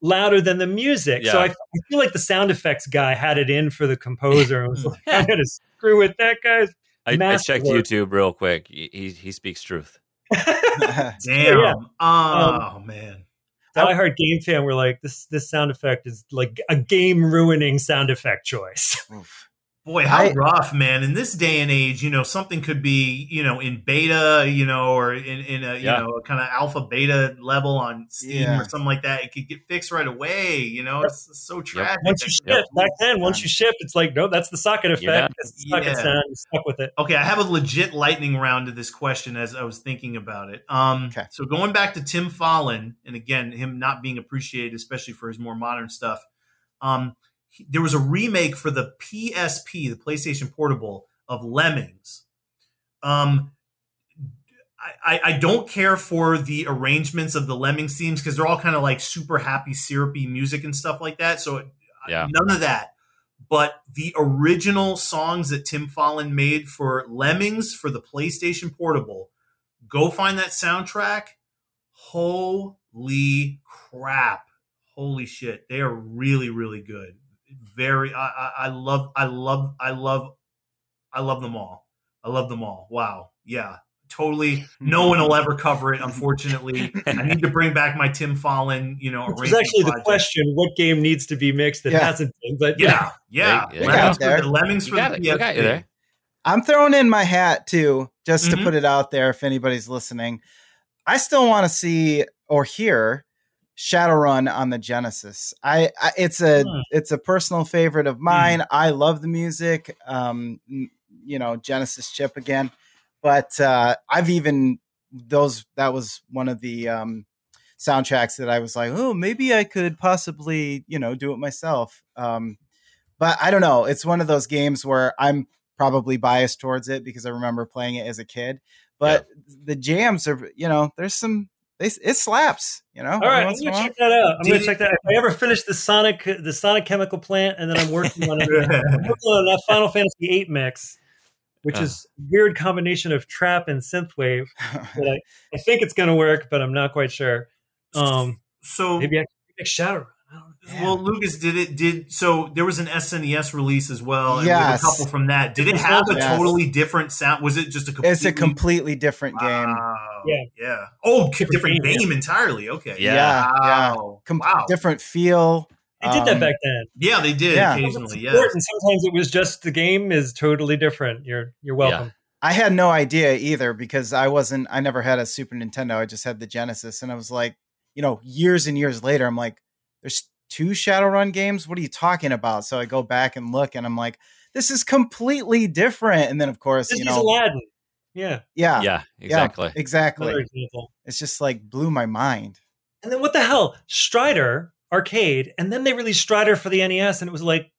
Louder than the music. Yeah. So I, I feel like the sound effects guy had it in for the composer. I was like, I gotta screw with that guy's I, I checked work. YouTube real quick. He he speaks truth. Damn. Yeah. Oh, um, man. So I heard Game Fan were like, this this sound effect is like a game ruining sound effect choice. Oof. Boy, how I, rough, man. In this day and age, you know, something could be, you know, in beta, you know, or in, in a, yeah. you know, kind of alpha beta level on Steam yeah. or something like that. It could get fixed right away. You know, it's, it's so tragic. Yep. Once you ship, yep. back then, once you ship, it's like, no, that's the socket effect. Yeah. It's the socket yeah. sound. You're stuck with it. Okay, I have a legit lightning round to this question as I was thinking about it. Um, okay. So going back to Tim Fallon, and again, him not being appreciated, especially for his more modern stuff. Um, There was a remake for the P S P, the PlayStation Portable, of Lemmings. Um, I, I don't care for the arrangements of the Lemmings themes because they're all kind of like super happy, syrupy music and stuff like that. So yeah. none of that. But the original songs that Tim Fallon made for Lemmings for the PlayStation Portable, go find that soundtrack. Holy crap. Holy shit. They are really, really good. Very, I, I, I love, I love, I love, I love them all. I love them all. Wow. Yeah, totally. No one will ever cover it, unfortunately. I need to bring back my Tim Fallon, you know, which is actually project. The question, what game needs to be mixed that yeah. hasn't been, but yeah, yeah. yeah. Lemmings, for the, Lemmings for the P S P. I'm throwing in my hat too, just mm-hmm. to put it out there. If anybody's listening, I still want to see or hear Shadowrun on the Genesis. I, I it's a huh. it's a personal favorite of mine. Mm. I love the music. Um, you know, Genesis chip again, but uh, I've even those that was one of the um, soundtracks that I was like, oh, maybe I could possibly you know do it myself. Um, but I don't know. It's one of those games where I'm probably biased towards it because I remember playing it as a kid. But yeah. the jams are you know there's some. They, it slaps, you know. All right, I'm gonna check that out. I'm Did gonna check that. Out. If I ever finish the Sonic, the Sonic Chemical Plant, and then I'm working on, it, I'm working on a Final Fantasy eight mix, which uh. is a weird combination of trap and synthwave. But I, I think it's gonna work, but I'm not quite sure. Um, so maybe I can make Shadowrun. Yeah. Well, Lucas, did it? Did so? There was an S N E S release as well, and yes. we had a couple from that. Did it have a yes. totally different sound? Was it just a? Completely, it's a completely different game. Wow. Yeah, yeah. Oh, different, different game, game entirely. Okay. Yeah, yeah. Wow. Yeah. Com- wow. Different feel. They did that back then. Um, yeah, they did yeah. occasionally. Yeah, and sometimes it was just the game is totally different. You're you're welcome. Yeah. I had no idea either because I wasn't. I never had a Super Nintendo. I just had the Genesis, and I was like, you know, years and years later, I'm like, there's two Shadowrun games. What are you talking about? So I go back and look and I'm like, this is completely different. And then of course, this you know, is Aladdin. Yeah. Yeah. Yeah. Exactly. Yeah, exactly. It's just like blew my mind. And then what the hell? Strider arcade. And then they released Strider for the N E S. And it was like,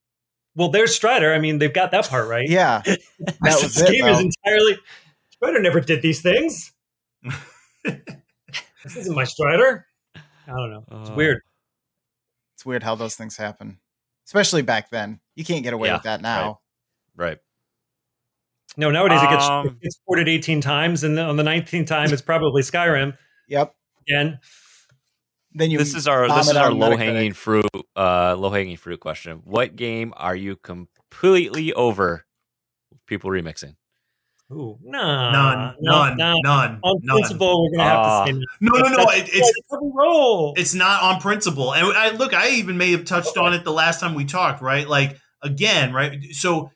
well, there's Strider. I mean, they've got that part, right? Yeah. That was it, game though. Is entirely Strider never did these things. This isn't my Strider. I don't know. It's uh, weird. It's weird how those things happen, especially back then. You can't get away yeah, with that now. Right. right. No, nowadays um, it gets it's ported eighteen times, and on the nineteenth time, it's probably Skyrim. Yep. And then you. This is our this is our low hanging fruit. Uh, low hanging fruit question: what game are you completely over people remixing? Ooh, nah, none, none, none, none. On none. Principle, we're gonna have to say uh, no, no, no. It, it's role. It's not on principle. And I look, I even may have touched okay. on it the last time we talked, right? Like again, right? So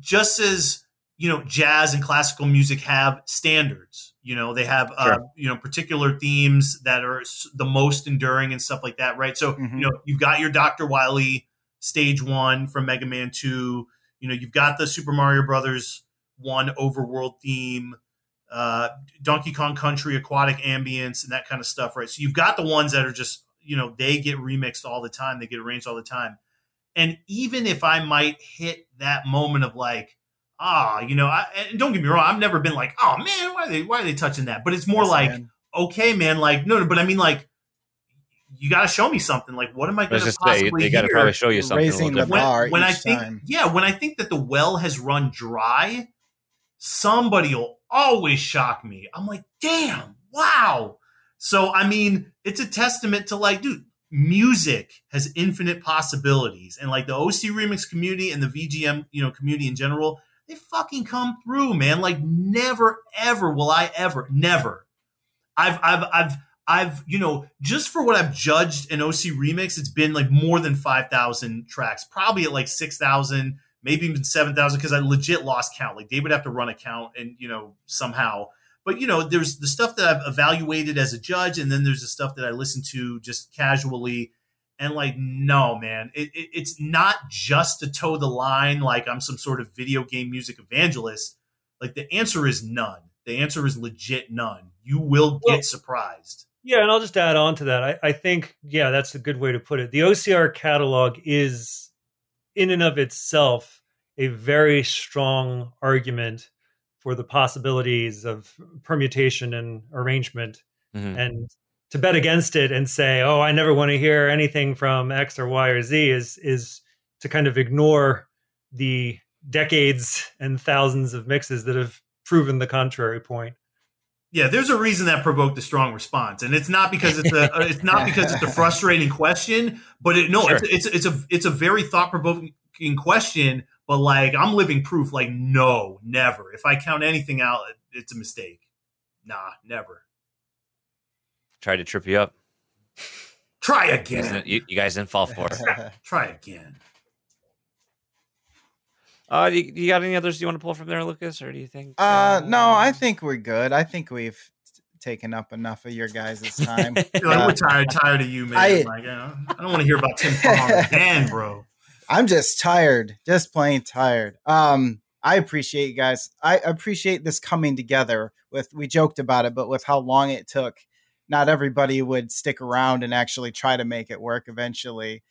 just as you know, jazz and classical music have standards. You know, they have sure. uh, you know particular themes that are the most enduring and stuff like that, right? So mm-hmm. you know, you've got your Doctor Wily Stage One from Mega Man Two. You know, you've got the Super Mario Brothers. One overworld theme, uh, Donkey Kong Country, aquatic ambience, and that kind of stuff, right? So you've got the ones that are just, you know, they get remixed all the time. They get arranged all the time. And even if I might hit that moment of like, ah, you know, I, and don't get me wrong, I've never been like, oh man, why are they, why are they touching that? But it's more yes, like, man. okay, man, like, no, no, but I mean, like, you got to show me something. Like, what am I going to possibly say, they got to probably show you something. Raising the bar when, when I think, time. yeah, when I think that the well has run dry, somebody will always shock me. I'm like, damn, wow. So, I mean, it's a testament to like, dude, music has infinite possibilities. And like the O C Remix community and the V G M, you know, community in general, they fucking come through, man. Like never, ever will I ever, never. I've, I've, I've, I've, you know, just for what I've judged an O C Remix, it's been like more than five thousand tracks, probably at like six thousand, maybe even seven thousand, because I legit lost count. Like they would have to run a count and, you know, somehow. But, you know, there's the stuff that I've evaluated as a judge, and then there's the stuff that I listen to just casually. And like, no, man, it, it, it's not just to toe the line like I'm some sort of video game music evangelist. Like the answer is none. The answer is legit none. You will get well, surprised. Yeah, and I'll just add on to that. I, I think, yeah, that's a good way to put it. The O C R catalog is, in and of itself, a very strong argument for the possibilities of permutation and arrangement. Mm-hmm. And to bet against it and say, oh, I never want to hear anything from X or Y or Z is is to kind of ignore the decades and thousands of mixes that have proven the contrary point. Yeah, there's a reason that provoked a strong response, and it's not because it's a it's not because it's a frustrating question, but it, no, sure. it's, it's it's a it's a very thought-provoking question. But like, I'm living proof. Like, no, never. If I count anything out, it's a mistake. Nah, never. Tried to trip you up. Try again. You, you guys didn't fall for it. Try again. Uh, do you, you got any others you want to pull from there, Lucas, or do you think? Uh, uh, no, I think we're good. I think we've t- taken up enough of your guys' time. uh, we're tired, tired of you, man. I, like, uh, I don't want to hear about Tim Palm again, bro. I'm just tired, just plain tired. Um, I appreciate you guys. I appreciate this coming together. With we joked about it, but with how long it took, not everybody would stick around and actually try to make it work. Eventually,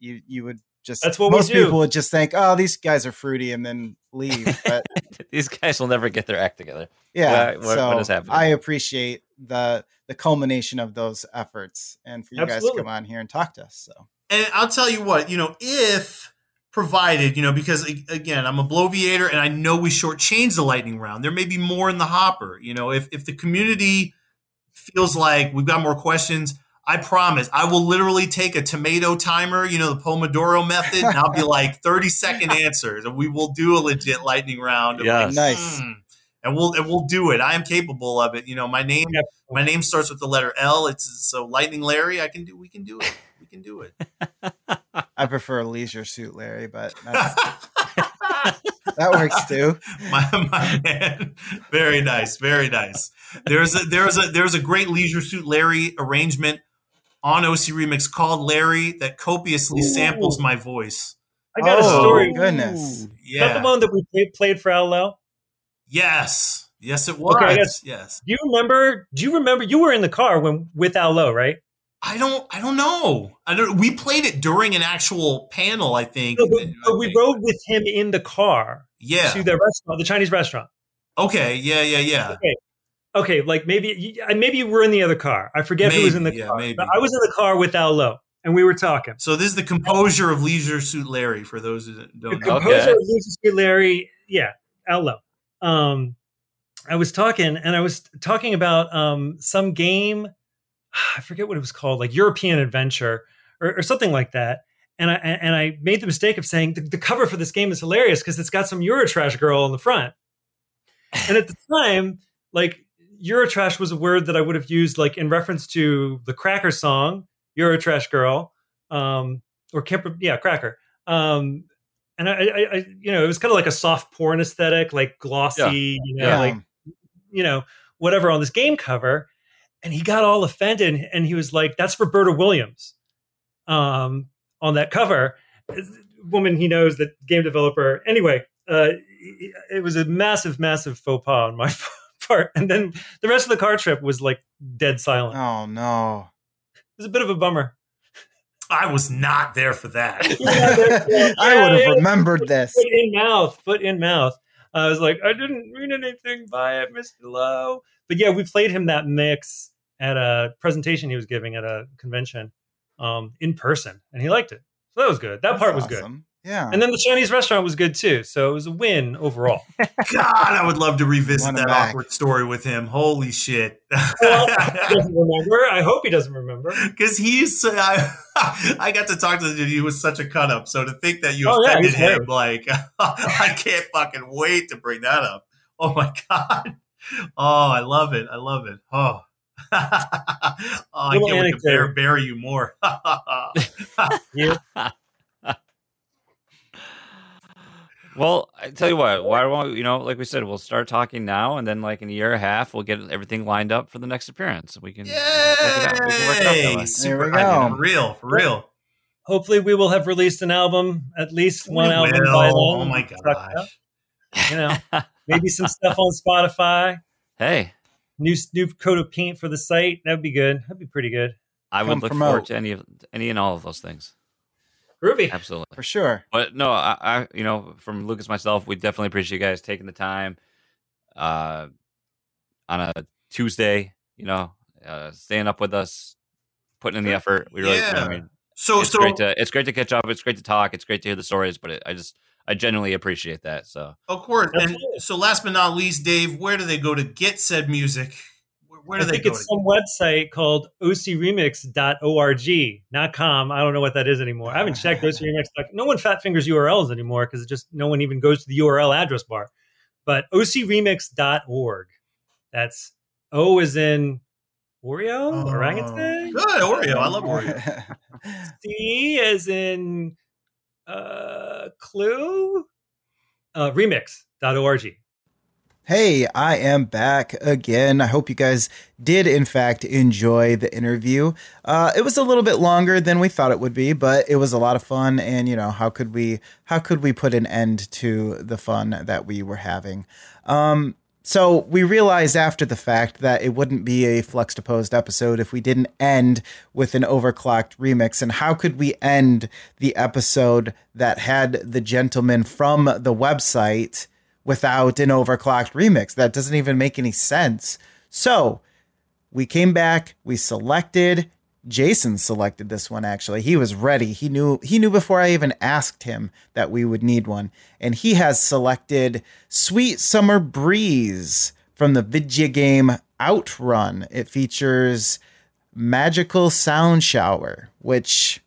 you you would. Just, That's what most we do. People would just think, oh, these guys are fruity, and then leave. But these guys will never get their act together. Yeah. What, what, so what is happening? I appreciate the the culmination of those efforts, and for you Absolutely. guys to come on here and talk to us. So, and I'll tell you what, you know, if provided, you know, because again, I'm a bloviator, and I know we shortchanged the lightning round. There may be more in the hopper. You know, if if the community feels like we've got more questions. I promise I will literally take a tomato timer, you know, the Pomodoro method, and I'll be like thirty second answers, and we will do a legit lightning round. Yeah, like, nice. Mm. And we'll, and we'll do it. I am capable of it. You know, my name, yep. my name starts with the letter L. It's so Lightning Larry. I can do, we can do it. We can do it. I prefer Leisure Suit Larry, but that's, that works too. My, my man. Very nice. Very nice. There's a, there's a, there's a great Leisure Suit Larry arrangement on O C Remix called Larry that copiously Ooh. samples my voice. I got oh, a story. Goodness. Yeah. Is that the one that we played for Outlaw? Yes. Yes, it was. Okay, I guess, yes. Do you remember, do you remember you were in the car when with Outlaw, right? I don't, I don't know. I don't, we played it during an actual panel, I think. No, but, then, but I we think. rode with him in the car. Yeah. To the restaurant, the Chinese restaurant. Okay. Yeah. Yeah. Yeah. Okay. Okay, like maybe maybe you were in the other car. I forget maybe, who was in the yeah, car. Maybe. But I was in the car with Al Lowe, and we were talking. So this is the composure of Leisure Suit Larry, for those who don't the know. The composer okay. of Leisure Suit Larry, yeah, Al Lowe. Um, I was talking, and I was talking about um, some game. I forget what it was called, like European Adventure or, or something like that. And I and I made the mistake of saying the, the cover for this game is hilarious because it's got some Eurotrash girl on the front. And at the time, like, Eurotrash was a word that I would have used like in reference to the Cracker song, Eurotrash Girl, um, or Kemper, yeah, Cracker. Um, and I, I, I, you know, it was kind of like a soft porn aesthetic, like glossy, yeah. you know, yeah. like, you know, whatever on this game cover. And he got all offended and he was like, that's Roberta Williams um, on that cover. Woman he knows, that game developer. Anyway, uh, it was a massive, massive faux pas on my part. Part. And then the rest of the car trip was like dead silent. Oh no. It was a bit of a bummer. I was not there for that. Yeah, I would have remembered this. Foot in mouth, foot in mouth. I was like, I didn't mean anything by it, Mister Lowe. But yeah, we played him that mix at a presentation he was giving at a convention um, in person, and he liked it. So that was good. That That's part was awesome. Good. Yeah. And then the Chinese restaurant was good too. So it was a win overall. God, I would love to revisit that back. awkward story with him. Holy shit. Well, he doesn't remember. I hope he doesn't remember. Because he's, I, I got to talk to him. He was such a cut up. So to think that you oh, offended yeah, him, like, I can't fucking wait to bring that up. Oh my God. Oh, I love it. I love it. Oh. oh, I can't wait to bear, bury you more. Well, I tell you what, why don't we, you know, like we said, we'll start talking now, and then like in a year and a half, we'll get everything lined up for the next appearance. We can, Yay! Uh, we can work it out. Super, we go. I mean, for real, for real. Hopefully, we will have released an album, at least one we album will. By then. Oh my gosh! You know, maybe some stuff on Spotify. Hey. New new coat of paint for the site. That'd be good. That'd be pretty good. I would Come look promote. forward to any of any and all of those things. Groovy, absolutely, for sure. But no, I, I you know, from Lucas myself, we definitely appreciate you guys taking the time uh, on a Tuesday. You know, uh, staying up with us, putting in the effort. We really. Yeah. I mean, so it's so great to, it's great to catch up. It's great to talk. It's great to hear the stories. But it, I just. I genuinely appreciate that. So, of course. And so, last but not least, Dave, where do they go to get said music? Where, where do I they? I think go it's to some website called ocremix dot org, not com. I don't know what that is anymore. I haven't checked ocremix. No one fat fingers U R Ls anymore because just no one even goes to the U R L address bar. But ocremix dot org. That's O is in Oreo, oh, orangutan. Good Oreo. I love Oreo. C as in. Uh, clue, uh, remix dot org. Hey, I am back again. I hope you guys did, in fact, enjoy the interview. Uh, it was a little bit longer than we thought it would be, but it was a lot of fun. And, you know, how could we, how could we put an end to the fun that we were having? Um, So we realized after the fact that it wouldn't be a Fluxtaposed episode if we didn't end with an overclocked remix. And how could we end the episode that had the gentleman from the website without an overclocked remix? That doesn't even make any sense. So we came back, we selected, Jason selected this one. Actually, he was ready. He knew, he knew before I even asked him that we would need one. And he has selected Sweet Summer Breeze from the video game Outrun. It features Magical Sound Shower, which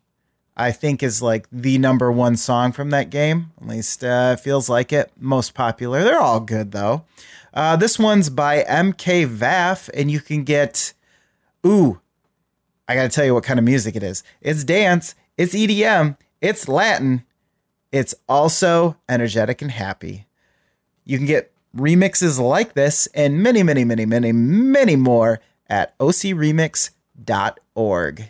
I think is like the number one song from that game. At least uh, feels like it. Most popular. They're all good though. Uh, this one's by M K Vaff, and you can get, ooh, I got to tell you what kind of music it is. It's dance. It's E D M. It's Latin. It's also energetic and happy. You can get remixes like this and many, many, many, many, many more at ocremix dot org.